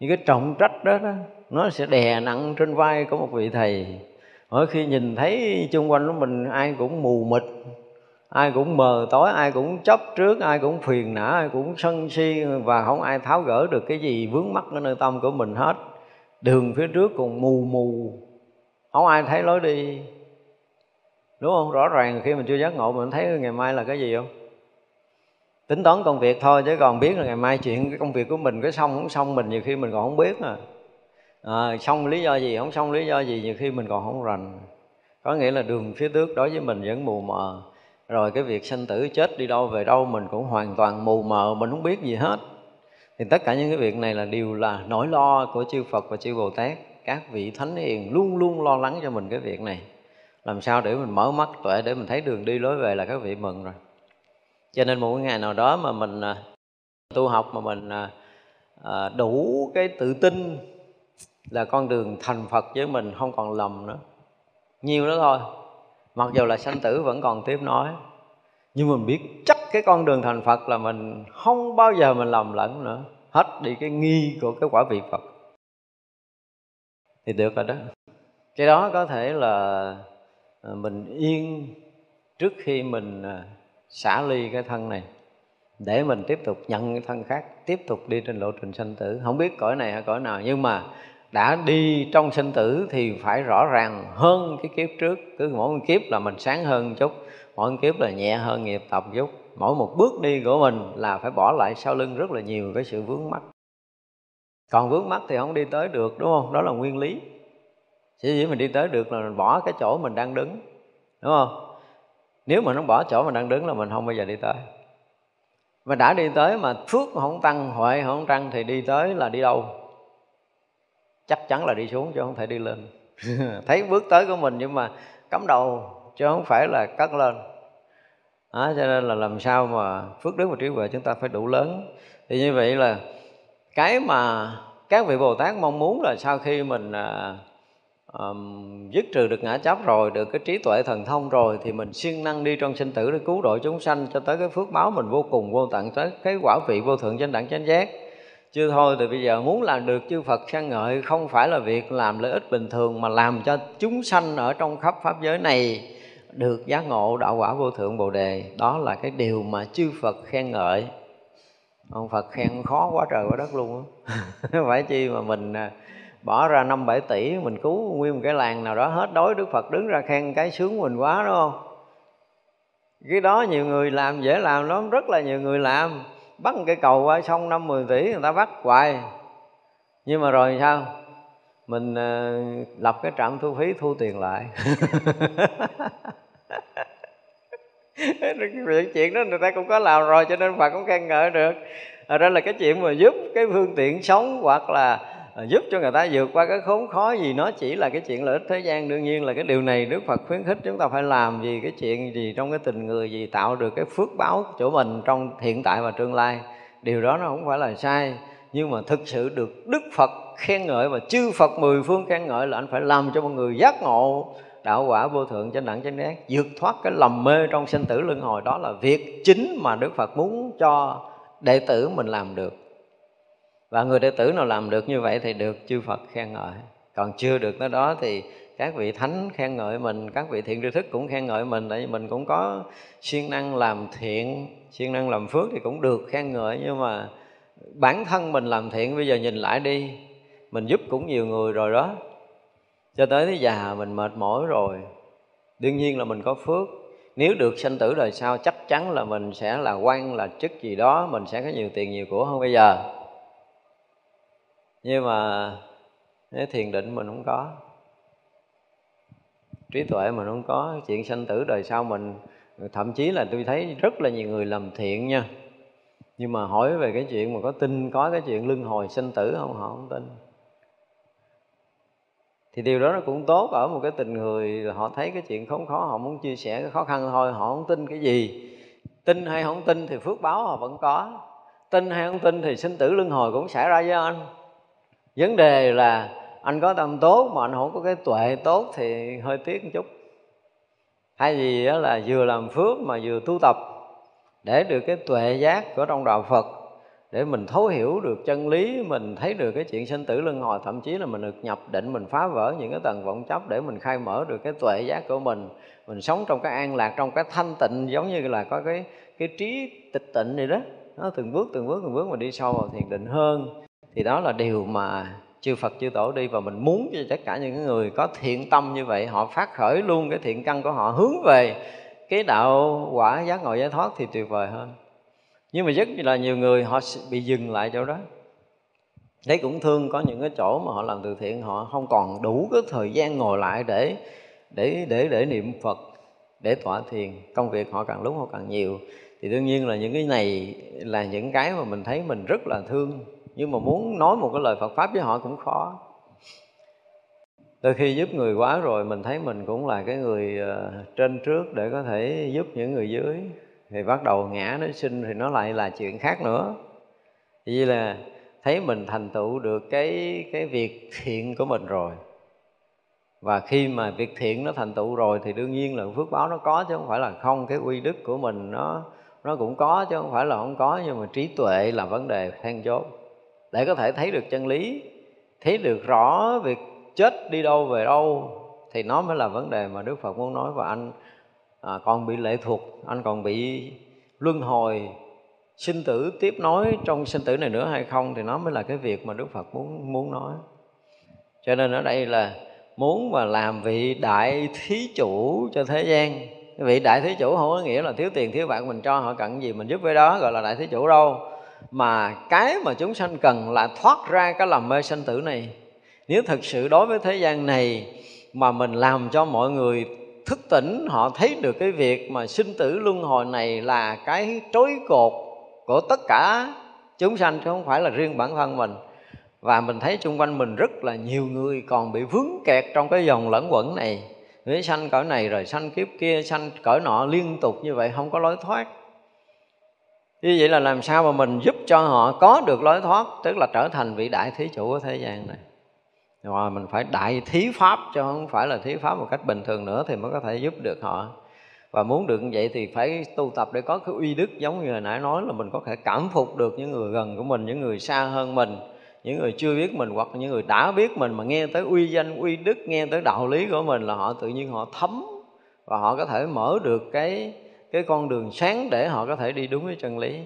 Những cái trọng trách đó, đó nó sẽ đè nặng trên vai của một vị thầy. Mỗi khi nhìn thấy chung quanh của mình ai cũng mù mịt, ai cũng mờ tối, ai cũng chấp trước, ai cũng phiền não, ai cũng sân si, và không ai tháo gỡ được cái gì vướng mắc ở nơi tâm của mình hết. Đường phía trước còn mù mù, không ai thấy lối đi, đúng không? Rõ ràng khi mình chưa giác ngộ mình thấy ngày mai là cái gì không? Tính toán công việc thôi, chứ còn biết là ngày mai chuyện cái công việc của mình cái xong không xong mình nhiều khi mình còn không biết à. À, xong lý do gì, không xong lý do gì nhiều khi mình còn không rành. Có nghĩa là đường phía trước đối với mình vẫn mù mờ. Rồi cái việc sanh tử chết đi đâu về đâu mình cũng hoàn toàn mù mờ, mình không biết gì hết. Thì tất cả những cái việc này là điều là nỗi lo của chư Phật và chư Bồ Tát. Các vị Thánh Hiền luôn luôn lo lắng cho mình cái việc này. Làm sao để mình mở mắt tuệ để mình thấy đường đi lối về là các vị mừng rồi. Cho nên một ngày nào đó mà mình tu học mà mình đủ cái tự tin là con đường thành Phật với mình không còn lầm nữa. Nhiều đó thôi. Mặc dù là sanh tử vẫn còn tiếp nối, nhưng mình biết chắc cái con đường thành Phật là mình không bao giờ mình lầm lẫn nữa. Hết đi cái nghi của cái quả vị Phật thì được rồi đó. Cái đó có thể là mình yên trước khi mình xả ly cái thân này, để mình tiếp tục nhận cái thân khác, tiếp tục đi trên lộ trình sanh tử. Không biết cõi này hay cõi nào, nhưng mà đã đi trong sinh tử thì phải rõ ràng hơn cái kiếp trước. Cứ mỗi một kiếp là mình sáng hơn chút, mỗi một kiếp là nhẹ hơn nghiệp tập chút. Mỗi một bước đi của mình là phải bỏ lại sau lưng rất là nhiều cái sự vướng mắc. Còn vướng mắc thì không đi tới được, đúng không? Đó là nguyên lý. Chỉ vì mình đi tới được là mình bỏ cái chỗ mình đang đứng, đúng không? Nếu mình không bỏ chỗ mình đang đứng là mình không bao giờ đi tới. Mà đã đi tới mà phước không tăng, huệ không tăng thì đi tới là đi đâu? Chắc chắn là đi xuống chứ không thể đi lên. Thấy bước tới của mình nhưng mà cắm đầu chứ không phải là cất lên. À, cho nên là làm sao mà phước đức và trí huệ chúng ta phải đủ lớn. Thì như vậy là cái mà các vị Bồ Tát mong muốn là sau khi mình à, à, dứt trừ được ngã chấp rồi, được cái trí tuệ thần thông rồi, thì mình siêng năng đi trong sinh tử để cứu độ chúng sanh cho tới cái phước báo mình vô cùng vô tận, tới cái quả vị vô thượng chánh đẳng chánh giác. Chưa thôi thì bây giờ muốn làm được chư Phật khen ngợi không phải là việc làm lợi ích bình thường, mà làm cho chúng sanh ở trong khắp pháp giới này được giác ngộ đạo quả vô thượng Bồ Đề. Đó là cái điều mà chư Phật khen ngợi. Ông Phật khen khó quá trời quá đất luôn á. Phải chi mà mình bỏ ra năm bảy tỷ mình cứu nguyên một cái làng nào đó hết đói, Đức Phật đứng ra khen cái sướng mình quá, đúng không? Cái đó nhiều người làm, dễ làm lắm, rất là nhiều người làm. Bắt một cây cầu qua sông năm mười tỷ người ta bắt hoài. Nhưng mà rồi sao? Mình uh, lập cái trạm thu phí thu tiền lại. Chuyện đó người ta cũng có làm rồi cho nên Phật cũng khen ngợi được. Thật ra là cái chuyện mà giúp cái phương tiện sống hoặc là giúp cho người ta vượt qua cái khốn khó gì, nó chỉ là cái chuyện lợi ích thế gian. Đương nhiên là cái điều này Đức Phật khuyến khích chúng ta phải làm, vì cái chuyện gì trong cái tình người gì tạo được cái phước báo của mình trong hiện tại và tương lai. Điều đó nó không phải là sai. Nhưng mà thực sự được Đức Phật khen ngợi và chư Phật mười phương khen ngợi là anh phải làm cho mọi người giác ngộ đạo quả vô thượng chánh đẳng chánh giác, vượt thoát cái lầm mê trong sinh tử luân hồi. Đó là việc chính mà Đức Phật muốn cho đệ tử mình làm được. Và người đệ tử nào làm được như vậy thì được chư Phật khen ngợi. Còn chưa được tới đó thì các vị Thánh khen ngợi mình, các vị thiện tri thức cũng khen ngợi mình. Tại vì mình cũng có siêng năng làm thiện, siêng năng làm phước thì cũng được khen ngợi. Nhưng mà bản thân mình làm thiện bây giờ nhìn lại đi, mình giúp cũng nhiều người rồi đó. Cho tới thế già mình mệt mỏi rồi, đương nhiên là mình có phước. Nếu được sanh tử đời sau chắc chắn là mình sẽ là quan, là chức gì đó, mình sẽ có nhiều tiền nhiều của hơn bây giờ. Nhưng mà cái thiền định mình không có, trí tuệ mình không có, chuyện sanh tử đời sau mình. Thậm chí là tôi thấy rất là nhiều người làm thiện nha, nhưng mà hỏi về cái chuyện mà có tin có cái chuyện luân hồi sanh tử không, họ không tin. Thì điều đó nó cũng tốt ở một cái tình người, họ thấy cái chuyện không khó, họ muốn chia sẻ cái khó khăn thôi, họ không tin cái gì. Tin hay không tin thì phước báo họ vẫn có, tin hay không tin thì sinh tử luân hồi cũng xảy ra với anh. Vấn đề là anh có tâm tốt mà anh không có cái tuệ tốt thì hơi tiếc một chút. Hay gì đó là vừa làm phước mà vừa tu tập để được cái tuệ giác của trong đạo Phật, để mình thấu hiểu được chân lý, mình thấy được cái chuyện sinh tử luân hồi, thậm chí là mình được nhập định, mình phá vỡ những cái tầng vọng chấp để mình khai mở được cái tuệ giác của mình. Mình sống trong cái an lạc, trong cái thanh tịnh, giống như là có cái, cái trí tịch tịnh này đó. Nó từng bước, từng bước, từng bước mình đi sâu vào thiền định hơn. Thì đó là điều mà chư Phật, chư Tổ đi, và mình muốn cho tất cả những người có thiện tâm như vậy, họ phát khởi luôn cái thiện căn của họ hướng về cái đạo quả giác ngộ giải thoát thì tuyệt vời hơn. Nhưng mà rất là nhiều người họ bị dừng lại chỗ đó. Đấy cũng thương, có những cái chỗ mà họ làm từ thiện, họ không còn đủ cái thời gian ngồi lại để để để để niệm Phật, để tọa thiền. Công việc họ càng lúc họ càng nhiều. Thì đương nhiên là những cái này là những cái mà mình thấy mình rất là thương. Nhưng mà muốn nói một cái lời Phật Pháp với họ cũng khó. Đôi khi giúp người quá rồi mình thấy mình cũng là cái người trên trước để có thể giúp những người dưới. Thì bắt đầu ngã nó sinh thì nó lại là chuyện khác nữa. Vì là thấy mình thành tựu được cái, cái việc thiện của mình rồi. Và khi mà việc thiện nó thành tựu rồi thì đương nhiên là phước báo nó có chứ không phải là không. Cái uy đức của mình nó, nó cũng có chứ không phải là không có. Nhưng mà trí tuệ là vấn đề then chốt. Để có thể thấy được chân lý, thấy được rõ việc chết đi đâu về đâu, thì nó mới là vấn đề mà Đức Phật muốn nói. Và anh à, còn bị lệ thuộc, anh còn bị luân hồi, sinh tử tiếp nối trong sinh tử này nữa hay không, thì nó mới là cái việc mà Đức Phật muốn muốn nói. Cho nên ở đây là muốn mà làm vị đại thí chủ cho thế gian. Cái vị đại thí chủ không có nghĩa là thiếu tiền thiếu bạc mình cho họ cần gì mình giúp với đó gọi là đại thí chủ đâu. Mà cái mà chúng sanh cần là thoát ra cái làm mê sanh tử này. Nếu thực sự đối với thế gian này mà mình làm cho mọi người thức tỉnh, họ thấy được cái việc mà sinh tử luân hồi này là cái trói cột của tất cả chúng sanh chứ không phải là riêng bản thân mình. Và mình thấy xung quanh mình rất là nhiều người còn bị vướng kẹt trong cái vòng lẫn quẩn này, với sanh cõi này rồi sanh kiếp kia, sanh cõi nọ liên tục như vậy, không có lối thoát. Như vậy là làm sao mà mình giúp cho họ có được lối thoát, tức là trở thành vị đại thí chủ của thế gian này. Rồi mình phải đại thí pháp chứ không phải là thí pháp một cách bình thường nữa thì mới có thể giúp được họ. Và muốn được như vậy thì phải tu tập để có cái uy đức, giống như hồi nãy nói là mình có thể cảm phục được những người gần của mình, những người xa hơn mình, những người chưa biết mình hoặc những người đã biết mình mà nghe tới uy danh, uy đức, nghe tới đạo lý của mình là họ tự nhiên họ thấm và họ có thể mở được cái, cái con đường sáng để họ có thể đi đúng với chân lý,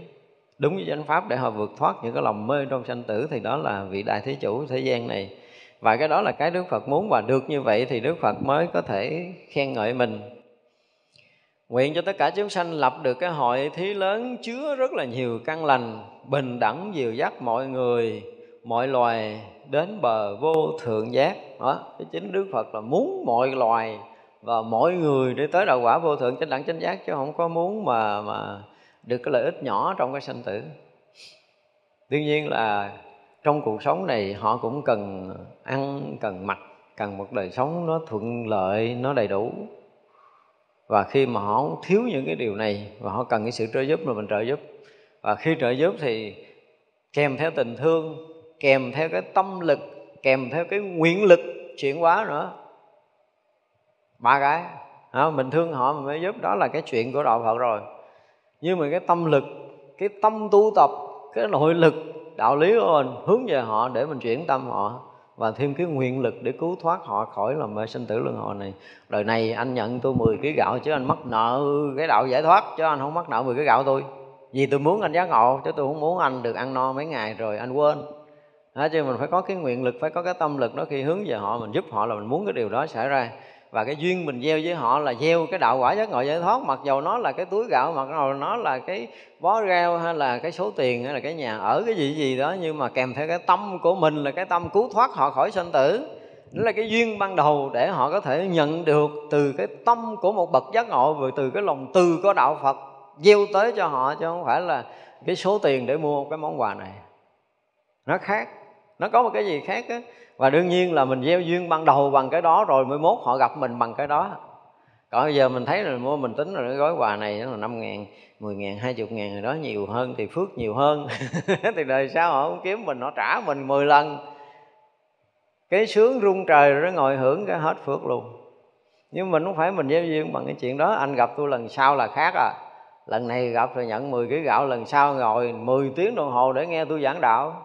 đúng với danh Pháp để họ vượt thoát những cái lòng mê trong sanh tử. Thì đó là vị đại thí chủ thế gian này. Và cái đó là cái Đức Phật muốn, và được như vậy thì Đức Phật mới có thể khen ngợi mình. Nguyện cho tất cả chúng sanh lập được cái hội thí lớn chứa rất là nhiều căn lành, bình đẳng dìu dắt mọi người, mọi loài đến bờ vô thượng giác. Đó, cái chính Đức Phật là muốn mọi loài và mọi người đi tới đạo quả vô thượng chánh đẳng chánh giác, chứ không có muốn mà, mà được cái lợi ích nhỏ trong cái sanh tử. Đương nhiên là trong cuộc sống này họ cũng cần ăn, cần mặc, cần một đời sống nó thuận lợi, nó đầy đủ. Và khi mà họ thiếu những cái điều này và họ cần cái sự trợ giúp là mình trợ giúp. Và khi trợ giúp thì kèm theo tình thương, kèm theo cái tâm lực, kèm theo cái nguyện lực chuyển hóa nữa. Ba cái, à, mình thương họ mình mới giúp, đó là cái chuyện của đạo Phật rồi. Nhưng mà cái tâm lực, cái tâm tu tập, cái nội lực, đạo lý của mình hướng về họ để mình chuyển tâm họ, và thêm cái nguyện lực để cứu thoát họ khỏi làm mê sinh tử luân hồi này. Đời này anh nhận tôi mười ký gạo chứ anh mắc nợ cái đạo giải thoát, chứ anh không mắc nợ mười ký gạo tôi. Vì tôi muốn anh giác ngộ chứ tôi không muốn anh được ăn no mấy ngày rồi anh quên. Chứ mình phải có cái nguyện lực, phải có cái tâm lực đó, khi hướng về họ mình giúp họ là mình muốn cái điều đó xảy ra. Và cái duyên mình gieo với họ là gieo cái đạo quả giác ngộ giải thoát, mặc dầu nó là cái túi gạo, mặc dầu nó là cái bó rau hay là cái số tiền hay là cái nhà ở cái gì gì đó, nhưng mà kèm theo cái tâm của mình là cái tâm cứu thoát họ khỏi sanh tử. Đó là cái duyên ban đầu để họ có thể nhận được từ cái tâm của một bậc giác ngộ, vừa từ cái lòng từ của đạo Phật gieo tới cho họ, chứ không phải là cái số tiền để mua cái món quà này. Nó khác, nó có một cái gì khác á. Và đương nhiên là mình gieo duyên ban đầu bằng cái đó rồi mới mốt họ gặp mình bằng cái đó. Còn bây giờ mình thấy là mua, mình tính là cái gói quà này là năm ngàn, mười ngàn, hai mươi ngàn rồi đó, nhiều hơn thì phước nhiều hơn. Thì đời sau họ không kiếm mình, họ trả mình mười lần. Cái sướng rung trời rồi nó ngồi hưởng cái hết phước luôn. Nhưng mình không phải mình gieo duyên bằng cái chuyện đó. Anh gặp tôi lần sau là khác à. Lần này gặp rồi nhận mười ký gạo, lần sau ngồi mười tiếng đồng hồ để nghe tôi giảng đạo.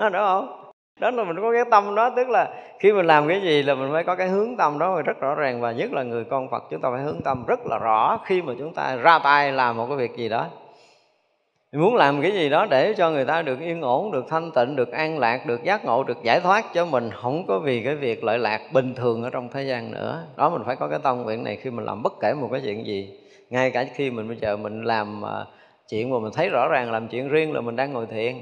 Đúng không? Đó là mình có cái tâm đó, tức là khi mình làm cái gì là mình phải có cái hướng tâm đó rất rõ ràng. Và nhất là người con Phật, chúng ta phải hướng tâm rất là rõ khi mà chúng ta ra tay làm một cái việc gì đó. Mình muốn làm cái gì đó để cho người ta được yên ổn, được thanh tịnh, được an lạc, được giác ngộ, được giải thoát, cho mình không có vì cái việc lợi lạc bình thường ở trong thế gian nữa. Đó, mình phải có cái tâm nguyện này khi mình làm bất kể một cái chuyện gì. Ngay cả khi mình bây giờ mình làm chuyện mà mình thấy rõ ràng, làm chuyện riêng là mình đang ngồi thiền,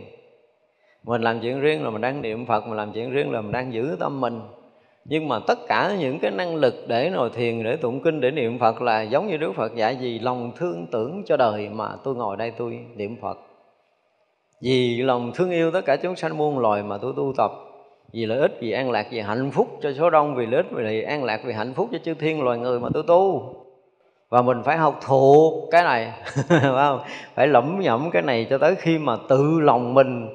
mình làm chuyện riêng là mình đang niệm Phật, mình làm chuyện riêng là mình đang giữ tâm mình. Nhưng mà tất cả những cái năng lực để ngồi thiền, để tụng kinh, để niệm Phật là giống như Đức Phật dạy gì? Lòng thương tưởng cho đời mà tôi ngồi đây tôi niệm Phật. Vì lòng thương yêu tất cả chúng sanh muôn loài mà tôi tu tập. Vì lợi ích, vì an lạc, vì hạnh phúc cho số đông, vì lợi ích, vì an lạc, vì hạnh phúc cho chư thiên loài người mà tôi tu. Và mình phải học thuộc cái này. Phải lẩm nhẩm cái này cho tới khi mà tự lòng mình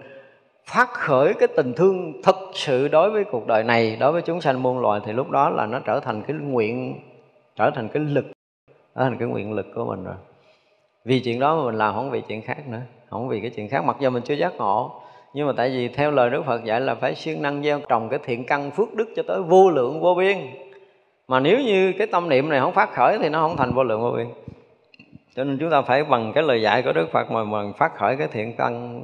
phát khởi cái tình thương thật sự đối với cuộc đời này, đối với chúng sanh muôn loài, thì lúc đó là nó trở thành cái nguyện, trở thành cái lực, trở thành cái nguyện lực của mình rồi. Vì chuyện đó mà mình làm, không vì chuyện khác nữa, không vì cái chuyện khác. Mặc dù mình chưa giác ngộ, nhưng mà tại vì theo lời Đức Phật dạy là phải siêng năng gieo trồng cái thiện căn phước đức cho tới vô lượng vô biên. Mà nếu như cái tâm niệm này không phát khởi thì nó không thành vô lượng vô biên. Cho nên chúng ta phải bằng cái lời dạy của Đức Phật mà mình phát khởi cái thiện căn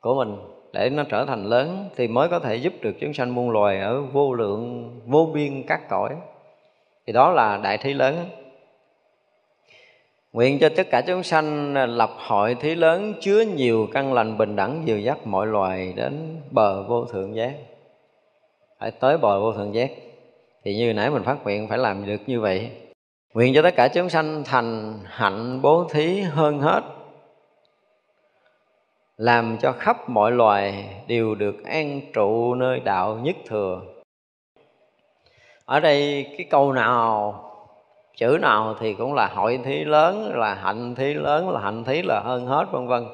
của mình, để nó trở thành lớn thì mới có thể giúp được chúng sanh muôn loài ở vô lượng, vô biên các cõi. Thì đó là đại thí lớn. Nguyện cho tất cả chúng sanh lập hội thí lớn chứa nhiều căn lành bình đẳng, dìu dắt mọi loài đến bờ vô thượng giác. Phải tới bờ vô thượng giác. Thì như nãy mình phát nguyện phải làm được như vậy. Nguyện cho tất cả chúng sanh thành hạnh bố thí hơn hết, làm cho khắp mọi loài đều được an trụ nơi đạo nhất thừa. Ở đây cái câu nào, chữ nào thì cũng là hội thí lớn, là hạnh thí lớn, là hạnh thí là hơn hết, vân vân.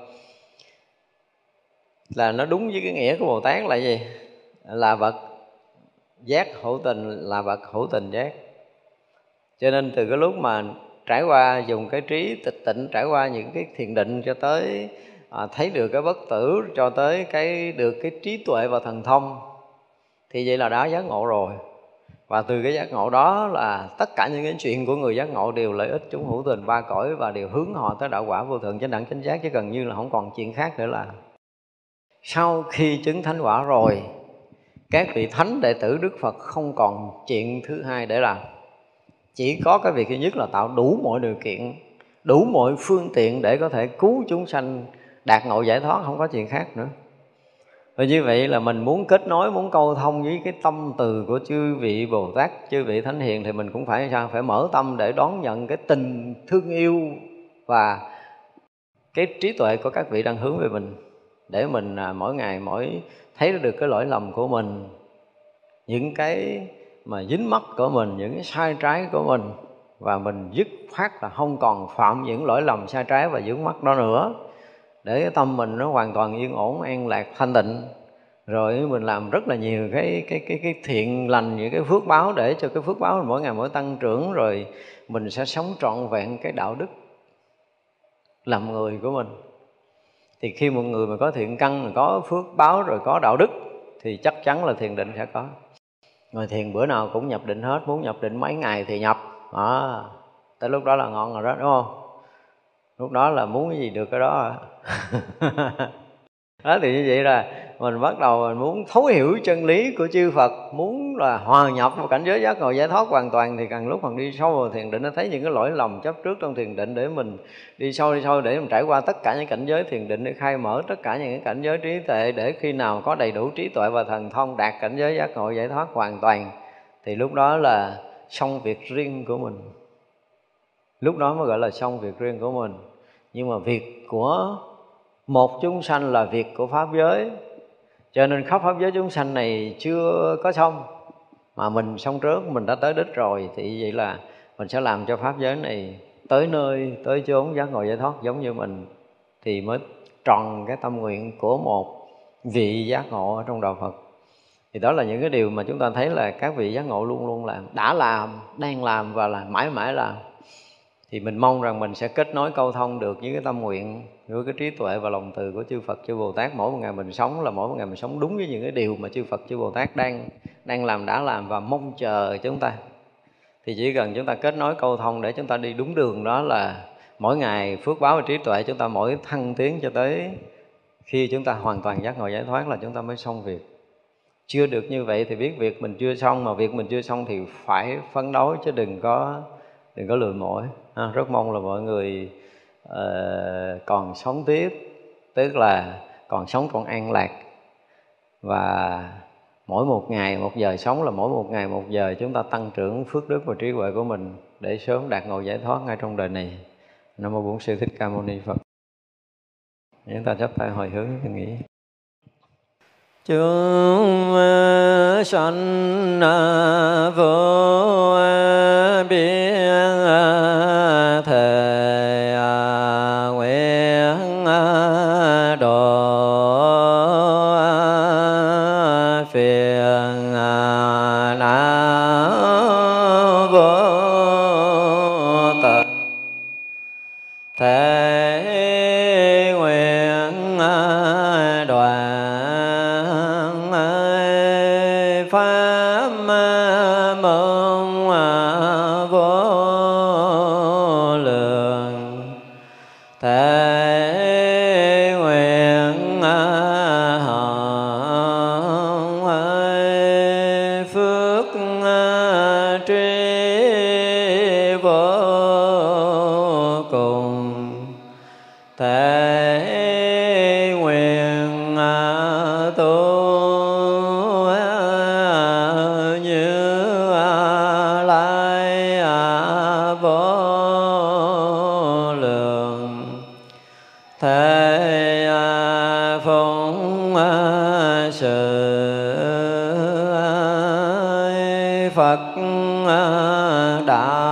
Là nó đúng với cái nghĩa của Bồ Tát là gì? Là vật giác hữu tình, là vật hữu tình giác. Cho nên từ cái lúc mà trải qua dùng cái trí tịch tịnh, trải qua những cái thiền định cho tới À, thấy được cái bất tử, cho tới cái được cái trí tuệ và thần thông, thì vậy là đã giác ngộ rồi. Và từ cái giác ngộ đó là tất cả những cái chuyện của người giác ngộ đều lợi ích chúng hữu tình ba cõi và đều hướng họ tới đạo quả vô thượng chánh đẳng chánh giác, chứ gần như là không còn chuyện khác nữa. Là sau khi chứng thánh quả rồi, các vị thánh đệ tử Đức Phật không còn chuyện thứ hai để làm, chỉ có cái việc duy nhất là tạo đủ mọi điều kiện, đủ mọi phương tiện để có thể cứu chúng sanh đạt ngộ giải thoát, không có chuyện khác nữa. Và như vậy là mình muốn kết nối, muốn câu thông với cái tâm từ của chư vị Bồ Tát, chư vị Thánh Hiền, thì mình cũng phải sao? Phải mở tâm để đón nhận cái tình thương yêu và cái trí tuệ của các vị đang hướng về mình, để mình mỗi ngày mỗi thấy được cái lỗi lầm của mình, những cái mà dính mắc của mình, những cái sai trái của mình, và mình dứt khoát là không còn phạm những lỗi lầm sai trái và vướng mắc đó nữa, để cái tâm mình nó hoàn toàn yên ổn, an lạc, thanh tịnh. Rồi mình làm rất là nhiều cái cái cái cái thiện lành, những cái phước báo, để cho cái phước báo mình mỗi ngày mỗi tăng trưởng. Rồi mình sẽ sống trọn vẹn cái đạo đức làm người của mình. Thì khi một người mà có thiện căn, mình có phước báo rồi có đạo đức, thì chắc chắn là thiền định sẽ có. Người thiền bữa nào cũng nhập định hết, muốn nhập định mấy ngày thì nhập à, tới lúc đó là ngon rồi đó, đúng không? Lúc đó là muốn cái gì được cái đó. Đó thì như vậy là mình bắt đầu mình muốn thấu hiểu chân lý của chư Phật, muốn là hòa nhập vào cảnh giới giác ngộ giải thoát hoàn toàn, thì càng lúc mình đi sâu vào thiền định, nó thấy những cái lỗi lầm chấp trước trong thiền định, để mình đi sâu đi sâu để mình trải qua tất cả những cảnh giới thiền định, để khai mở tất cả những cái cảnh giới trí tuệ, để khi nào có đầy đủ trí tuệ và thần thông đạt cảnh giới giác ngộ giải thoát hoàn toàn, thì lúc đó là xong việc riêng của mình. Lúc đó mới gọi là xong việc riêng của mình. Nhưng mà việc của một chúng sanh là việc của Pháp giới, cho nên khắp Pháp giới chúng sanh này chưa có xong, mà mình xong trước, mình đã tới đích rồi, thì vậy là mình sẽ làm cho Pháp giới này tới nơi, tới chốn giác ngộ giải thoát giống như mình, thì mới tròn cái tâm nguyện của một vị giác ngộ ở trong Đạo Phật. Thì đó là những cái điều mà chúng ta thấy là các vị giác ngộ luôn luôn làm, đã làm, đang làm và là mãi mãi làm. Thì mình mong rằng mình sẽ kết nối câu thông được với cái tâm nguyện, với cái trí tuệ và lòng từ của chư Phật, chư Bồ Tát. Mỗi một ngày mình sống là mỗi một ngày mình sống đúng với những cái điều mà chư Phật, chư Bồ Tát đang đang làm, đã làm và mong chờ chúng ta. Thì chỉ cần chúng ta kết nối câu thông để chúng ta đi đúng đường, đó là mỗi ngày phước báo và trí tuệ chúng ta mỗi thăng tiến, cho tới khi chúng ta hoàn toàn giác ngộ giải thoát là chúng ta mới xong việc. Chưa được như vậy thì biết việc mình chưa xong, mà việc mình chưa xong thì phải phấn đấu, chứ đừng có đừng có lười mỏi. À, rất mong là mọi người uh, còn sống tiếp, tức là còn sống còn an lạc. Và mỗi một ngày, một giờ sống là mỗi một ngày, một giờ chúng ta tăng trưởng phước đức và trí huệ của mình để sớm đạt ngộ giải thoát ngay trong đời này. Nam Mô Bổn Sư Thích Ca Mâu Ni Phật. Chúng ta chấp tay hồi hướng cho nghĩ. Chúng sanh vô biên thể nguyện độ phiền não vô tận thể nguyện đoạn Phật đã